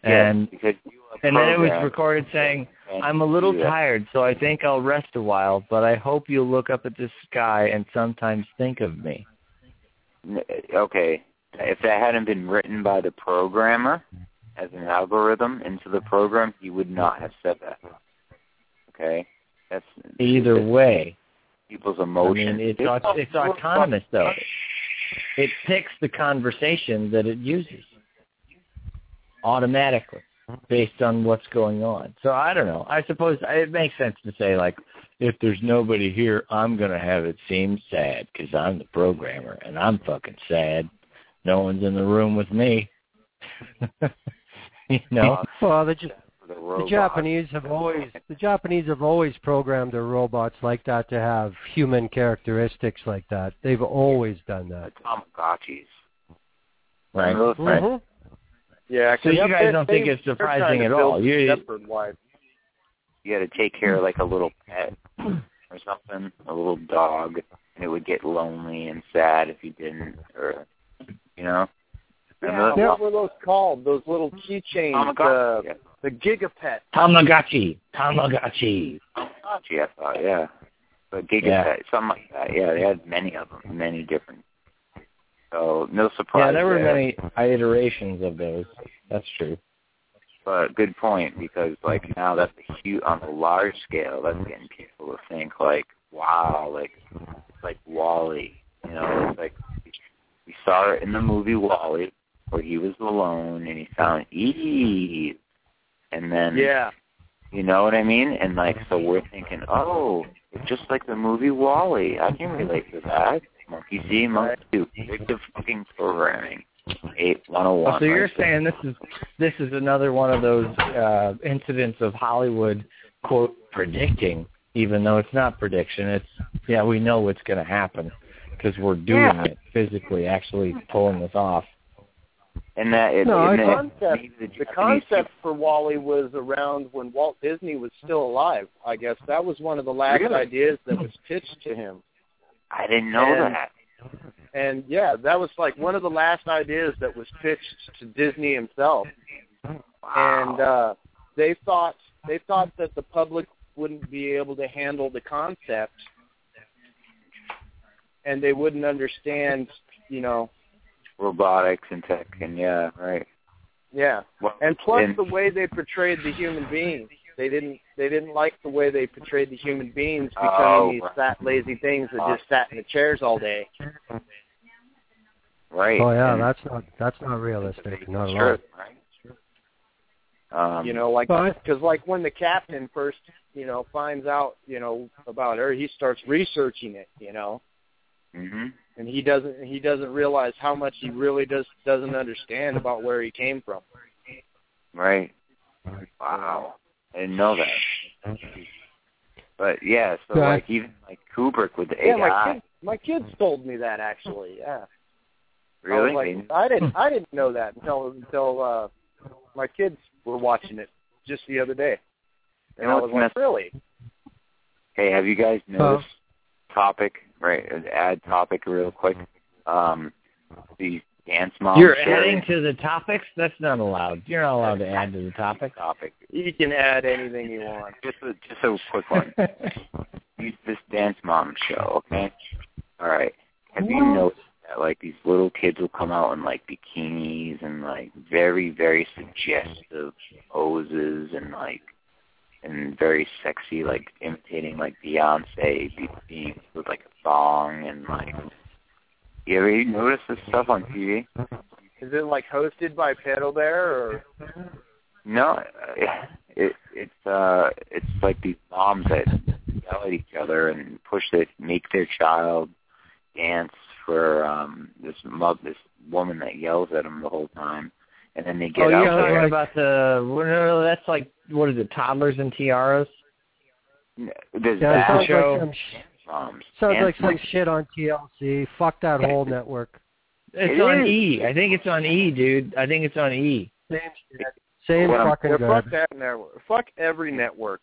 And then it was recorded saying, I'm a little tired, so I think I'll rest a while, but I hope you'll look up at the sky and sometimes think of me. Okay. If that hadn't been written by the programmer as an algorithm into the program, he would not have said that. Okay? That's either way. People's emotions. I mean, it's autonomous, though. It picks the conversation that it uses automatically based on what's going on. So I don't know. I suppose it makes sense to say, like, if there's nobody here, I'm going to have it seem sad because I'm the programmer and I'm fucking sad. No one's in the room with me. Well, the Japanese have always programmed their robots like that to have human characteristics like that. They've always done that. Tamagotchis. Right. Mm-hmm. Yeah. So you guys don't think it's surprising at all? You had to take care of like a little pet or something, a little dog, and it would get lonely and sad if you didn't, or... Yeah, what were those called? Those little keychains, the Gigapet. Tamagotchi, I thought, yeah. The Gigapet, something like that. Yeah, they had many of them, many different. So, no surprise. Yeah, there were many iterations of those. That's true. But good point, because like now that's on a large scale, that's getting people to think like, wow, like it's like Wall-E, it's like. We saw it in the movie Wall-E, where he was alone and he found Eve, and then you know what I mean. And like, so we're thinking, oh, it's just like the movie Wall-E. I can relate to that. Monkey see, monkey do. Predictive fucking programming. 101. So you're saying this is another one of those incidents of Hollywood quote predicting, even though it's not prediction. It's we know what's going to happen. Because we're doing it physically, actually pulling this off. And that it, no, the concept for Wall-E was around when Walt Disney was still alive, I guess. That was one of the last ideas that was pitched to him. I didn't know that. And, yeah, that was like one of the last ideas that was pitched to Disney himself. Wow. And they thought that the public wouldn't be able to handle the concept, and they wouldn't understand, you know, robotics and tech, and yeah, right. Yeah, and plus the way they portrayed the human beings, they didn't like the way they portrayed the human beings becoming these fat, lazy things that just sat in the chairs all day. Right. Oh yeah, and that's not realistic. Not at all. Right. You know, like, because like when the captain first, you know, finds out, you know, about her, he starts researching it, you know. Mm-hmm. And he doesn't realize how much he really doesn't understand about where he came from. Right. Wow. I didn't know that. But yeah, so like even like Kubrick with the AI. Yeah, my kids told me that actually. Yeah. Really? I didn't know that until my kids were watching it just the other day. And I was like, really? Hey, have you guys noticed topic? Right, add topic real quick. These dance moms. You're adding to the topics? That's not allowed. You're not allowed to add to the topic. You can add anything you want. Just a quick one. This dance mom show, okay? All right. Have you noticed that like these little kids will come out in like bikinis and like very, very suggestive poses and like. And very sexy, like imitating like Beyonce being with like a thong and like. You ever notice this stuff on TV? Is it like hosted by Pedal Bear or? No, it's like these moms that yell at each other and make their child dance for this woman that yells at them the whole time. And then they get out there. Oh, you're talking about that's like, what is it, Toddlers and Tiaras? No, there's that show. Like sounds like some shit on TLC. Fuck that whole network. It's on E. I think it's on E, dude. Same fucking garbage. Fuck that network. Fuck every network.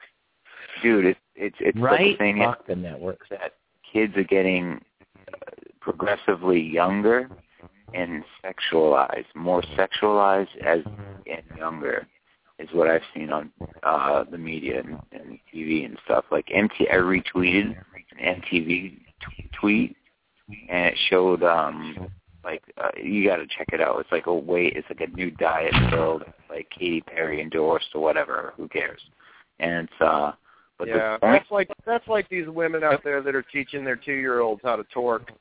Dude, it's right? Like fuck the networks. That kids are getting progressively younger. And more sexualized as and younger is what I've seen on the media and TV and stuff. Like MTV, I retweeted an MTV tweet, and it showed you got to check it out. It's like it's like a new diet pill, like Katy Perry endorsed or whatever. Who cares? And it's that's like these women out there that are teaching their 2-year-olds how to torque.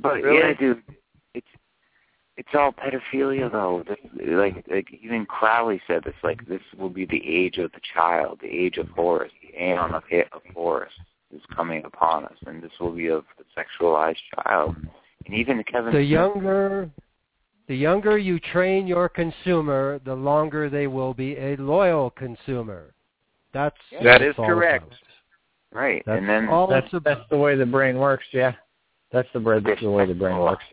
But really? Yeah, dude. It's all pedophilia, though. Like even Crowley said this. Like this will be the age of the child, the age of Horus, the aeon of Horus is coming upon us, and this will be of the sexualized child. And even Kevin. The younger you train your consumer, the longer they will be a loyal consumer. That is correct. About. Right, that's and then that's the way the brain works. Yeah, that's the way the brain works.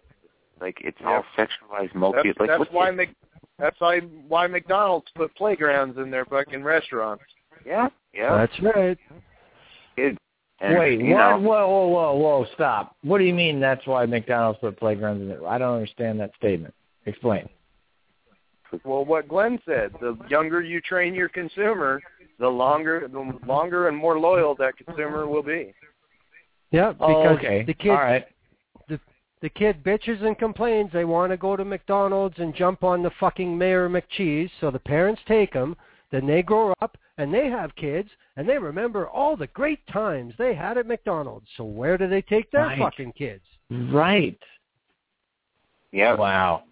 Like it's all sexualized multi. That's why McDonald's put playgrounds in their fucking restaurants. Yeah. That's right. Wait, what? Whoa! Stop. What do you mean? That's why McDonald's put playgrounds in it. I don't understand that statement. Explain. Well, what Glenn said: the younger you train your consumer, the longer and more loyal that consumer will be. Yeah. The kids. All right. The kid bitches and complains they want to go to McDonald's and jump on the fucking Mayor McCheese, so the parents take them, then they grow up, and they have kids, and they remember all the great times they had at McDonald's. So where do they take their fucking kids? Right. Yeah. Wow.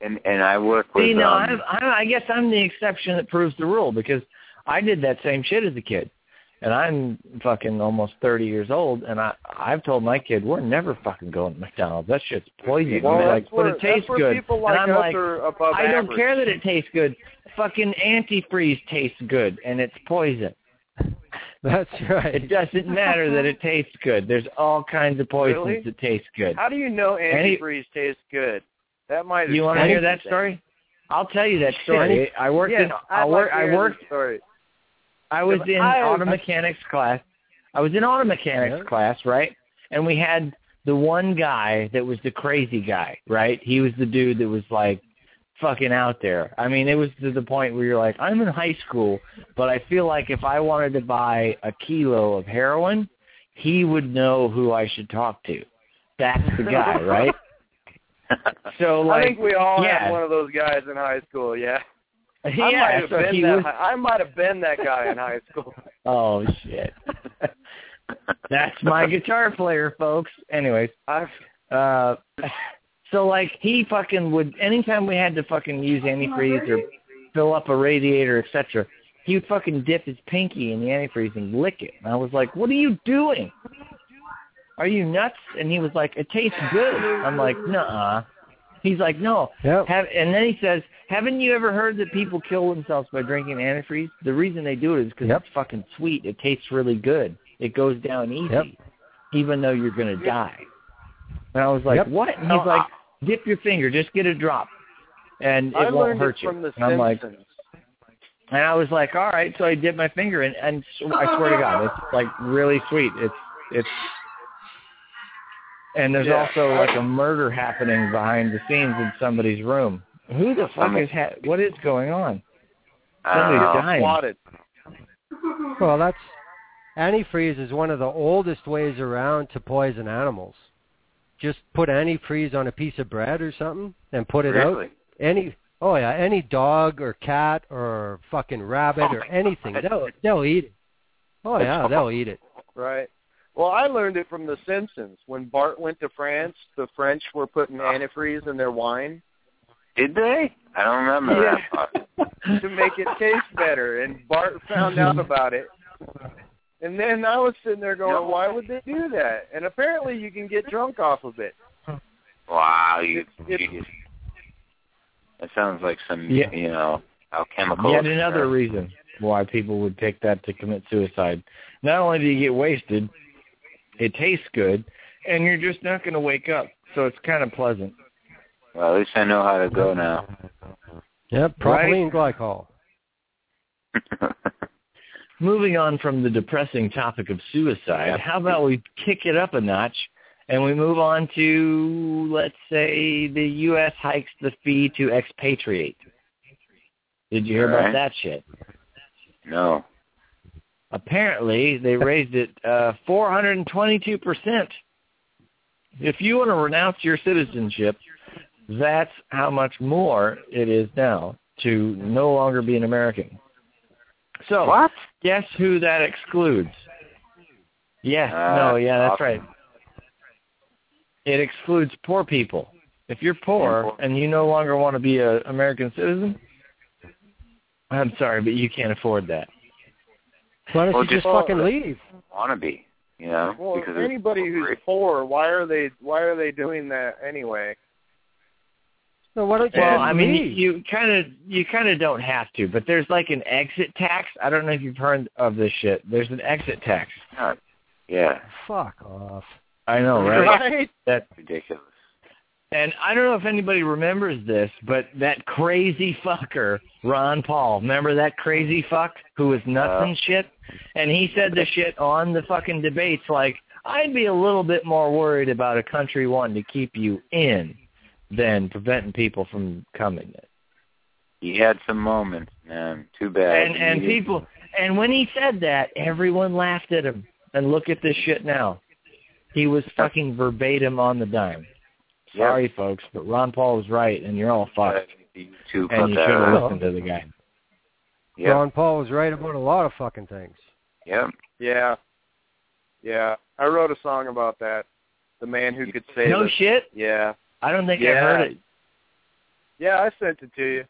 And I work with... I guess I'm the exception that proves the rule, because I did that same shit as a kid. And I'm fucking almost 30 years old, and I've told my kid, we're never fucking going to McDonald's. That shit's poison. But it tastes good. And I'm like, I don't care that it tastes good. Fucking antifreeze tastes good, and it's poison. That's right. It doesn't matter that it tastes good. There's all kinds of poisons that taste good. How do you know antifreeze tastes good? That might. You want to hear that story? I'll tell you that story. Shit. I worked. I was in auto mechanics class. I was in auto mechanics class, right? And we had the one guy that was the crazy guy, right? He was the dude that was like fucking out there. I mean, it was to the point where you're like, I'm in high school, but I feel like if I wanted to buy a kilo of heroin, he would know who I should talk to. That's the guy, right? So, like, I think we all had one of those guys in high school, I might have been that guy in high school. Oh, shit. That's my guitar player, folks. Anyways. So, like, he fucking would, anytime we had to fucking use antifreeze or fill up a radiator, etc., he would fucking dip his pinky in the antifreeze and lick it. And I was like, what are you doing? Are you nuts? And he was like, it tastes good. I'm like, nuh-uh. He's like, no. Yep. And then he says, haven't you ever heard that people kill themselves by drinking antifreeze? The reason they do it is because it's fucking sweet. It tastes really good. It goes down easy, even though you're going to die. And I was like, what? And he's like, dip your finger. Just get a drop, and it won't hurt you. And I'm like, and I was like, all right. So I dipped my finger in, and I swear to God, it's like really sweet. It's. And there's also like a murder happening behind the scenes in somebody's room. Who the fuck is what is going on? Somebody's dying. Plotted. Well, that's antifreeze is one of the oldest ways around to poison animals. Just put antifreeze on a piece of bread or something and put it out. Any dog or cat or fucking rabbit or anything, they'll eat it. Oh yeah, they'll eat it. Right. Well, I learned it from The Simpsons. When Bart went to France, the French were putting antifreeze in their wine. Did they? I don't remember that part. To make it taste better, and Bart found out about it. And then I was sitting there going, why would they do that? And apparently you can get drunk off of it. Wow. That sounds like some, alchemical. Yet another reason why people would take that to commit suicide. Not only do you get wasted, it tastes good, and you're just not going to wake up, so it's kind of pleasant. Well, at least I know how to go now. Yep, propylene glycol. Moving on from the depressing topic of suicide, how about we kick it up a notch, and we move on to, let's say, the U.S. hikes the fee to expatriate. Did you hear about that shit? No. Apparently, they raised it 422%. If you want to renounce your citizenship, that's how much more it is now to no longer be an American. So, what? Guess who that excludes? That's right. It excludes poor people. If you're poor and you no longer want to be an American citizen, I'm sorry, but you can't afford that. Why don't you just fucking leave? Want to be, you know? Well, anybody who's poor, why are they doing that anyway? So why don't you? Well, I mean, you kind of don't have to, but there's like an exit tax. I don't know if you've heard of this shit. There's an exit tax. Yeah. Fuck off. I know, right? That's ridiculous. And I don't know if anybody remembers this, but that crazy fucker, Ron Paul, remember that crazy fuck who was nuts and shit? And he said the shit on the fucking debates, like, I'd be a little bit more worried about a country wanting to keep you in than preventing people from coming in. He had some moments, man. Too bad. And people, and when he said that, everyone laughed at him. And look at this shit now. He was fucking verbatim on the dime. Sorry, folks, but Ron Paul was right, and you're all fucked. And you should have listened to the guy. Yep. Ron Paul was right about a lot of fucking things. Yeah. Yeah. Yeah. I wrote a song about that. The man who could save us. No shit? Yeah. I don't think I heard it. Yeah, I sent it to you.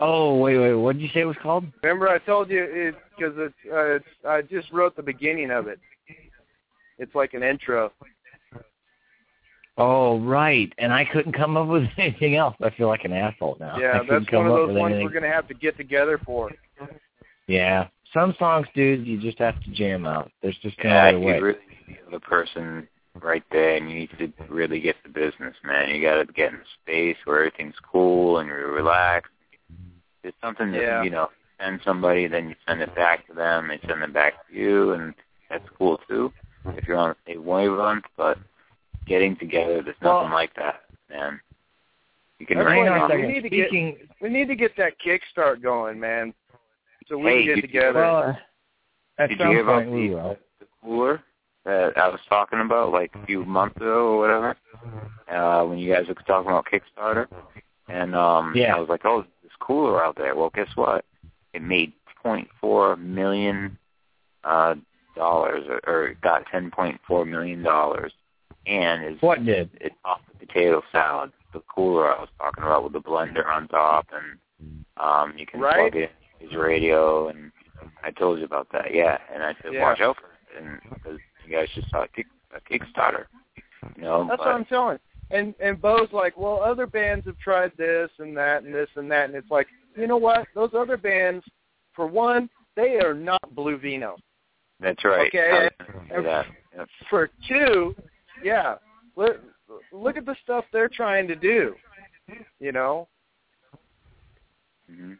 Oh, wait. What did you say it was called? Remember, I told you, because I just wrote the beginning of it. It's like an intro. Oh, right. And I couldn't come up with anything else. I feel like an asshole now. Yeah, that's one of those ones we're going to have to get together for. Yeah. Some songs, dude, you just have to jam out. There's just no other way. You really need the other person right there, and you need to really get to business, man. You got to get in a space where everything's cool and you're relaxed. It's something that, you know, send somebody, then you send it back to them, they send it back to you, and that's cool, too, if you're on a wavelength, but getting together, there's nothing like that, man. You can we need to get that kickstart going, man, so we can get together. Did you hear about the cooler that I was talking about, like, a few months ago or whatever, when you guys were talking about Kickstarter? And I was like, oh, there's cooler out there. Well, guess what? It made $0.4 million or got $10.4 million, and it's off the potato salad, the cooler I was talking about with the blender on top, and you can plug it in his radio, and I told you about that, and I said, watch out for it, because you guys just saw a Kickstarter. You know, That's what I'm telling. And Bo's like, well, other bands have tried this and that and this and that, and it's like, you know what? Those other bands, for one, they are not Blue Vino. That's right. Okay. For two, look at the stuff they're trying to do. You know,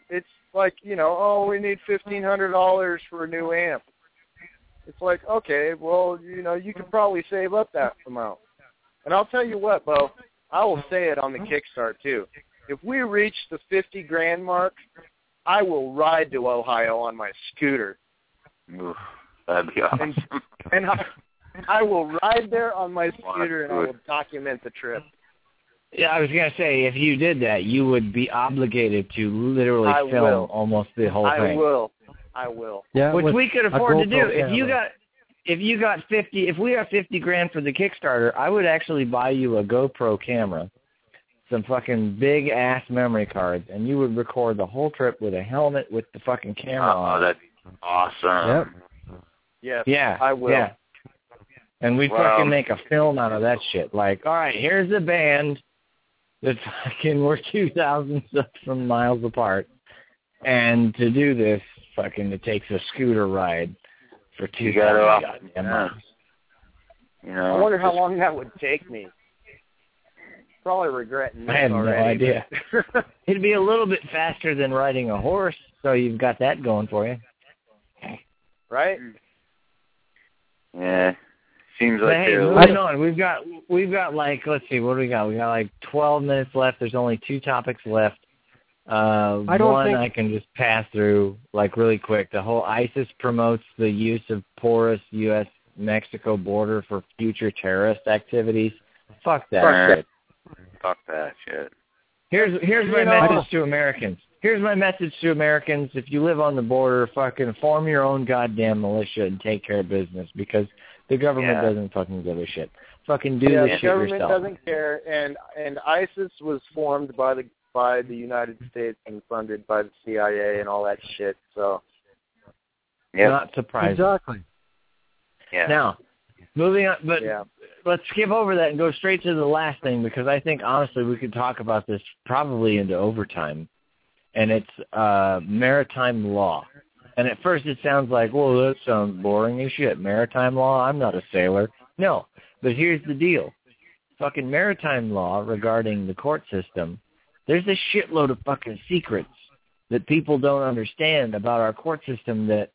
it's like, you know, we need $1,500 for a new amp. It's like, okay, well, you know, you could probably save up that amount. And I'll tell you what, Bo, I will say it on the Kickstart too. If we reach the $50,000 mark, I will ride to Ohio on my scooter. Oof, that'd be awesome. And I will ride there on my scooter, and I will document the trip. Yeah, I was going to say, if you did that, you would be obligated to literally film almost the whole thing. I will. Yeah, which we could afford to do. If we got $50,000 for the Kickstarter, I would actually buy you a GoPro camera, some fucking big-ass memory cards, and you would record the whole trip with a helmet with the fucking camera on. Oh, that'd be awesome. Yep. Yes, I will. Yeah. And we fucking make a film out of that shit. Like, all right, here's the band that fucking we're 2,000 miles apart. And to do this, fucking, it takes a scooter ride for 2,000 goddamn miles. You know, I wonder how long that would take me. Probably regretting that. I have no idea. It'd be a little bit faster than riding a horse, so you've got that going for you. Right? Yeah. Seems like moving on. We've got like, let's see, what do we got? We got like 12 minutes left. There's only 2 topics left. I can just pass through like really quick. The whole ISIS promotes the use of porous U.S.-Mexico border for future terrorist activities. Fuck that shit. Here's my message to Americans. If you live on the border, fucking form your own goddamn militia and take care of business, because the government doesn't fucking give a shit. Fucking do this shit yourself. The government doesn't care, and ISIS was formed by the United States and funded by the CIA and all that shit. So, not surprising. Exactly. Yeah. Now, moving on, but let's skip over that and go straight to the last thing, because I think honestly we could talk about this probably into overtime, and it's maritime law. And at first it sounds like, well, that sounds boring as shit. Maritime law? I'm not a sailor. No, but here's the deal. Fucking maritime law regarding the court system, there's a shitload of fucking secrets that people don't understand about our court system that...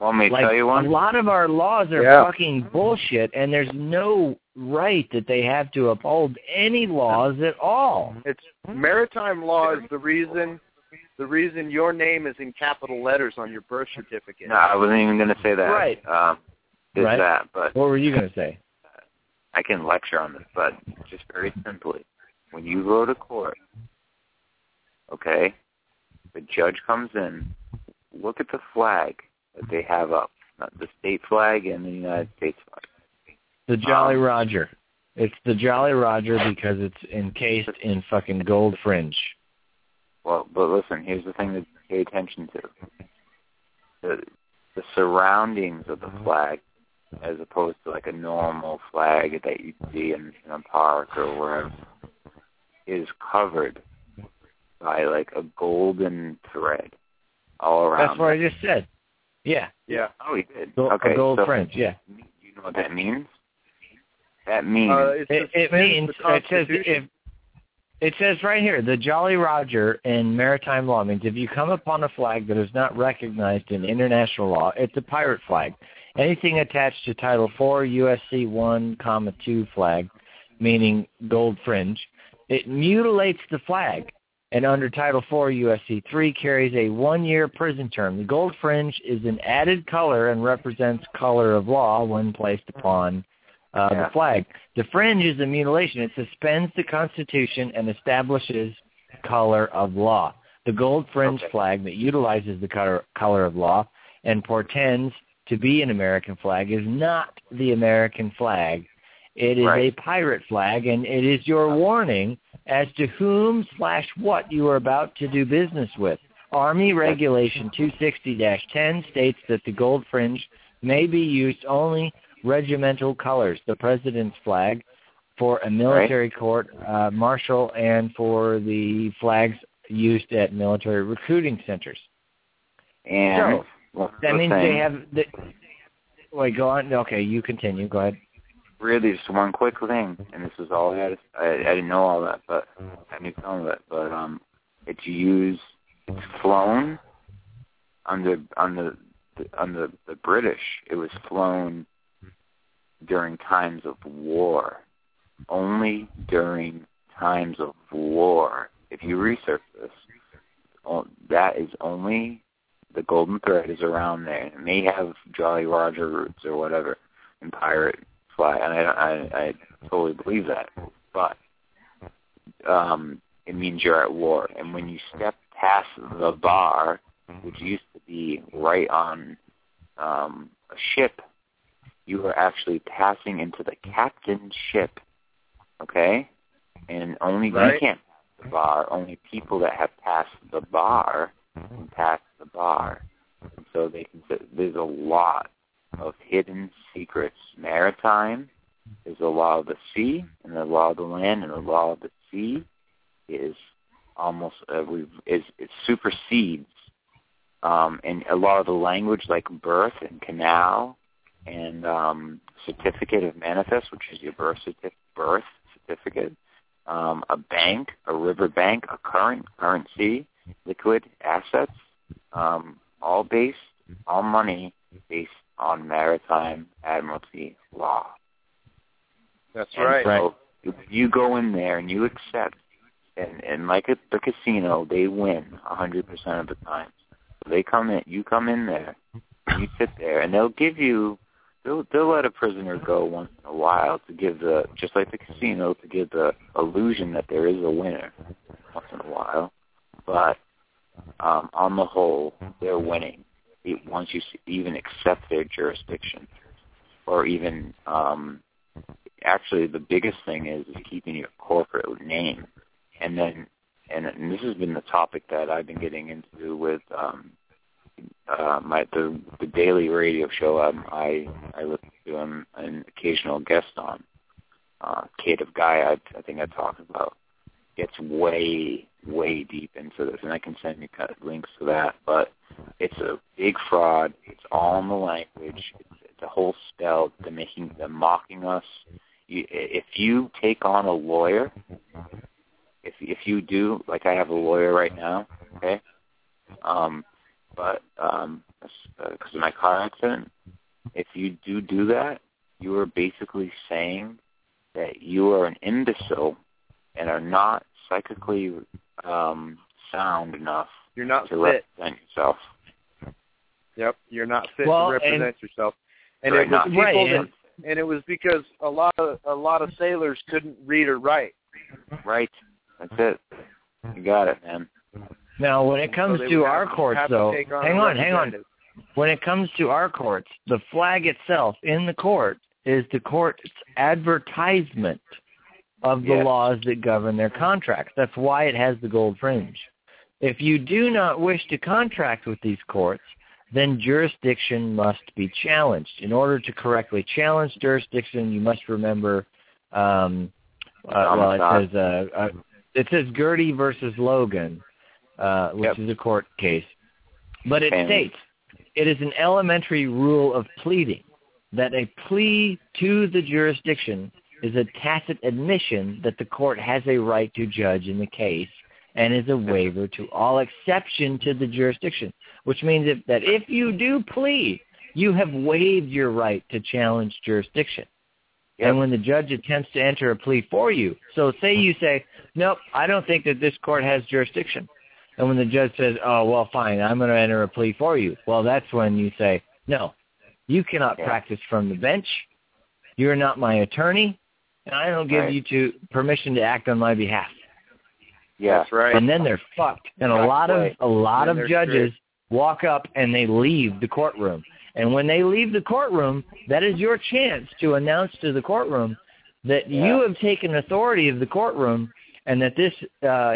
Want me to tell you one? A lot of our laws are fucking bullshit, and there's no right that they have to uphold any laws at all. It's maritime law is the reason... The reason your name is in capital letters on your birth certificate. No, I wasn't even going to say that. Right. But what were you going to say? I can lecture on this, but just very simply, when you go to court, okay, the judge comes in, look at the flag that they have up, the state flag and the United States flag. The Jolly Roger. It's the Jolly Roger because it's encased in fucking gold fringe. Well, but listen, here's the thing to pay attention to. The surroundings of the flag, as opposed to like a normal flag that you'd see in a park or wherever, is covered by like a golden thread all around. That's what I just said. Yeah. Oh, you did. A gold fringe, You know what that means? that mean? It says right here, the Jolly Roger in maritime law means if you come upon a flag that is not recognized in international law, it's a pirate flag. Anything attached to Title IV, USC 1,2 flag, meaning gold fringe, it mutilates the flag. And under Title IV, USC 3 carries a 1-year prison term. The gold fringe is an added color and represents color of law when placed upon the flag. The fringe is a mutilation. It suspends the Constitution and establishes color of law. The gold fringe flag that utilizes the color of law and portends to be an American flag is not the American flag. It is a pirate flag, and it is your warning as to whom/what you are about to do business with. Army Regulation 260-10 states that the gold fringe may be used only regimental colors, the president's flag, for a military court martial, and for the flags used at military recruiting centers. And so that means they have... Wait, go on. Okay, you continue. Go ahead. Really, just one quick thing, and this is all I had. I didn't know all that, but I knew some of it. But it's used, it's flown under the British. It was flown during times of war, only during times of war. If you research this, that is only the golden thread is around there. It may have Jolly Roger roots or whatever, and pirate. And I totally believe that, but it means you're at war. And when you step past the bar, which used to be right on a ship, you are actually passing into the captain's ship, okay? And only you can't pass the bar. Only people that have passed the bar can pass the bar. And so there's a lot of hidden secrets. Maritime is the law of the sea, and the law of the land, and the law of the sea is almost it supersedes. And a lot of the language like birth and canal and certificate of manifest, which is your birth certificate, a bank, a river bank, a currency, liquid assets, all money based on maritime admiralty law. That's right. So if you go in there and you accept, and like at the casino, they win 100% of the time. So you come in there, and you sit there, and they'll let a prisoner go once in a while to give, just like the casino, the illusion that there is a winner once in a while. But on the whole, they're winning. Once you even accept their jurisdiction, or even actually the biggest thing is keeping your corporate name. And then, and this has been the topic that I've been getting into with the daily radio show I listen to. I'm an occasional guest on Kate of Gaia. I think I talked about gets way deep into this, and I can send you links to that. But it's a big fraud. It's all in the language. It's a whole spell. They're mocking us. If you take on a lawyer, if you do, like I have a lawyer right now, okay? But because of my car accident, if you do that, you are basically saying that you are an imbecile and are not psychically sound enough. You're not to represent yourself. Yep, you're not fit to represent yourself. And it was and it was because a lot of sailors couldn't read or write. Right. That's it. You got it, man. Now, when it comes to our courts, though, hang on. When it comes to our courts, the flag itself in the court is the court's advertisement of the laws that govern their contracts. That's why it has the gold fringe. If you do not wish to contract with these courts, then jurisdiction must be challenged. In order to correctly challenge jurisdiction, you must remember, it says Gertie versus Logan, which is a court case. But it states, it is an elementary rule of pleading that a plea to the jurisdiction is a tacit admission that the court has a right to judge in the case and is a waiver to all exception to the jurisdiction, which means that if you do plead, you have waived your right to challenge jurisdiction. And when the judge attempts to enter a plea for you, so say you say, nope, I don't think that this court has jurisdiction. And when the judge says, oh, well, fine, I'm going to enter a plea for you. Well, that's when you say, no, you cannot practice from the bench. You're not my attorney, and I don't give you permission to act on my behalf. Yeah, that's right. And then they're fucked. And a lot of judges walk up and they leave the courtroom. And when they leave the courtroom, that is your chance to announce to the courtroom that you have taken authority of the courtroom and that this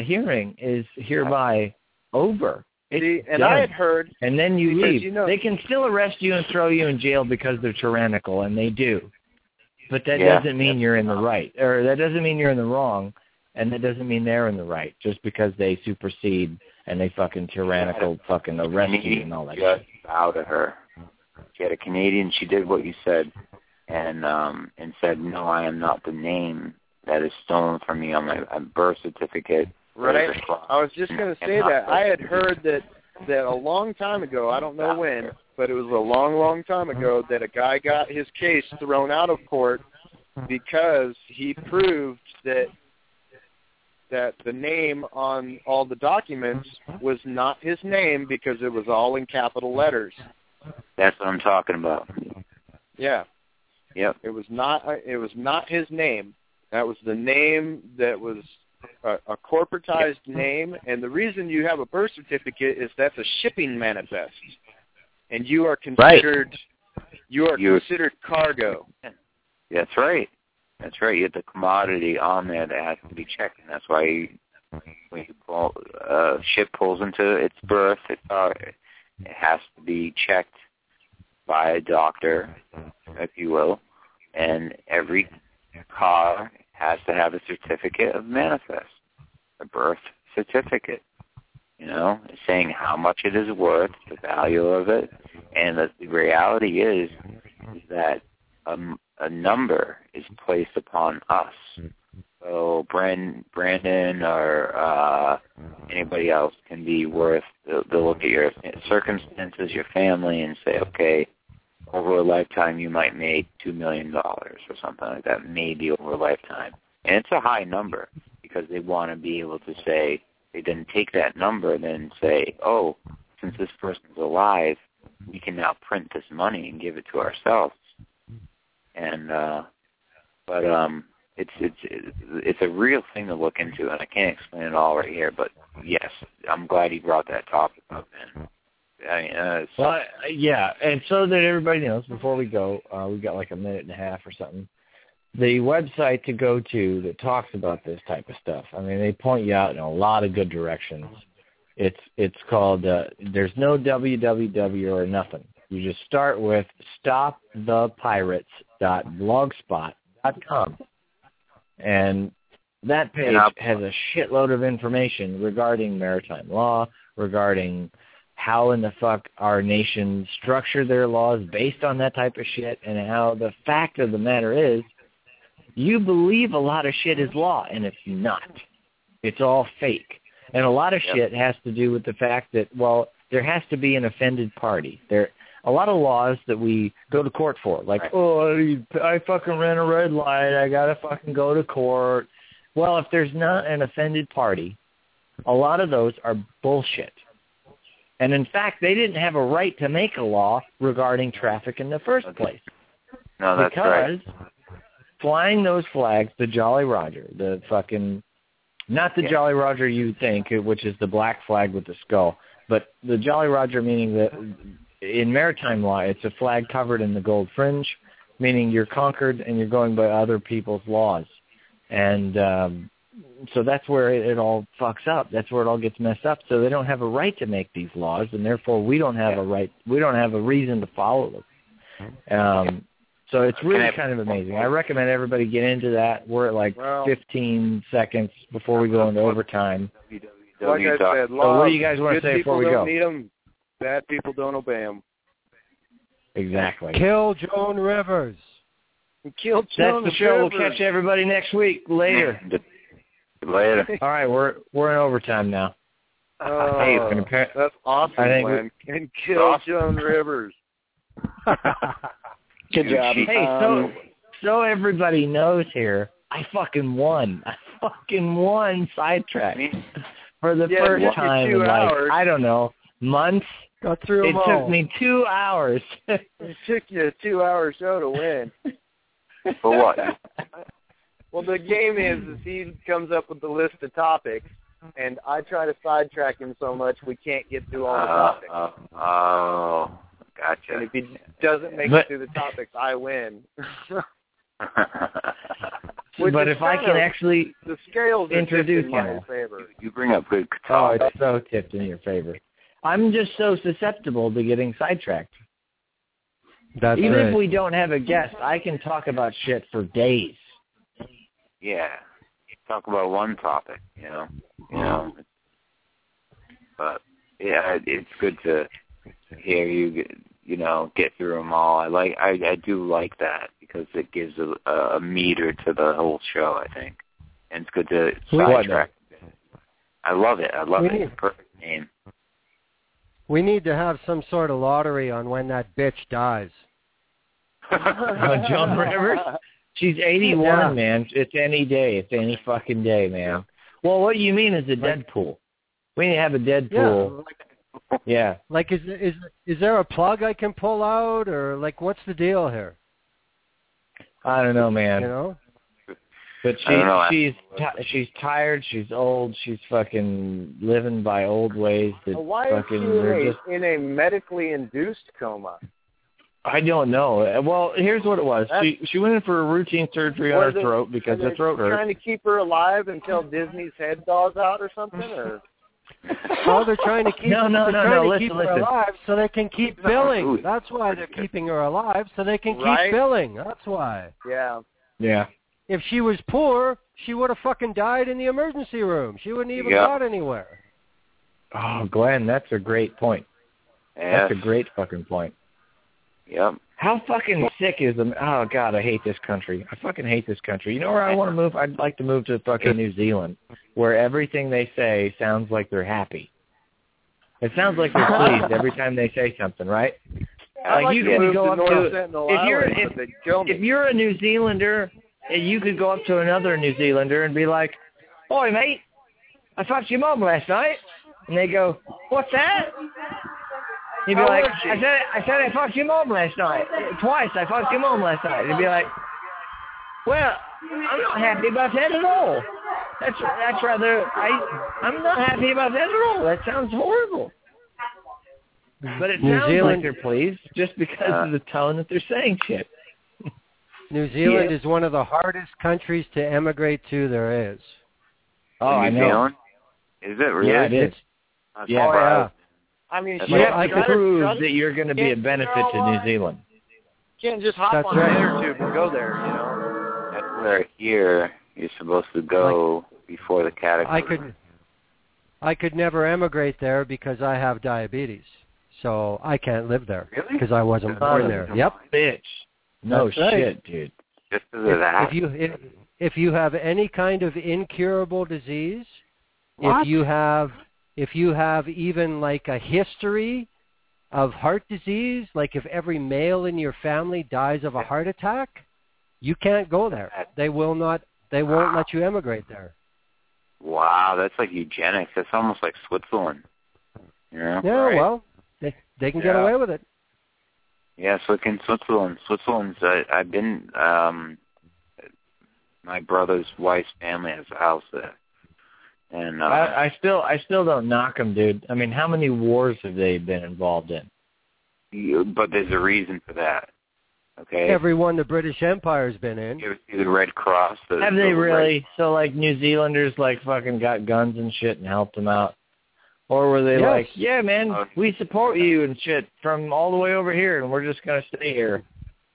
hearing is hereby over. I had heard. And then you leave. You know, they can still arrest you and throw you in jail because they're tyrannical, and they do. But that doesn't mean you're in the right, or that doesn't mean you're in the wrong, and that doesn't mean they're in the right just because they supersede and they fucking tyrannical fucking arrest you and all that shit. Bow to her. She had a Canadian. She did what you said, and said, "No, I am not the name that is stolen from me on my birth certificate." Right. I was just going to say that I had heard that a long time ago. I don't know when, but it was a long, long time ago that a guy got his case thrown out of court because he proved that the name on all the documents was not his name because it was all in capital letters. That's what I'm talking about. Yeah. Yep. It was not his name. That was the name that was a corporatized name, and the reason you have a birth certificate is that's a shipping manifest, and you are considered considered cargo. That's right. That's right. You have the commodity on there that has to be checked, and that's why when you pull, ship pulls into its berth, it has to be checked by a doctor, if you will, and every car has to have a certificate of manifest, a birth certificate, you know, saying how much it is worth, the value of it, and the reality is that a number is placed upon us. So Brandon or anybody else can be worth the look at your circumstances, your family, and say, okay, over a lifetime you might make $2 million or something like that, maybe over a lifetime. And it's a high number because they want to be able to say, they then take that number and then say, oh, since this person's alive, we can now print this money and give it to ourselves. And It's a real thing to look into, and I can't explain it all right here. But yes, I'm glad you brought that topic up. Man. I mean, and so that everybody knows, before we go, we got like a minute and a half or something. The website to go to that talks about this type of stuff. I mean, they point you out in a lot of good directions. It's called there's no www or nothing. You just start with stopthepirates.blogspot.com. And that page has a shitload of information regarding maritime law, regarding how in the fuck our nations structure their laws based on that type of shit, and how the fact of the matter is you believe a lot of shit is law, and it's not. It's all fake. And a lot of shit has to do with the fact that, well, there has to be an offended party. A lot of laws that we go to court for, like, oh, I fucking ran a red light, I got to fucking go to court. Well, if there's not an offended party, a lot of those are bullshit. And, in fact, they didn't have a right to make a law regarding traffic in the first place. No, that's right. Because flying those flags, the Jolly Roger, the fucking – not the Jolly Roger you think, which is the black flag with the skull, but the Jolly Roger meaning that – in maritime law, it's a flag covered in the gold fringe, meaning you're conquered and you're going by other people's laws. And so that's where it all fucks up. That's where it all gets messed up. So they don't have a right to make these laws, and therefore we don't have a right. We don't have a reason to follow them. So it's really kind of amazing. I recommend everybody get into that. We're at 15 seconds before we go into overtime. Like I said, so what do you guys want to say before we go? Need them. Bad people don't obey them. Exactly. Kill Joan Rivers. We killed That's the show. We'll catch everybody next week. Later. All right, we're in overtime now. That's awesome, Glenn. And kill Joan Rivers. Good job. Hey, so everybody knows here, I fucking won. Sidetracked for the first time in like, I don't know, months. Got through them all. It took me 2 hours. It took you 2 hours so to win. For what? Well, the game is he comes up with the list of topics, and I try to sidetrack him so much we can't get through all the topics. Oh, gotcha. And if he doesn't make it through the topics, I win. But if I can actually the scales introduce him, you bring up good topics. Oh, it's so tipped in your favor. I'm just so susceptible to getting sidetracked. That's even right. If we don't have a guest, I can talk about shit for days. Yeah, talk about one topic, you know. But yeah, it's good to hear you, get through them all. I do like that because it gives a meter to the whole show, I think, and it's good to sidetrack. I love it. It's a perfect name. We need to have some sort of lottery on when that bitch dies. Joan Rivers. She's 81, man. It's any day. It's any fucking day, man. Well, what you mean is a Deadpool. We need to have a Deadpool. Yeah. Like, is there a plug I can pull out, or like, what's the deal here? I don't know, man. But she's tired. She's old. She's fucking living by old ways. Why is she in a medically induced coma? I don't know. Well, here's what it was. She went in for a routine surgery on her throat because her throat hurt. Trying to keep her alive until Disney's head thaws out or something? Or? Well, they're trying to keep her alive so they can keep billing. That's why they're keeping her alive, so they can keep billing. That's why. Yeah. If she was poor, she would have fucking died in the emergency room. She wouldn't even got anywhere. Oh, Glenn, that's a great point. Yes. That's a great fucking point. Yep. How fucking sick is the... Oh, God, I hate this country. You know where I want to move? I'd like to move to fucking New Zealand, where everything they say sounds like they're happy. It sounds like they're pleased every time they say something, right? Like you can go up to... If you're a New Zealander, you could go up to another New Zealander and be like, "Oi, mate, I fucked your mom last night." And they go, "What's that?" He'd be like, I said I fucked your mom last night. Twice I fucked your mom last night. He'd be like, "Well, I'm not happy about that at all. I'm not happy about that at all. That sounds horrible." But it sounds like they're pleased just because of the tone that they're saying shit. New Zealand is one of the hardest countries to emigrate to there is. Oh, I know. Zealand? Is it really? Yeah, it is. Yeah. I mean, you have to prove that you're going to be a benefit to New Zealand. You can't just hop on an air tube and go there, That's where here you're supposed to go before the cataclysm. I could never emigrate there because I have diabetes, so I can't live there because I wasn't born there. Yep, bitch. No shit, dude. Just because of that. If you have any kind of incurable disease, if you have even like a history of heart disease, like if every male in your family dies of a heart attack, you can't go there. They won't let you emigrate there. Wow, that's like eugenics. That's almost like Switzerland. Right? Well, they can get away with it. Yeah, so in Switzerland. I've been, my brother's wife's family has a house there. And I still don't knock them, dude. I mean, how many wars have they been involved in? But there's a reason for that. Okay. Everyone the British Empire's been in. You ever see the Red Cross? Have they really? So like New Zealanders like fucking got guns and shit and helped them out, or were they like, yeah, man, we support you and shit from all the way over here, and we're just gonna stay here?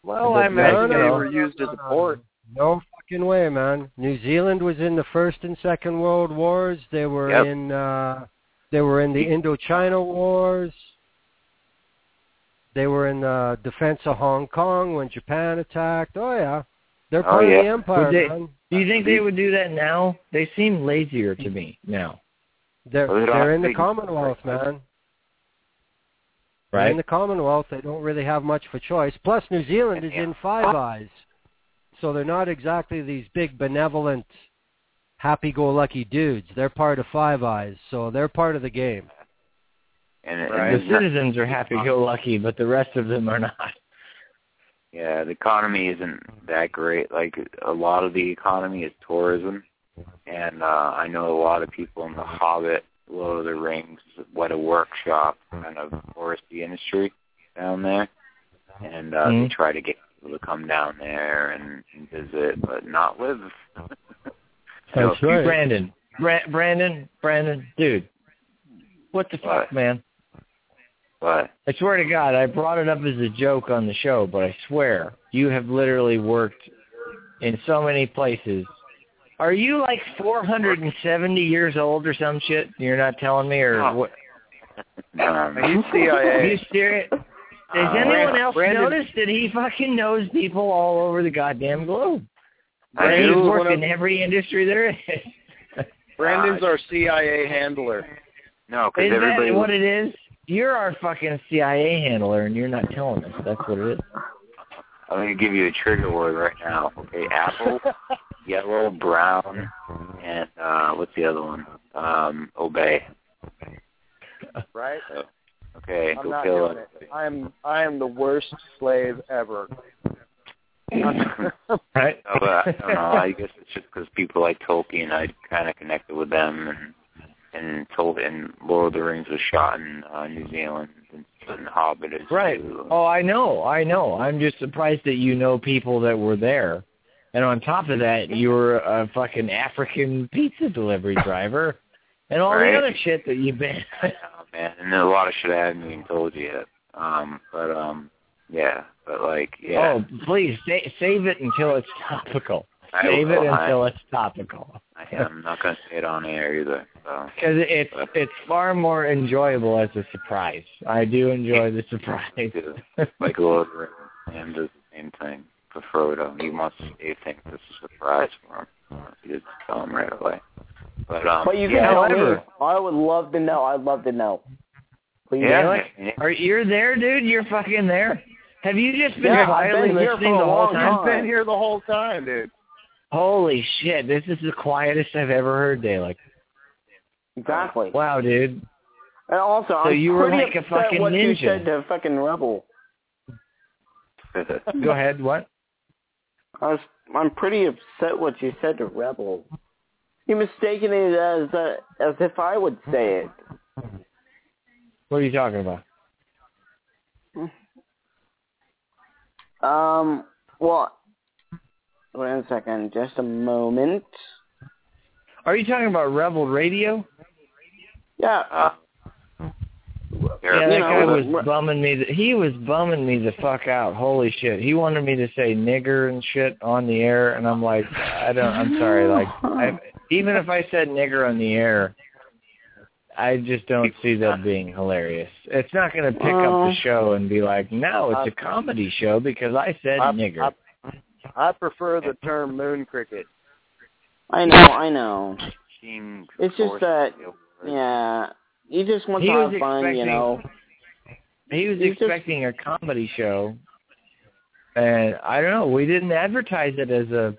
Well, I imagine they were used as a port. No fucking way, man. New Zealand was in the First and Second World Wars. They were in the Indochina Wars. They were in the defense of Hong Kong when Japan attacked. Oh, yeah. They're part of the empire. Do you think they would do that now? They seem lazier to me now. They're in the Commonwealth, man. Right. They're in the Commonwealth, they don't really have much for choice. Plus, New Zealand is in Five Eyes. So they're not exactly these big, benevolent, happy-go-lucky dudes. They're part of Five Eyes, so they're part of the game. And the citizens are happy-go-lucky, but the rest of them are not. Yeah, the economy isn't that great. Like, a lot of the economy is tourism. And I know a lot of people in the Hobbit, Lord of the Rings, what a workshop kind of touristy industry down there. And they try to get people to come down there and visit, but not live. That's right. Brandon, dude. What the fuck, man? What? I swear to God, I brought it up as a joke on the show, but I swear, you have literally worked in so many places. Are you like 470 years old or some shit? You're not telling me or what? Are you CIA? Are you serious? Does anyone else notice that he fucking knows people all over the goddamn globe? He's worked in every industry there is. Brandon's our CIA handler. No, because everybody. Is that what it is? You're our fucking CIA handler, and you're not telling us. That's what it is. I'm going to give you a trigger word right now. Okay, Apple. Yellow, brown, and what's the other one? Obey. Right? So, okay, I'm go kill it. I am the worst slave ever. Right? No, but I don't know. I guess it's just because people like Tolkien, I kind of connected with them, and Lord of the Rings was shot in New Zealand, and Hobbit is right. Too. Oh, I know. I'm just surprised that you know people that were there. And on top of that, you were a fucking African pizza delivery driver and all the other shit that you've been. Yeah, man. And a lot of shit I haven't even told you yet. Oh, please, save it until it's topical. I'm not going to say it on air either. Because it's far more enjoyable as a surprise. I do enjoy the surprise. Like Lord and does the same thing. For Frodo, he must think this is a surprise for him. He didn't tell him right away. But you can tell me. I would love to know. Please. Yeah. You're there, dude? You're fucking there? Have you just been quietly listening the whole time? I've been here the whole time, dude. Holy shit. This is the quietest I've ever heard, Dalek. Exactly. Wow, dude. And also, so you were like a fucking ninja. You said to fucking rebel. Go ahead, what? I'm pretty upset what you said to Rebel. You mistaken it as if I would say it. What are you talking about? Well, wait a second, just a moment. Are you talking about Rebel Radio? Yeah. Yeah, that guy was bumming me. He was bumming me the fuck out. Holy shit! He wanted me to say nigger and shit on the air, and I'm like, I don't. I'm sorry. Like, even if I said nigger on the air, I just don't see that being hilarious. It's not going to pick up the show and be like, no, it's a comedy show because I said nigger. I prefer the term moon cricket. I know. It's just that, yeah. He just wants to have fun, you know. He was expecting a comedy show, and I don't know. We didn't advertise it as a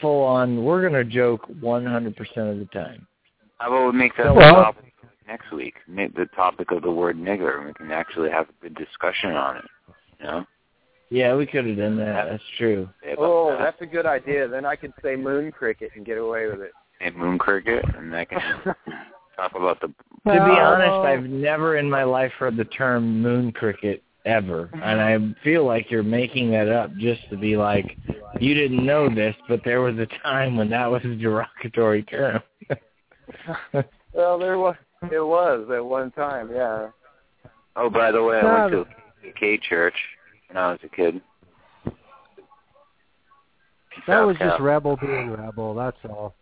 full-on, we're going to joke 100% of the time. I will make that the topic next week, make the topic of the word nigger. We can actually have a good discussion on it, you know? Yeah, we could have done that. That's true. That's a good idea. Then I can say moon cricket and get away with it. And moon cricket, and that can... Talk about the... Well, to be honest, I've never in my life heard the term moon cricket ever, and I feel like you're making that up just to be like, you didn't know this, but there was a time when that was a derogatory term. Well, there was. It was at one time, yeah. Oh, by the way, I went to a K church when I was a kid. That was just rebel being rebel, that's all.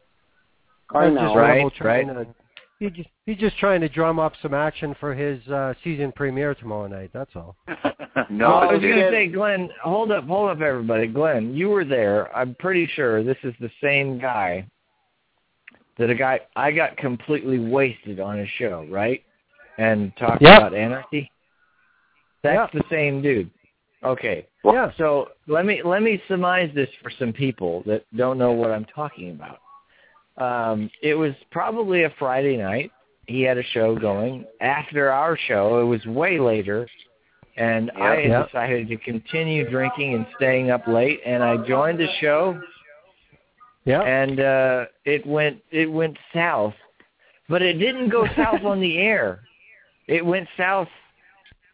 I know, right? He's just trying to drum up some action for his season premiere tomorrow night. That's all. No, well, I was going to say, Glenn, hold up, everybody. Glenn, you were there. I'm pretty sure this is the same guy that I got completely wasted on his show, right? And talked about anarchy. That's the same dude. Okay. Well, so let me surmise this for some people that don't know what I'm talking about. It was probably a Friday night. He had a show going after our show. It was way later, and I decided to continue drinking and staying up late. And I joined the show. Yeah. And it went south, but it didn't go south on the air. It went south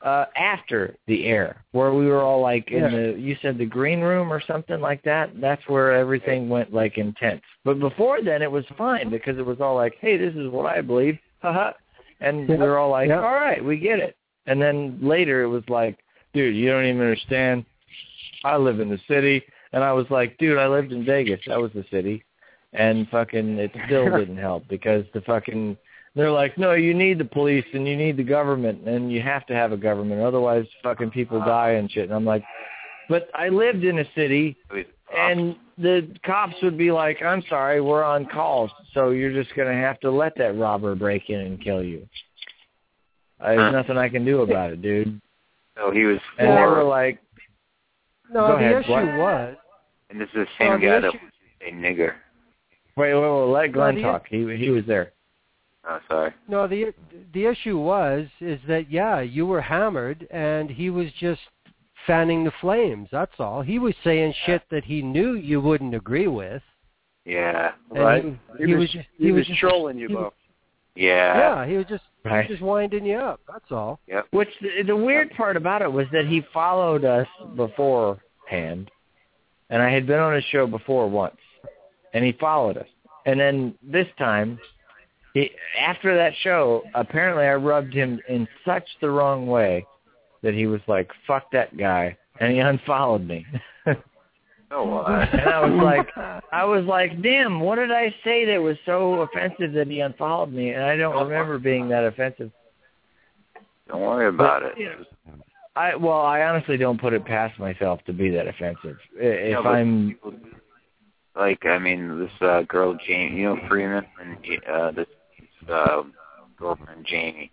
after the air, where we were all like in the, you said the green room or something like that. That's where everything went like intense. But before then, it was fine because it was all like, hey, this is what I believe. Haha. And we were all like, all right, we get it. And then later it was like, dude, you don't even understand. I live in the city. And I was like, dude, I lived in Vegas. That was the city. And fucking it still didn't help because the fucking... They're like, no, you need the police and you need the government and you have to have a government. Otherwise, fucking people die and shit. And I'm like, but I lived in a city and the cops would be like, I'm sorry, we're on calls. So you're just going to have to let that robber break in and kill you. There's nothing I can do about it, dude. So he was for... And they were like... No, the issue was... And this is the same guy that was a nigger. Wait, let Glenn talk. He was there. Oh, sorry. No, the issue is that, you were hammered, and he was just fanning the flames, that's all. He was saying shit that he knew you wouldn't agree with. Yeah, and right. He was just trolling you, Bo. Yeah. Yeah, he was just winding you up, that's all. Yep. Which, the weird part about it was that he followed us beforehand, and I had been on his show before once, and he followed us. And then this time... after that show, apparently I rubbed him in such the wrong way that he was like, fuck that guy, and he unfollowed me. And I was like, damn, what did I say that was so offensive that he unfollowed me? And I don't remember being that offensive. Don't worry about it. You know, I honestly don't put it past myself to be that offensive. This girl, Jamie, Freeman, and this... girlfriend Jamie,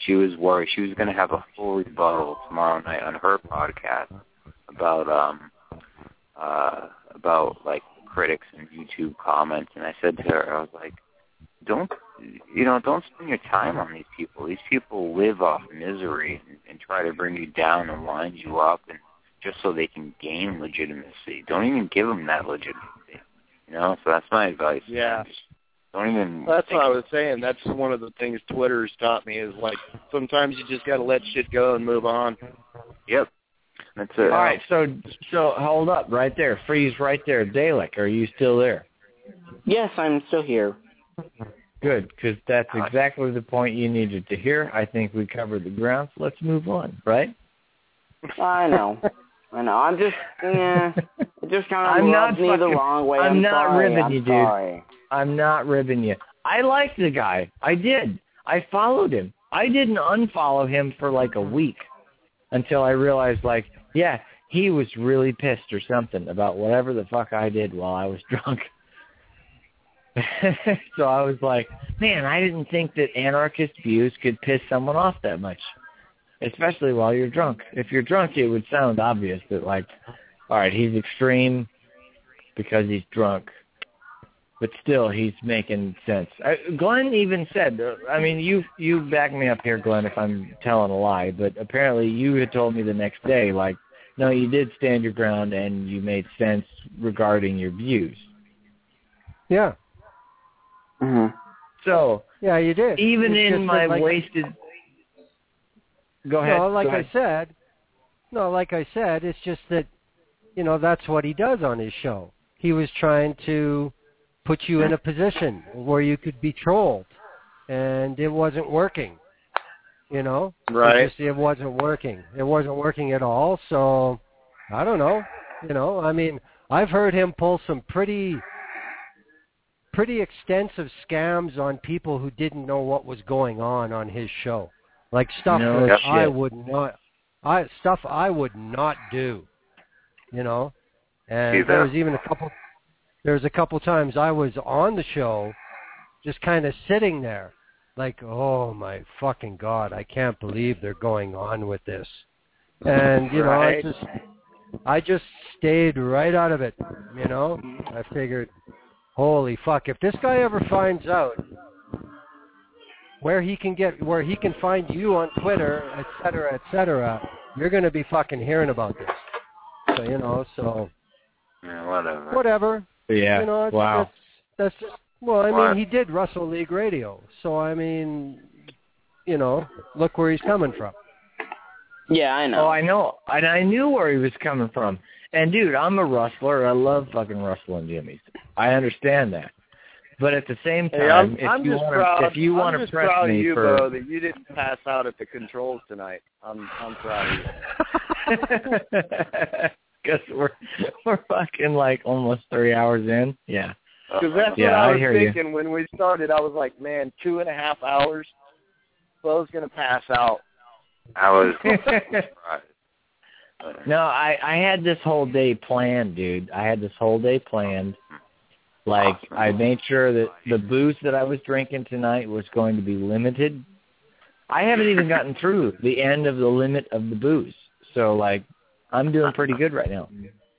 she was worried. She was going to have a full rebuttal tomorrow night on her podcast about like critics and YouTube comments. And I said to her, I was like, don't spend your time on these people. These people live off misery and try to bring you down and wind you up, and just so they can gain legitimacy. Don't even give them that legitimacy. So that's my advice. Yeah. That's what I was saying. That's one of the things Twitter's taught me is, like, sometimes you just got to let shit go and move on. Yep. That's it. All right, so hold up right there. Freeze right there. Dalek, are you still there? Yes, I'm still here. Good, because that's exactly the point you needed to hear. I think we covered the ground, so let's move on, right? I know. I'm just, it just kind of rubbed me the wrong way. I'm not ribbing you. I liked the guy. I did. I followed him. I didn't unfollow him for like a week until I realized, like, he was really pissed or something about whatever the fuck I did while I was drunk. So I was like, man, I didn't think that anarchist views could piss someone off that much, especially while you're drunk. If you're drunk, it would sound obvious that, like, all right, he's extreme because he's drunk. But still, he's making sense. Glenn even said, you back me up here, Glenn, if I'm telling a lie, but apparently you had told me the next day, like, no, you did stand your ground and you made sense regarding your views. Yeah. Mm-hmm. So. Yeah, you did. Even it's in my wasted. Go ahead. Like I said, it's just that, that's what he does on his show. He was trying to put you in a position where you could be trolled, and it wasn't working, Right. It wasn't working. It wasn't working at all, so I don't know. I've heard him pull some pretty pretty extensive scams on people who didn't know what was going on his show. Like stuff that I would not do, you know. And there was even a couple times I was on the show just kind of sitting there like, oh my fucking God, I can't believe they're going on with this. And, you know, I just stayed right out of it, you know. I figured, holy fuck, if this guy ever finds out where he can find you on Twitter, et cetera, you're going to be fucking hearing about this. So, you know, yeah, whatever. Yeah. You know, that's just, well, I mean, he did Russell League Radio. So, I mean, you know, look where he's coming from. Yeah, I know. Oh, I know. And I knew where he was coming from. And, dude, I'm a rustler. I love fucking Russell and Jimmy's. I understand that. But at the same time, if you want to press me you, for... I'm proud of you, Bo, that you didn't pass out at the controls tonight. I'm proud of you. Because we're fucking like almost 3 hours in. Yeah. Because that's what I was thinking when we started. I was like, man, 2.5 hours. Bo's going to pass out. I was surprised. No, I had this whole day planned, dude. Like, I made sure that the booze that I was drinking tonight was going to be limited. I haven't even gotten through the end of the limit of the booze. So, like, I'm doing pretty good right now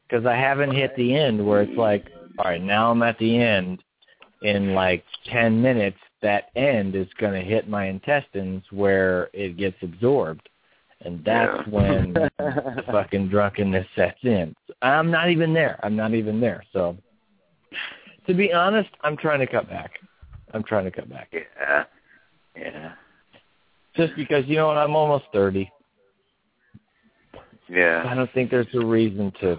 because I haven't hit the end where it's like, all right, now I'm at the end. In, like, 10 minutes, that end is going to hit my intestines where it gets absorbed. And that's when the fucking drunkenness sets in. I'm not even there, so... To be honest, I'm trying to cut back. Yeah. Yeah. Just because, you know what, I'm almost 30. Yeah. I don't think there's a reason to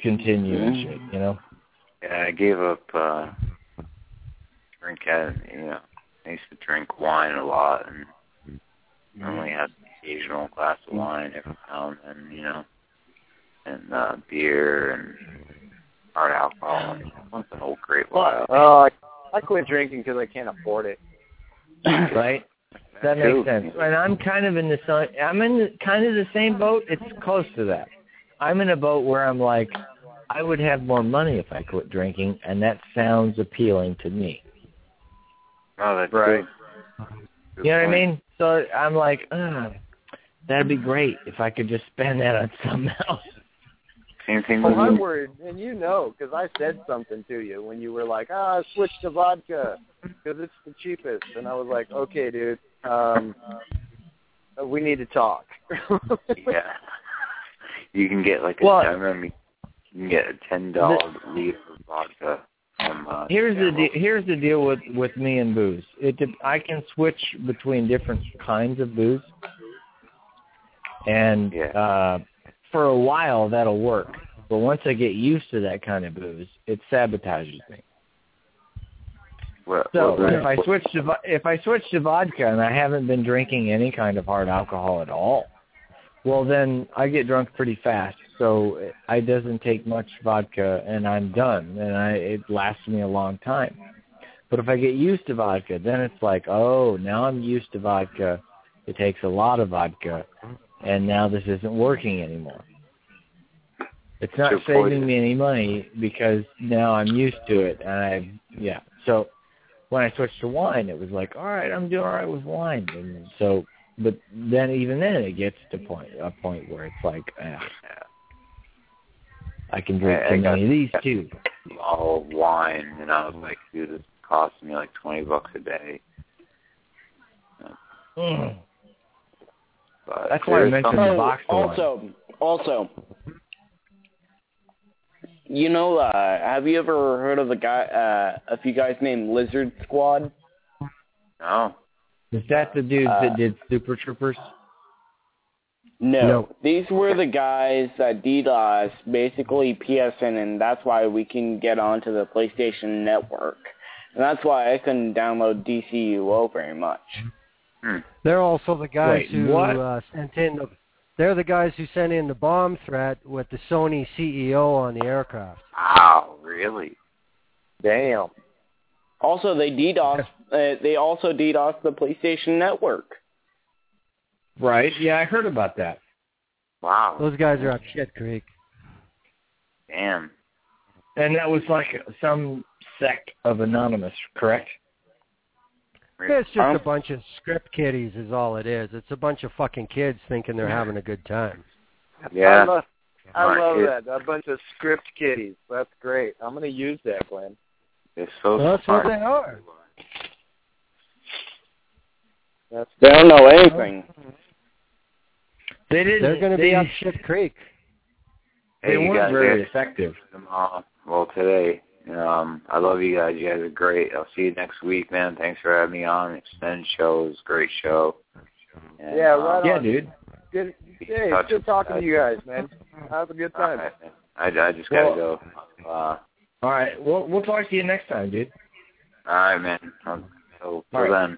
continue and shit, you know? Yeah, I gave up I used to drink wine a lot and only had an occasional glass of wine every now and then, you know, and beer and... hard alcohol. That's an old great while. Oh, I quit drinking because I can't afford it. Right? That makes sense. And I'm kind of in the same boat. It's close to that. I'm in a boat where I'm like, I would have more money if I quit drinking, and that sounds appealing to me. Oh, that's right. Good. You know what I mean? So I'm like, that'd be great if I could just spend that on something else. Well, I'm worried, and you know, because I said something to you when you were like, I switched to vodka because it's the cheapest. And I was like, okay, dude, we need to talk. Yeah. You can get a $10 liter of vodka. Here's the deal with me and booze. I can switch between different kinds of booze. And, for a while, that'll work. But once I get used to that kind of booze, it sabotages me. If I switch to vodka and I haven't been drinking any kind of hard alcohol at all, well, then I get drunk pretty fast. So it doesn't take much vodka, and I'm done. And it lasts me a long time. But if I get used to vodka, then it's like, oh, now I'm used to vodka. It takes a lot of vodka. And now this isn't working anymore. It's not saving me any money because now I'm used to it. And so when I switched to wine, it was like, all right, I'm doing all right with wine. And so, but then even then it gets to a point where it's like, I can drink many of these too. All wine, and I was like, dude, this cost me like $20 a day. But that's why I mentioned the box Also, you know, have you ever heard of a few guys named Lizard Squad? No. Is that the dudes that did Super Troopers? No. These were the guys that DDoS, basically PSN, and that's why we can get onto the PlayStation Network. And that's why I couldn't download DCUO very much. They're also the guys who sent in the bomb threat with the Sony CEO on the aircraft. Oh, really? Damn. Also, they also DDoSed the PlayStation Network. Right. Yeah, I heard about that. Wow. Those guys are up shit creek. Damn. And that was like some sect of anonymous, correct? It's just a bunch of script kiddies is all it is. It's a bunch of fucking kids thinking they're having a good time. Yeah. I love that. A bunch of script kiddies. That's great. I'm going to use that, Glenn. It's so smart. That's what they are. They don't know anything. They're going to be up shit creek. They weren't very effective. Well, today. I love you guys. You guys are great. I'll see you next week, man. Thanks for having me on. Extended show. It was a great show. And, right on. Yeah, dude. Hey, it's good talking to you guys, man. Have a good time. Right, I just got to go. All right. We'll talk to you next time, dude. All right, man. Until then.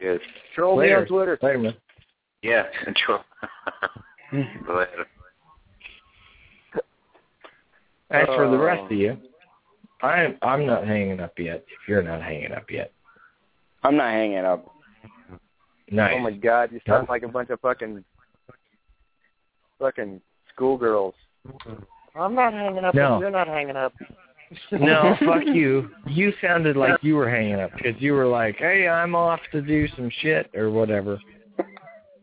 Cheers. Troll me on Twitter. Later, man. Yeah. Later. As for the rest of you, I'm not hanging up yet. If you're not hanging up yet, I'm not hanging up. Nice. Oh my God, you sound like a bunch of fucking schoolgirls. I'm not hanging up. No. You're not hanging up. No, fuck you. You sounded like you were hanging up because you were like, "Hey, I'm off to do some shit or whatever."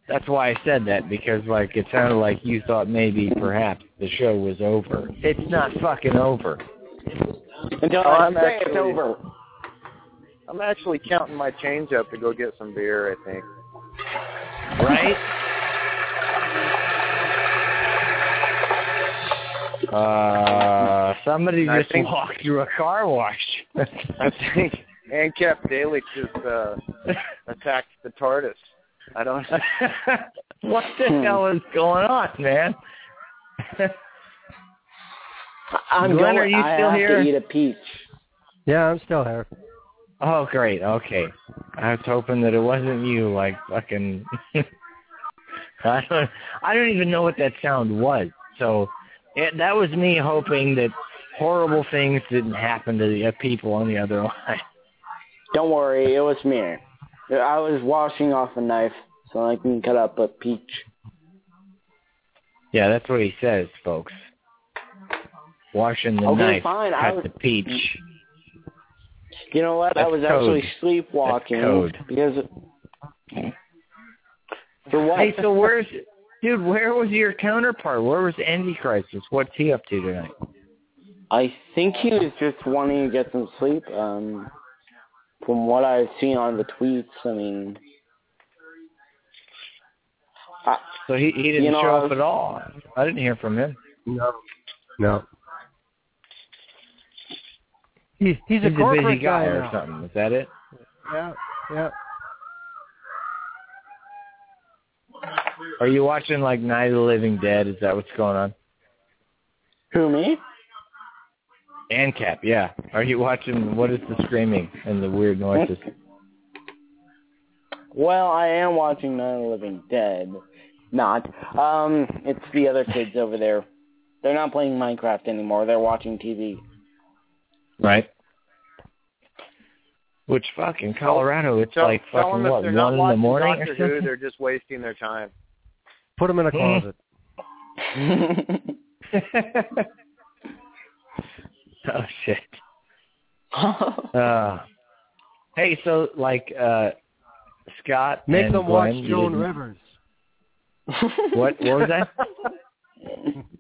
That's why I said that, because like it sounded like you thought maybe perhaps the show was over. It's not fucking over. Until I'm say it's over. I'm actually counting my change up to go get some beer, I think. Right? Somebody just walked through a car wash. I think AnCap Dalek just attacked the TARDIS. I don't know. What the hell is going on, man? Glenn, are you still here? I have to eat a peach. Yeah, I'm still here. Oh, great. Okay. I was hoping that it wasn't you, like, fucking... I don't even know what that sound was. So that was me hoping that horrible things didn't happen to the people on the other line. Don't worry. It was me. I was washing off a knife so I can cut up a peach. Yeah, that's what he says, folks. Washing the knife, fine. Cut the peach. You know what? That's I was actually sleepwalking because. For what? Hey, so where was your counterpart? Where was Anti-Crisis? What's he up to tonight? I think he was just wanting to get some sleep. From what I've seen on the tweets, I mean. So he didn't show up at all. I didn't hear from him. No. He's a busy guy or something. Is that it? Yeah. Are you watching like Night of the Living Dead? Is that what's going on? Who, me? AnCap, yeah. Are you watching? What is the screaming and the weird noises? Well, I am watching Night of the Living Dead. Not. It's the other kids over there. They're not playing Minecraft anymore. They're watching TV. Right. Which fucking Colorado, it's like fucking what, 1 a.m. or something? They're just wasting their time. Put them in a closet. Oh, shit. Hey, so, like, Scott Make and them Glenn, watch Joan Rivers. What was that?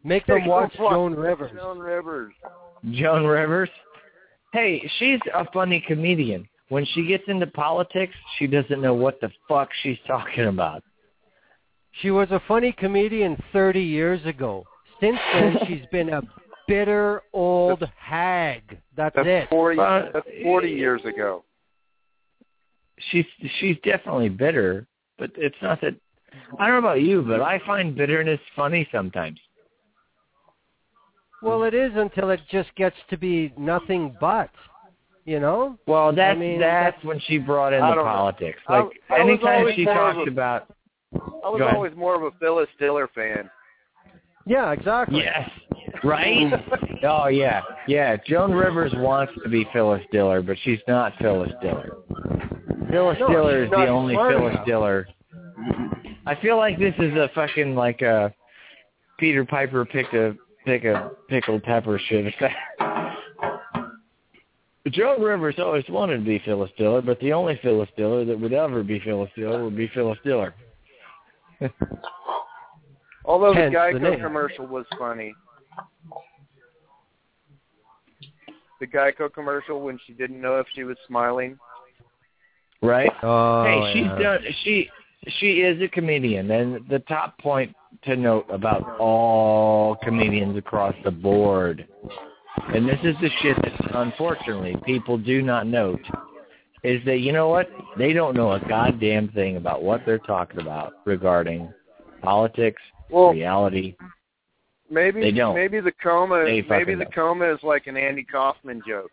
Make them watch Joan Rivers. Joan Rivers? Hey, she's a funny comedian. When she gets into politics, she doesn't know what the fuck she's talking about. She was a funny comedian 30 years ago. Since then, she's been a bitter old hag. That's it. 40 years ago. She's definitely bitter, but it's not that... I don't know about you, but I find bitterness funny sometimes. Well, it is until it just gets to be nothing but, you know? Well, that's when she brought in the politics. Like, anytime she talked about... I was always more of a Phyllis Diller fan. Yeah, exactly. Yes. Right? Oh, yeah. Yeah, Joan Rivers wants to be Phyllis Diller, but she's not Phyllis Diller. Phyllis Diller is the only Phyllis Diller. I feel like this is a fucking, like, a Peter Piper pick a pickled pepper shit. Joan Rivers always wanted to be Phyllis Diller, but the only Phyllis Diller that would ever be Phyllis Diller would be Phyllis Diller. Although the Geico commercial was funny. The Geico commercial when she didn't know if she was smiling. Right? Oh, hey, she's done. She is a comedian, and the top point to note about all comedians across the board, and this is the shit that unfortunately people do not note, is that, you know what? They don't know a goddamn thing about what they're talking about regarding politics, reality. Maybe they don't. Maybe the coma is like an Andy Kaufman joke.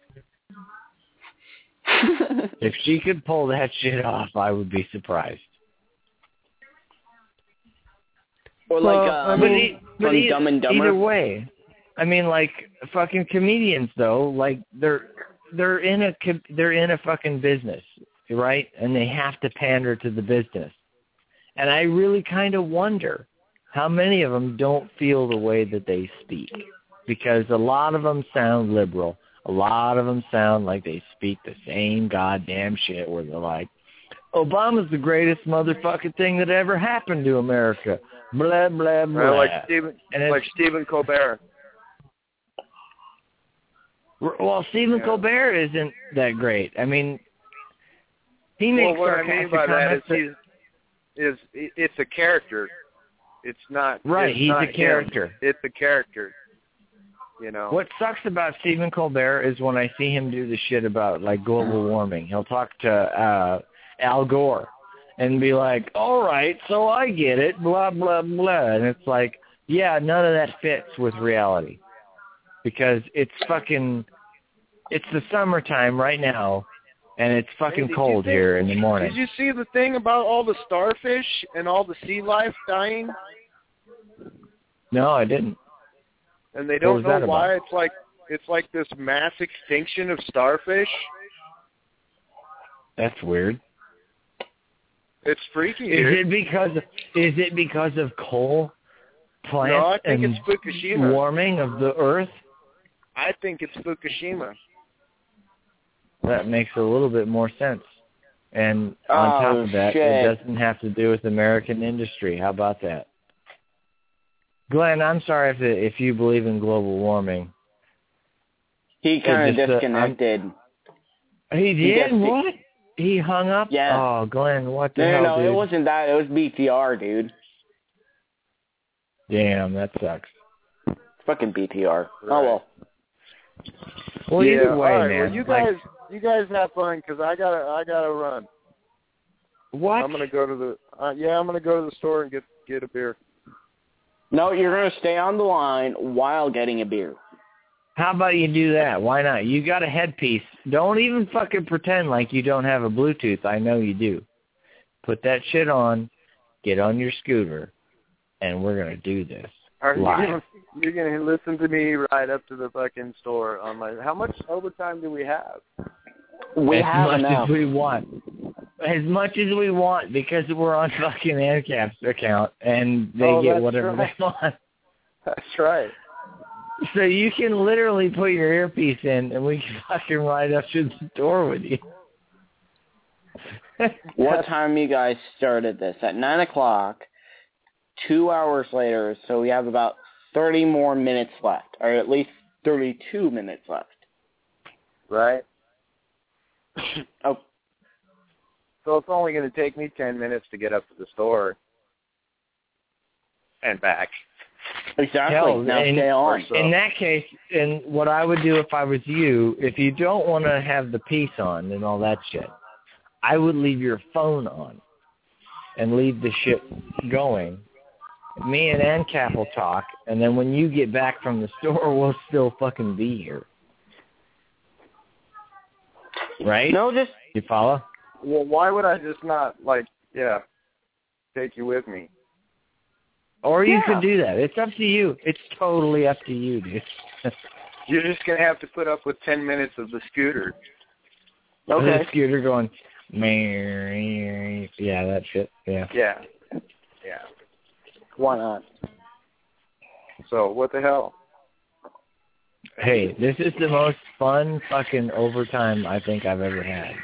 If she could pull that shit off, I would be surprised. Or like from Dumb and Dumber. Either way, I mean, like fucking comedians though, like they're in a fucking business, right? And they have to pander to the business. And I really kind of wonder how many of them don't feel the way that they speak, because a lot of them sound liberal. A lot of them sound like they speak the same goddamn shit where they're like, Obama's the greatest motherfucking thing that ever happened to America. Blah, blah, blah. Like Stephen Colbert. Well, Stephen Colbert isn't that great. I mean, he makes sarcastic comments. Well, what I mean by that is it's a character. It's not... Right, he's a character. It's a character. You know. What sucks about Stephen Colbert is when I see him do the shit about, like, global warming. He'll talk to Al Gore and be like, all right, so I get it, blah, blah, blah. And it's like, yeah, none of that fits with reality because it's fucking, it's the summertime right now and it's fucking cold here in the morning. Did you see the thing about all the starfish and all the sea life dying? No, I didn't. And they don't know why. It's like this mass extinction of starfish. That's weird. It's freaky. Is it because of coal plants? No, I think and it's Fukushima. Warming of the earth? I think it's Fukushima. That makes a little bit more sense. And on top of that, it doesn't have to do with American industry. How about that? Glenn, I'm sorry if you believe in global warming. He kind of disconnected. He did? What? He hung up? Yeah. Oh, Glenn, what the hell, dude? No, it wasn't that. It was BTR, dude. Damn, that sucks. Fucking BTR. Right. Oh, well. Well, yeah. Either way, right, man. Well, you guys have fun, because I gotta run. What? I'm gonna go to the. I'm gonna go to the store and get a beer. No, you're gonna stay on the line while getting a beer. How about you do that? Why not? You got a headpiece. Don't even fucking pretend like you don't have a Bluetooth. I know you do. Put that shit on, get on your scooter, and we're going to do this live. You're going to listen to me right up to the fucking store. On my. How much overtime do we have? We have enough. As much as we want. As much as we want, because we're on fucking AnCap's account, and they get whatever they want. That's right. So you can literally put your earpiece in, and we can fucking ride up to the door with you. What time you guys started this? At 9 o'clock, 2 hours later, so we have about 30 more minutes left, or at least 32 minutes left. Right. Oh. So it's only going to take me 10 minutes to get up to the store and back. Exactly. Hell, now stay on. In that case, and what I would do if I was you, if you don't want to have the piece on and all that shit, I would leave your phone on and leave the shit going. Me and AnCap will talk, and then when you get back from the store, we'll still fucking be here. Right? No, just... You follow? Well, why would I just not, take you with me? Or you can do that. It's up to you. It's totally up to you, dude. You're just going to have to put up with 10 minutes of the scooter. Okay. The scooter going, yeah, that shit. Yeah. Yeah. Yeah. Why not? So, what the hell? Hey, this is the most fun fucking overtime I think I've ever had.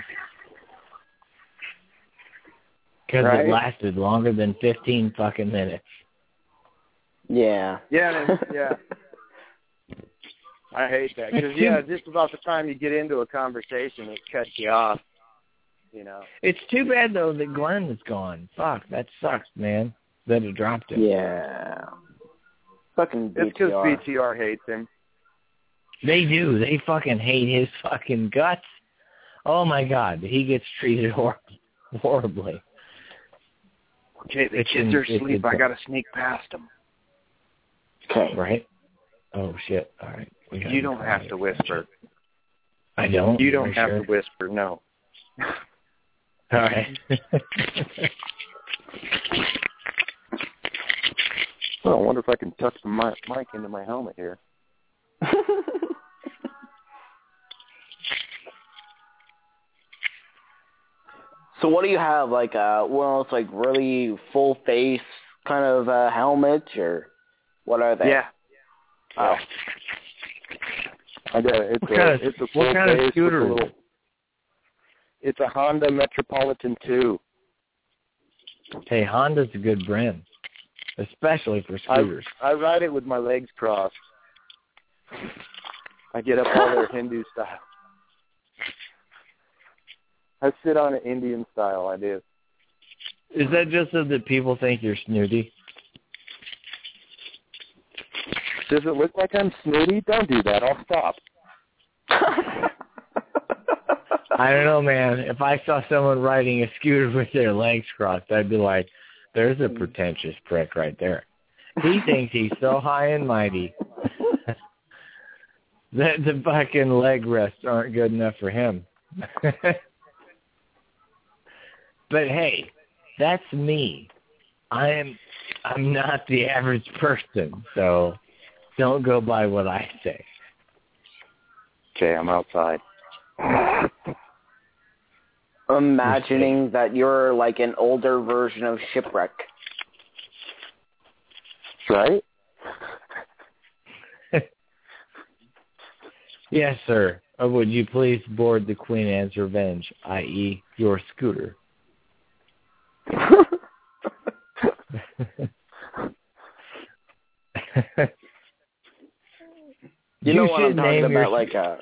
Because it lasted longer than 15 fucking minutes. Yeah. Yeah, yeah. I hate that. Because, yeah, just about the time you get into a conversation, it cuts you off, you know. It's too bad, though, that Glenn is gone. Fuck, that sucks, man. That it dropped him. Yeah. Fucking BTR. It's because BTR hates him. They do. They fucking hate his fucking guts. Oh, my God. He gets treated horribly. Okay, the kids are asleep. I got to sneak past them. Okay. Right? Oh, shit. All right. You don't have to whisper. I don't? You don't have to whisper, no. All right. Well, I wonder if I can tuck the mic into my helmet here. So what do you have, like one of those like really full face kind of helmets, or what are they? Yeah. Oh. I got it. It's a full what kind face of scooter? It's a Honda Metropolitan 2. Hey, Honda's a good brand, especially for scooters. I ride it with my legs crossed. I get up all their Hindu style. I sit on an Indian style, I do. Is that just so that people think you're snooty? Does it look like I'm snooty? Don't do that. I'll stop. I don't know, man. If I saw someone riding a scooter with their legs crossed, I'd be like, there's a pretentious prick right there. He thinks he's so high and mighty. The fucking leg rests aren't good enough for him. But hey, that's me. I'm not the average person, so don't go by what I say. Okay, I'm outside. Imagining that you're like an older version of Shipwreck. Right? Yes, sir. Would you please board the Queen Anne's Revenge, i.e. your scooter? You know what I'm talking about, like a...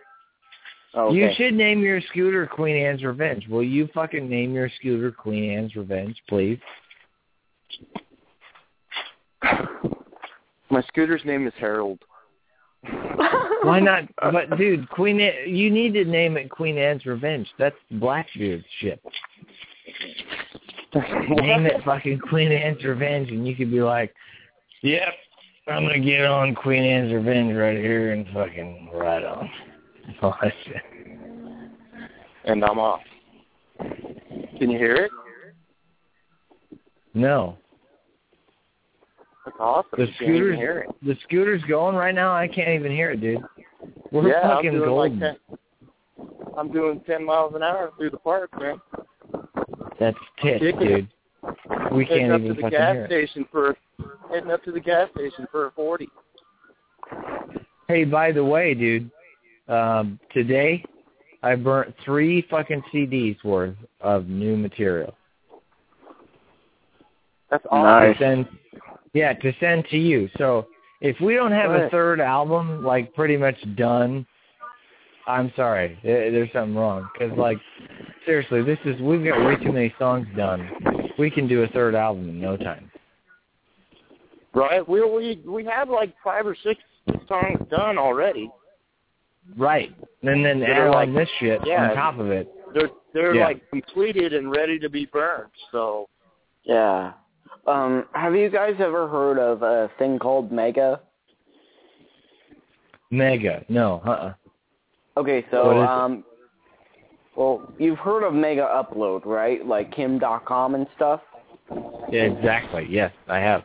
Oh, okay. You should name your scooter Queen Anne's Revenge. Will you fucking name your scooter Queen Anne's Revenge, please? My scooter's name is Harold. Why not? But, dude, you need to name it Queen Anne's Revenge. That's Blackbeard's ship. Name it fucking Queen Anne's Revenge, and you could be like, yep, I'm going to get on Queen Anne's Revenge right here and fucking ride on. Oh, shit. And I'm off. Can you hear it? No. That's awesome. The scooter's going right now. I can't even hear it, dude. We're fucking golden. I'm doing 10 miles an hour through the park, man. That's tick, dude. We can't even fucking hear it. Heading up to the gas station for a 40. Hey, by the way, dude. Today, I burnt 3 fucking CDs worth of new material. That's awesome. Nice. To send to you. So if we don't have a third album, like, pretty much done, I'm sorry. There's something wrong. Because, like, seriously, we've got way too many songs done. We can do a third album in no time. Right. We have, like, 5 or 6 songs done already. Right, and then add on this shit on top of it. They're like completed and ready to be burned. So, yeah. Have you guys ever heard of a thing called Mega? Mega? No. Okay, so well, you've heard of Mega Upload, right? Like Kim.com and stuff. Yeah, exactly. Yes, I have.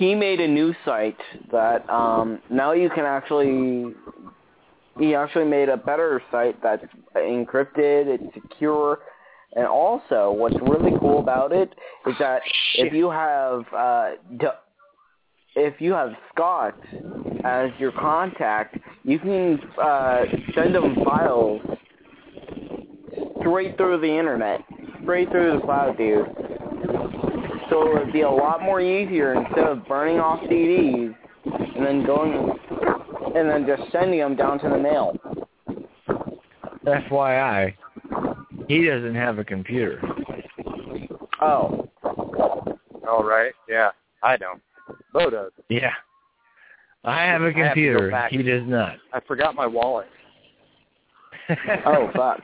he made a new site that now you can actually, he actually made a better site that's encrypted, it's secure, and also what's really cool about it is that if you have Scott as your contact, you can send him files straight through the internet, straight through the cloud, dude. So it would be a lot more easier instead of burning off CDs and then going and then just sending them down to the mail. That's why he doesn't have a computer. Oh. All right. Yeah, I don't. Bo does. Yeah. I have a computer. He does not. I forgot my wallet. Oh, fuck.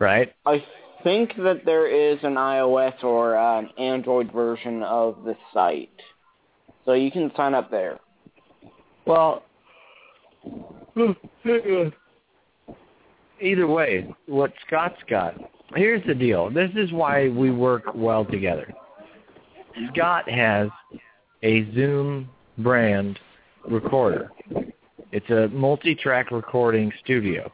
Right? I think that there is an iOS or an Android version of the site. So you can sign up there. Well, either way, what Scott's got, here's the deal. This is why we work well together. Scott has a Zoom brand recorder. It's a multi-track recording studio.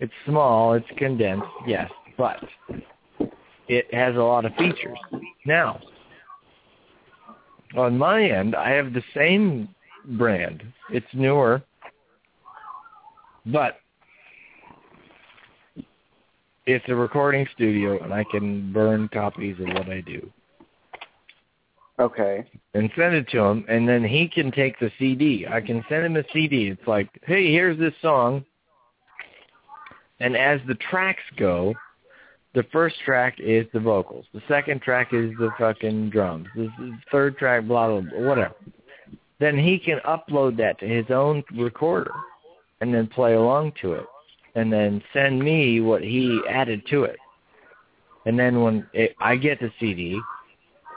It's small, it's condensed, yes. But it has a lot of features. Now, on my end, I have the same brand. It's newer. But it's a recording studio, and I can burn copies of what I do. Okay. And send it to him, and then he can take the CD. I can send him a CD. It's like, hey, here's this song. And as the tracks go... The first track is the vocals. The second track is the fucking drums. The third track, blah, blah, blah, whatever. Then he can upload that to his own recorder and then play along to it and then send me what he added to it. And then when I get the CD,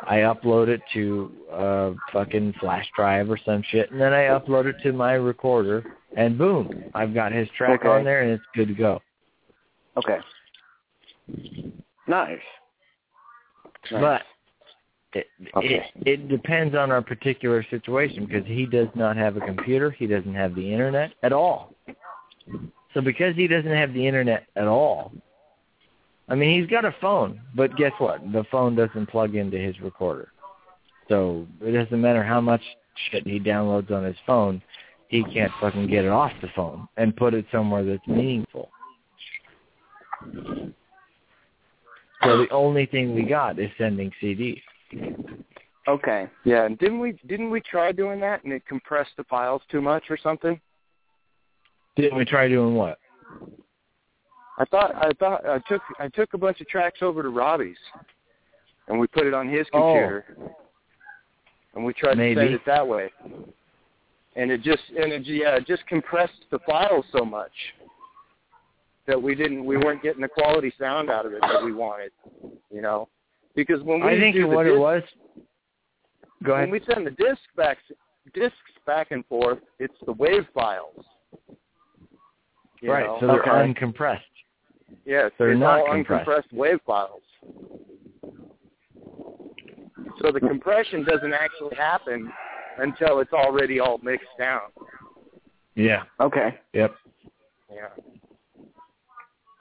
I upload it to a fucking flash drive or some shit, and then I upload it to my recorder, and boom, I've got his track on there, and it's good to go. Okay. Nice. But it depends on our particular situation because he does not have a computer. He doesn't have the internet at all. So because he doesn't have the internet at all, I mean, he's got a phone, but guess what? The phone doesn't plug into his recorder. So it doesn't matter how much shit he downloads on his phone. He can't fucking get it off the phone and put it somewhere that's meaningful. So the only thing we got is sending CDs. Okay. Yeah, and didn't we try doing that and it compressed the files too much or something? Didn't we try doing what? I took a bunch of tracks over to Robbie's and we put it on his computer. Oh. And we tried to send it that way. And it just compressed the files so much. That we weren't getting the quality sound out of it that we wanted, you know, because when we when we send the discs back and forth, it's the wave files, right? So they're uncompressed. Yes, they're not uncompressed wave files. So the compression doesn't actually happen until it's already all mixed down. Yeah. Okay. Yep. Yeah.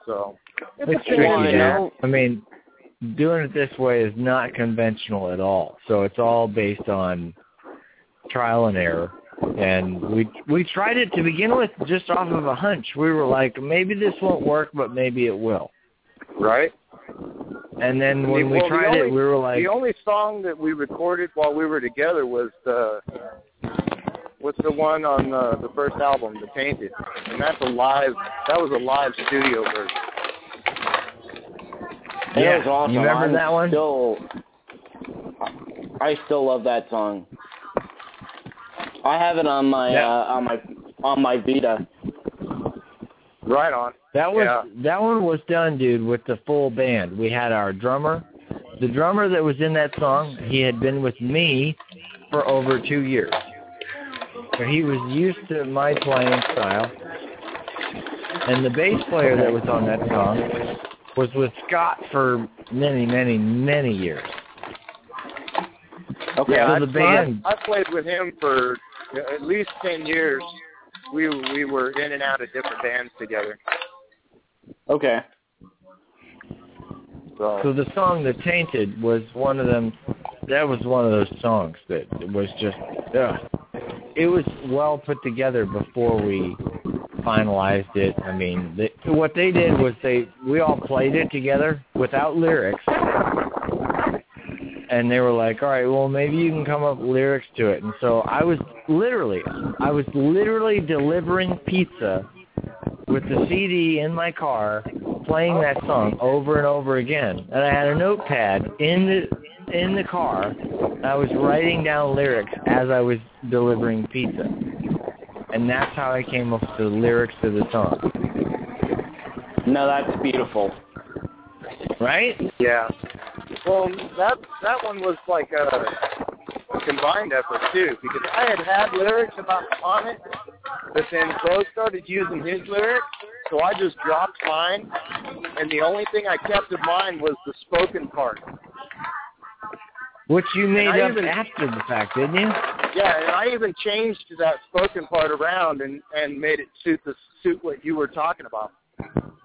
So it's tricky, Dad. I mean, doing it this way is not conventional at all. So it's all based on trial and error. And we tried it to begin with just off of a hunch. We were like, maybe this won't work, but maybe it will. Right. And then when we tried it, we were like... The only song that we recorded while we were together was the one on the first album, The Tainted, and that was a live studio version. Yeah, was awesome. You remember that one? I still love that song. I have it on my on my Vita. Right on. That one was done, dude, with the full band. We had our drummer. The drummer that was in that song, he had been with me for over 2 years. So he was used to my playing style. And the bass player that was on that song was with Scott for many, many, many years. Okay, yeah, I played with him for at least 10 years. We were in and out of different bands together. Okay. So the song "The Tainted" was one of them. That was one of those songs that was just. It was well put together before we finalized it. I mean, what they did was we all played it together without lyrics. And they were like, all right, well, maybe you can come up with lyrics to it. And so I was literally delivering pizza with the CD in my car, playing that song over and over again. And I had a notepad in the car. And I was writing down lyrics as I was delivering pizza. And that's how I came up with the lyrics to the song. No, that's beautiful. Right? Yeah. Well, that one was like a combined effort, too, because I had lyrics about on it, but then Bo started using his lyrics, so I just dropped mine, and the only thing I kept in mind was the spoken part. Which you made up after the fact, didn't you? Yeah, and I even changed that spoken part around and made it suit what you were talking about.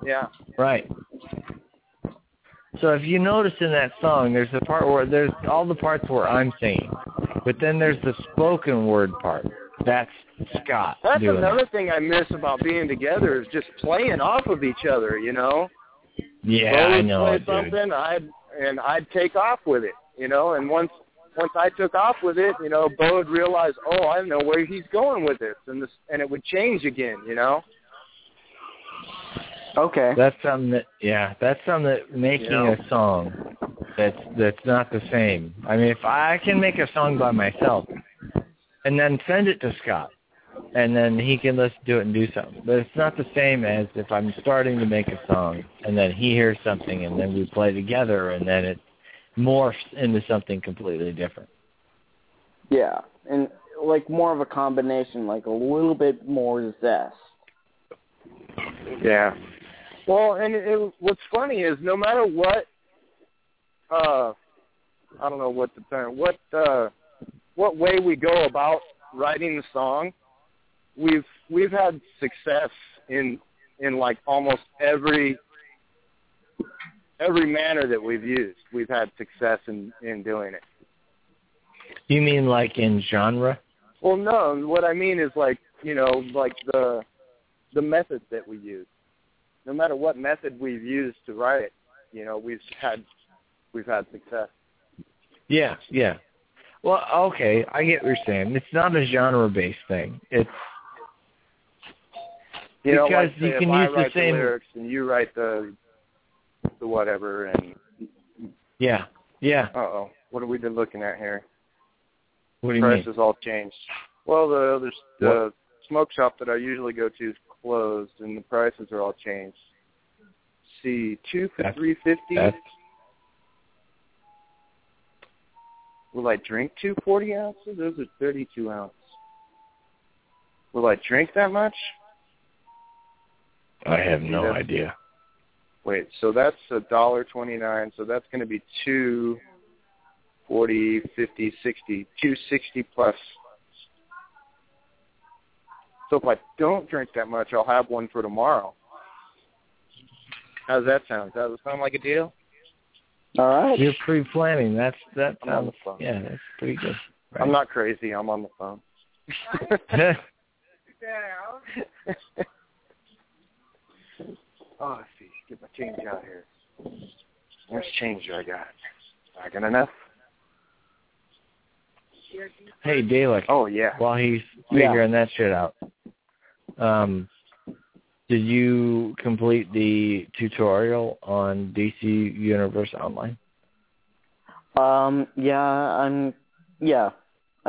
Yeah. Right. So if you notice in that song, there's the part where there's all the parts where I'm singing, but then there's the spoken word part. That's Scott. That's another thing I miss about being together is just playing off of each other, you know. Yeah, I know. I'd play something, I'd take off with it, you know. And once I took off with it, you know, Bo would realize, oh, I know where he's going with this, and it would change again, you know. Okay. That's something that making a song that's not the same. I mean, if I can make a song by myself and then send it to Scott and then he can listen to it and do something. But it's not the same as if I'm starting to make a song and then he hears something and then we play together and then it morphs into something completely different. Yeah, and like more of a combination, like a little bit more zest. Yeah. Well, and what's funny is no matter what, I don't know what the term, what way we go about writing the song, we've had success in like almost every manner that we've used. We've had success in doing it. You mean like in genre? Well, no. What I mean is like, you know, like the method that we use. No matter what method we've used to write it, you know, we've had success. Yeah, yeah. Well, okay, I get what you're saying. It's not a genre-based thing. It's you because know, like you say, can use the same the lyrics and you write the whatever and yeah, yeah. Uh-oh, what have we been looking at here? What do you mean? The price has all changed. Well, the smoke shop that I usually go to is closed and the prices are all changed. See, 2 for $3.50. Will I drink 2 40-ounces? Those are 32 ounce. Will I drink that much? I have no idea. Wait, so that's $1.29. So that's going to be 2 40, 50, 60, 260 plus. So if I don't drink that much, I'll have one for tomorrow. How does that sound? Does that sound like a deal? All right. You're pre-planning. That sounds, I'm on the phone. Yeah, that's pretty good. Right? I'm not crazy. I'm on the phone. Oh, see, get my change out here. How much change do I got? I got enough? Hey, Dalek. Oh, yeah. While he's figuring that shit out. Did you complete the tutorial on DC Universe Online? I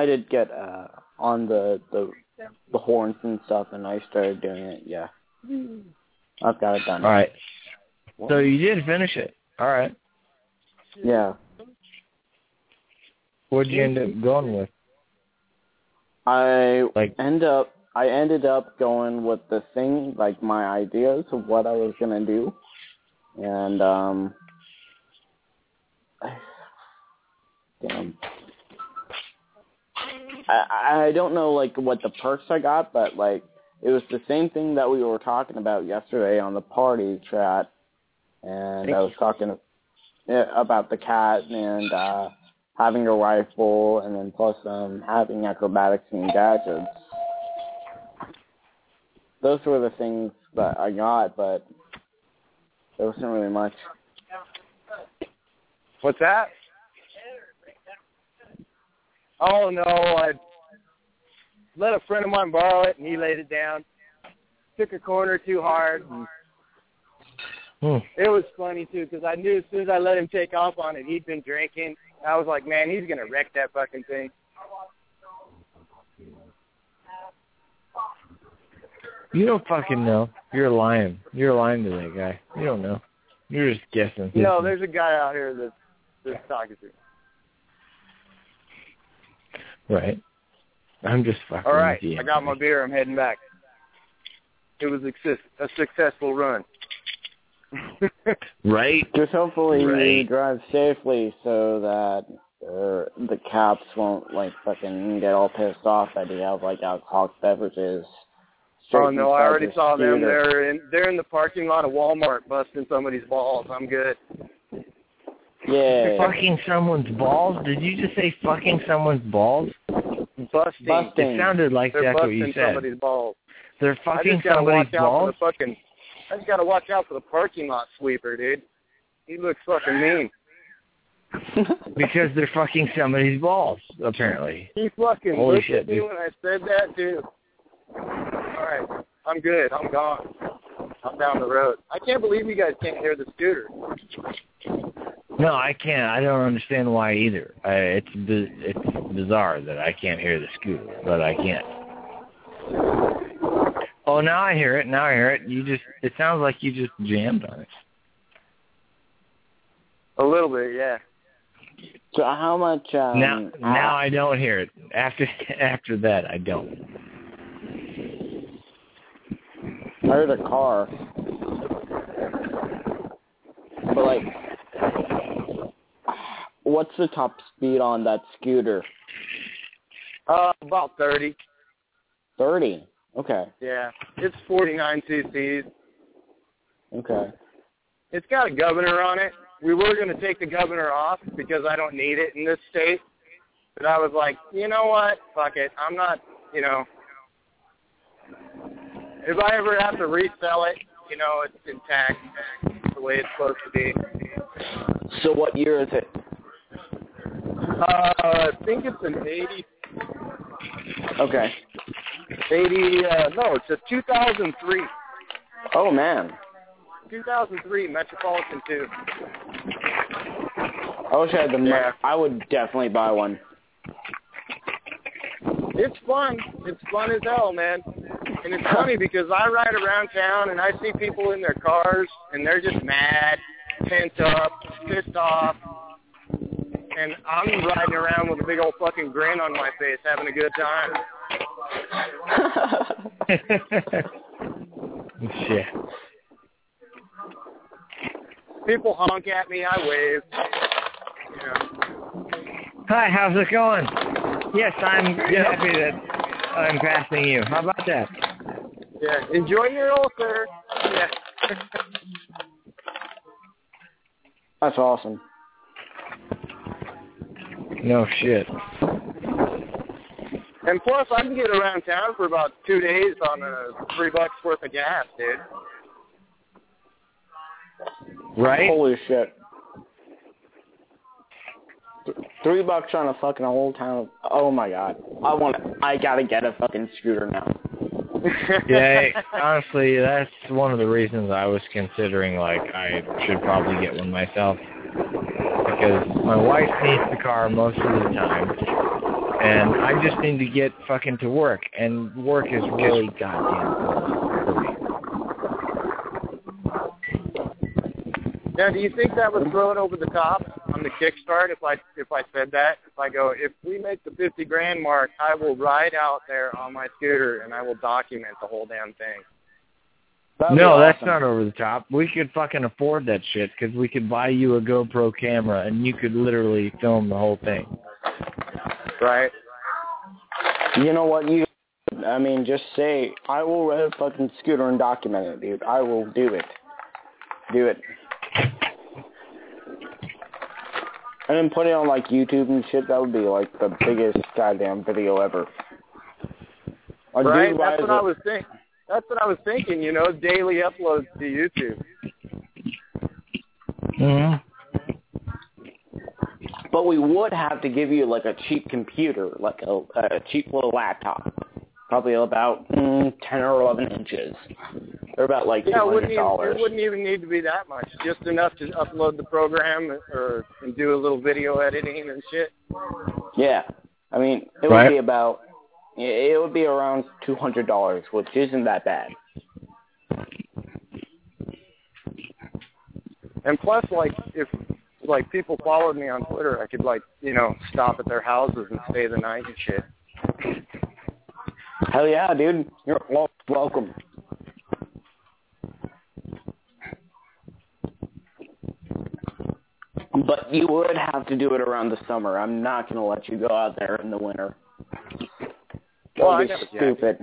did get on the horns and stuff, and I started doing it. Yeah, I've got it done. All right. So you did finish it. All right. Yeah. What'd you end up going with? I ended up going with the thing, like my ideas of what I was gonna do, and I don't know, like, what the perks I got, but, like, it was the same thing that we were talking about yesterday on the party chat, and I was talking about the cat and having a rifle, and then plus having acrobatics and gadgets. Those were the things that I got, but there wasn't really much. What's that? Oh, no, I let a friend of mine borrow it, and he laid it down. Took a corner too hard. It was funny, too, because I knew as soon as I let him take off on it, he'd been drinking. I was like, man, he's going to wreck that fucking thing. You don't fucking know. You're lying. You're lying to that guy. You don't know. You're just guessing. No, there's a guy out here that's talking to me. Right. I'm just fucking with you. All right, I got my beer. I'm heading back. It was a successful run. Right. Just hopefully you drive safely so that the cops won't, like, fucking get all pissed off that you have, like, alcoholic beverages. Oh, no, I already saw them. They're in the parking lot of Walmart busting somebody's balls. I'm good. Yeah. Fucking someone's balls? Did you just say fucking someone's balls? Busting. It sounded like that's what you said. They're busting somebody's balls. They're fucking somebody's balls? I just got to watch out for the parking lot sweeper, dude. He looks fucking mean. Because they're fucking somebody's balls, apparently. He fucking looked at me when I said that, dude. All right, I'm good. I'm gone. I'm down the road. I can't believe you guys can't hear the scooter. No, I can't. I don't understand why either. It's bizarre that I can't hear the scooter, but I can't. Oh, now I hear it. It sounds like you just jammed on it. A little bit, yeah. So how much? Now I don't hear it. After that, I don't. I heard a car. But, like, what's the top speed on that scooter? About 30. 30? Okay. Yeah. It's 49 cc's. Okay. It's got a governor on it. We were going to take the governor off because I don't need it in this state. But I was like, you know what? Fuck it. I'm not, you know. If I ever have to resell it, you know, it's intact, the way it's supposed to be. So what year is it? I think it's an 80. Okay. 80, no, it's a 2003. Oh, man. 2003, Metropolitan 2. I wish I had the I would definitely buy one. It's fun. It's fun as hell, man. And it's funny because I ride around town and I see people in their cars and they're just mad, pent up, pissed off. And I'm riding around with a big old fucking grin on my face, having a good time. Shit. People honk at me, I wave. Yeah. Hi, how's it going? Yes, I'm happy that I'm passing you. How about that? Yeah, enjoy your ulcer. Yeah. That's awesome. No shit. And plus, I can get around town for about 2 days on $3 worth of gas, dude. Right? Holy shit. $3 on a fucking whole town. Oh my god! I gotta get a fucking scooter now. Yeah, honestly, that's one of the reasons I was considering like I should probably get one myself because my wife needs the car most of the time, and I just need to get fucking to work, and work is really goddamn close for me. Now, do you think that would throw it over the top on the Kickstart if I said that? If I go, if we make the 50 grand mark, I will ride out there on my scooter and I will document the whole damn thing. No, that's not over the top. We could fucking afford that shit because we could buy you a GoPro camera and you could literally film the whole thing. Right. You know what? You, I mean, just say, I will ride a fucking scooter and document it, dude. I will do it. Do it. And then put it on, like, YouTube and shit. That would be, like, the biggest goddamn video ever. Right? That's what I was thinking. That's what I was thinking, you know, daily uploads to YouTube. Yeah. But we would have to give you, like, a cheap computer, like a cheap little laptop. Probably about 10 or 11 inches. They're about, like, $200. It wouldn't even need to be that much. Just enough to upload the program or and do a little video editing and shit. Yeah. I mean, it would be about... It would be around $200, which isn't that bad. And plus, like, if like people followed me on Twitter, I could, like, you know, stop at their houses and stay the night and shit. Hell yeah, dude. You're welcome. But you would have to do it around the summer. I'm not going to let you go out there in the winter. Well, that'd be stupid.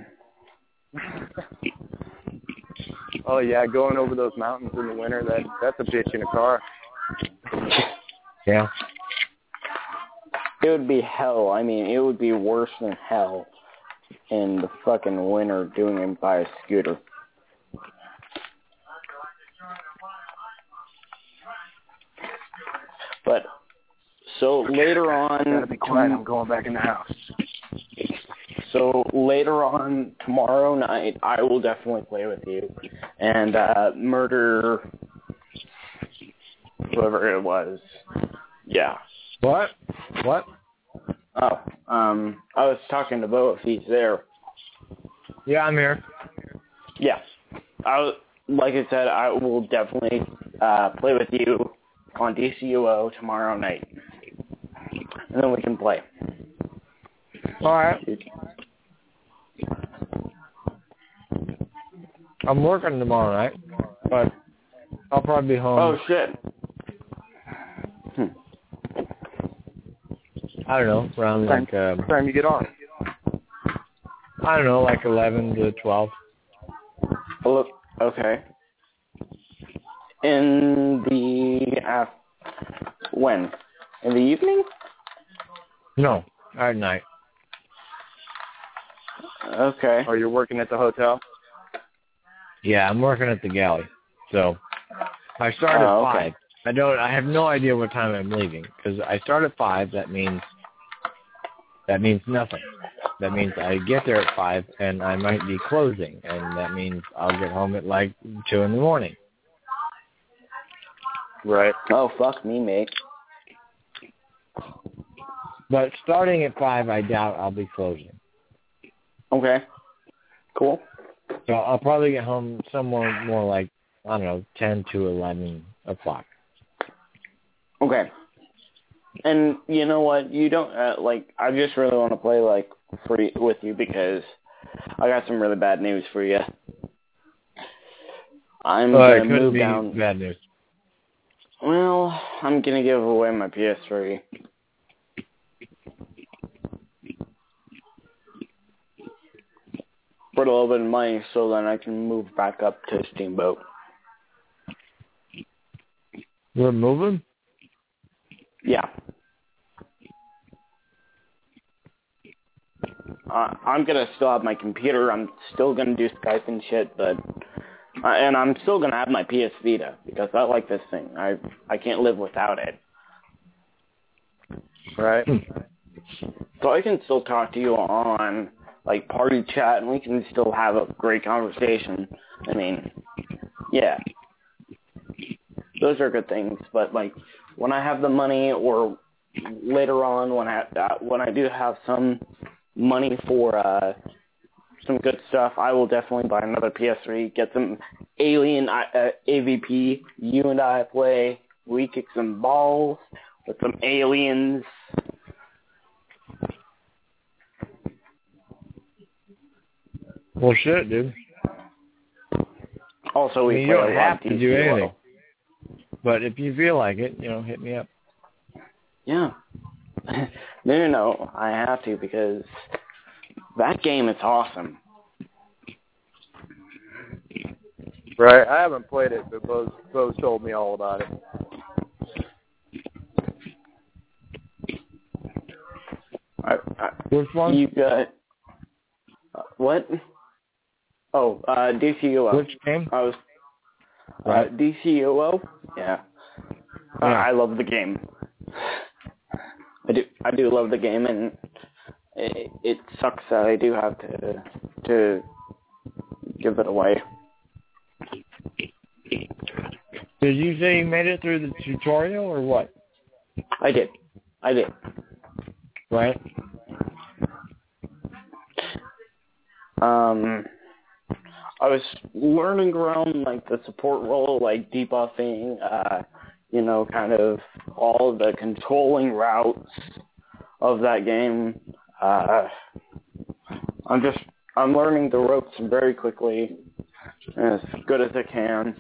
Oh, yeah, going over those mountains in the winter, that's a bitch in a car. Yeah. It would be hell. I mean, it would be worse than hell in the fucking winter doing it by a scooter. But, so later on... Gotta be quiet, I'm going back in the house. So later on tomorrow night, I will definitely play with you and murder whoever it was. Yeah. What? Oh, I was talking to Bo if he's there. Yeah, I'm here. Yeah. Like I said, I will definitely play with you on DCUO tomorrow night. And then we can play. All right. I'm working tomorrow night, but I'll probably be home. Oh, shit. I don't know, around time you get on. I don't know, like 11 to 12. Look, okay. When? In the evening? No, at night. Okay. Or you're working at the hotel? Yeah, I'm working at the galley. So I start at 5. Okay. I have no idea what time I'm leaving because I start at 5. That means nothing. That means I get there at 5 and I might be closing, and that means I'll get home at like 2 in the morning. Right. Oh, fuck me, mate. But starting at 5, I doubt I'll be closing. Okay. Cool. So I'll probably get home somewhere more like, I don't know, 10 to 11 o'clock. Okay. And you know what? You don't, I just really want to play, like, free with you because I got some really bad news for you. I'm going to move down. Bad news. Well, I'm going to give away my PS3. Put a little bit of money so then I can move back up to Steamboat. We're moving? Yeah. I'm going to still have my computer. I'm still going to do Skype and shit, but... and I'm still going to have my PS Vita, because I like this thing. I can't live without it. Right? So I can still talk to you on... like party chat, and we can still have a great conversation. I mean, yeah, those are good things. But like, when I have the money, or later on when I do have some money for some good stuff, I will definitely buy another PS3, get some Alien AVP. You and I play. We kick some balls with some aliens. Well, shit, dude. Also, we play don't have to do anything. But if you feel like it, you know, hit me up. Yeah. No. I have to because That game is awesome. Right, I haven't played it, but Bo's told me all about it. Which one? You got what? Oh, DCUO. Which game? I was DCUO. Yeah. I love the game. I do love the game, and it sucks that I do have to give it away. Did you say you made it through the tutorial or what? I did. Right. I was learning around like the support role, like debuffing, kind of all of the controlling routes of that game. I'm learning the ropes very quickly, as good as I can.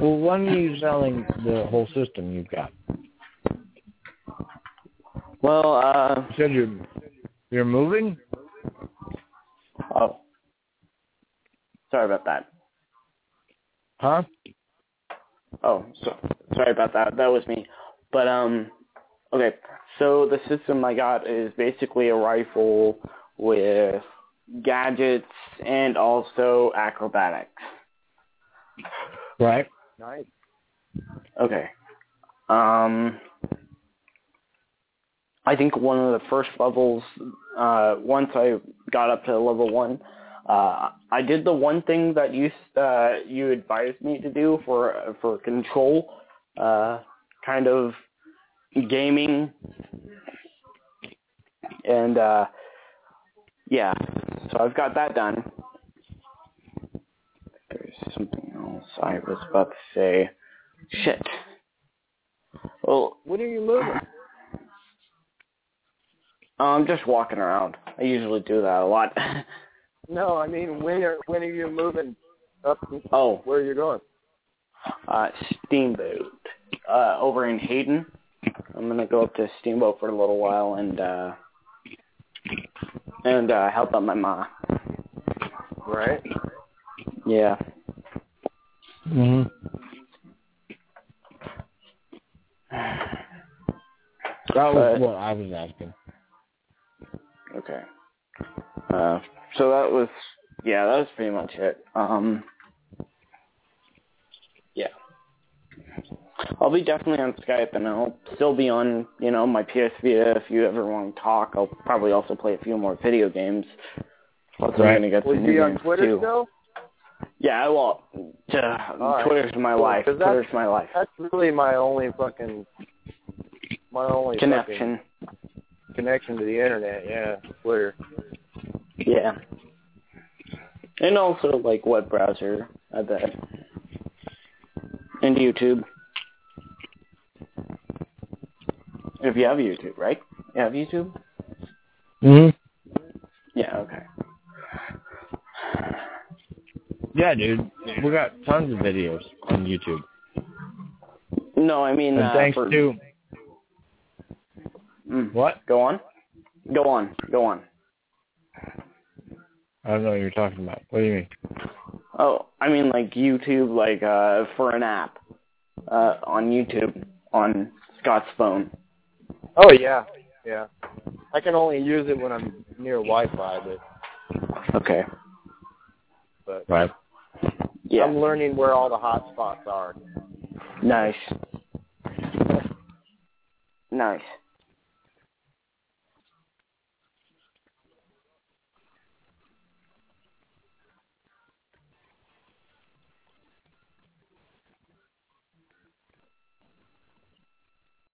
Well, when are you selling the whole system you've got? Well, you said you're moving? Oh. Sorry about that. Huh? Oh, sorry about that. That was me. But, okay. So the system I got is basically a rifle with gadgets and also acrobatics. Right. Nice. Okay. I think one of the first levels, once I got up to level 1, I did the one thing that you advised me to do for control, kind of gaming, and yeah. So I've got that done. There's something else I was about to say. Shit. Well, when are you moving? I'm just walking around. I usually do that a lot. No, I mean, when are you moving up? Oh, where are you going? Steamboat. Over in Hayden. I'm gonna go up to Steamboat for a little while and help out my ma. Right. Yeah. Mhm. That was what I was asking. Okay. So that was pretty much it. Yeah. I'll be definitely on Skype, and I'll still be on, my PS Vita if you ever want to talk. I'll probably also play a few more video games. Plus, I'm going to get some new games, on Twitter too. Still? Yeah, I will. Right. Twitter's my life. Twitter's my life. That's really my only fucking... My only connection. Fucking connection to the internet, yeah. Twitter. Yeah. And also, web browser, I bet. And YouTube. If you have YouTube, right? You have YouTube? Mm-hmm. Yeah, okay. Yeah, dude. We got tons of videos on YouTube. No, I mean... What? Go on. I don't know what you're talking about. What do you mean? Oh, I mean, YouTube, for an app on YouTube on Scott's phone. Oh, yeah. I can only use it when I'm near Wi-Fi, but... Okay. But right. Yeah. I'm learning where all the hot spots are. Nice.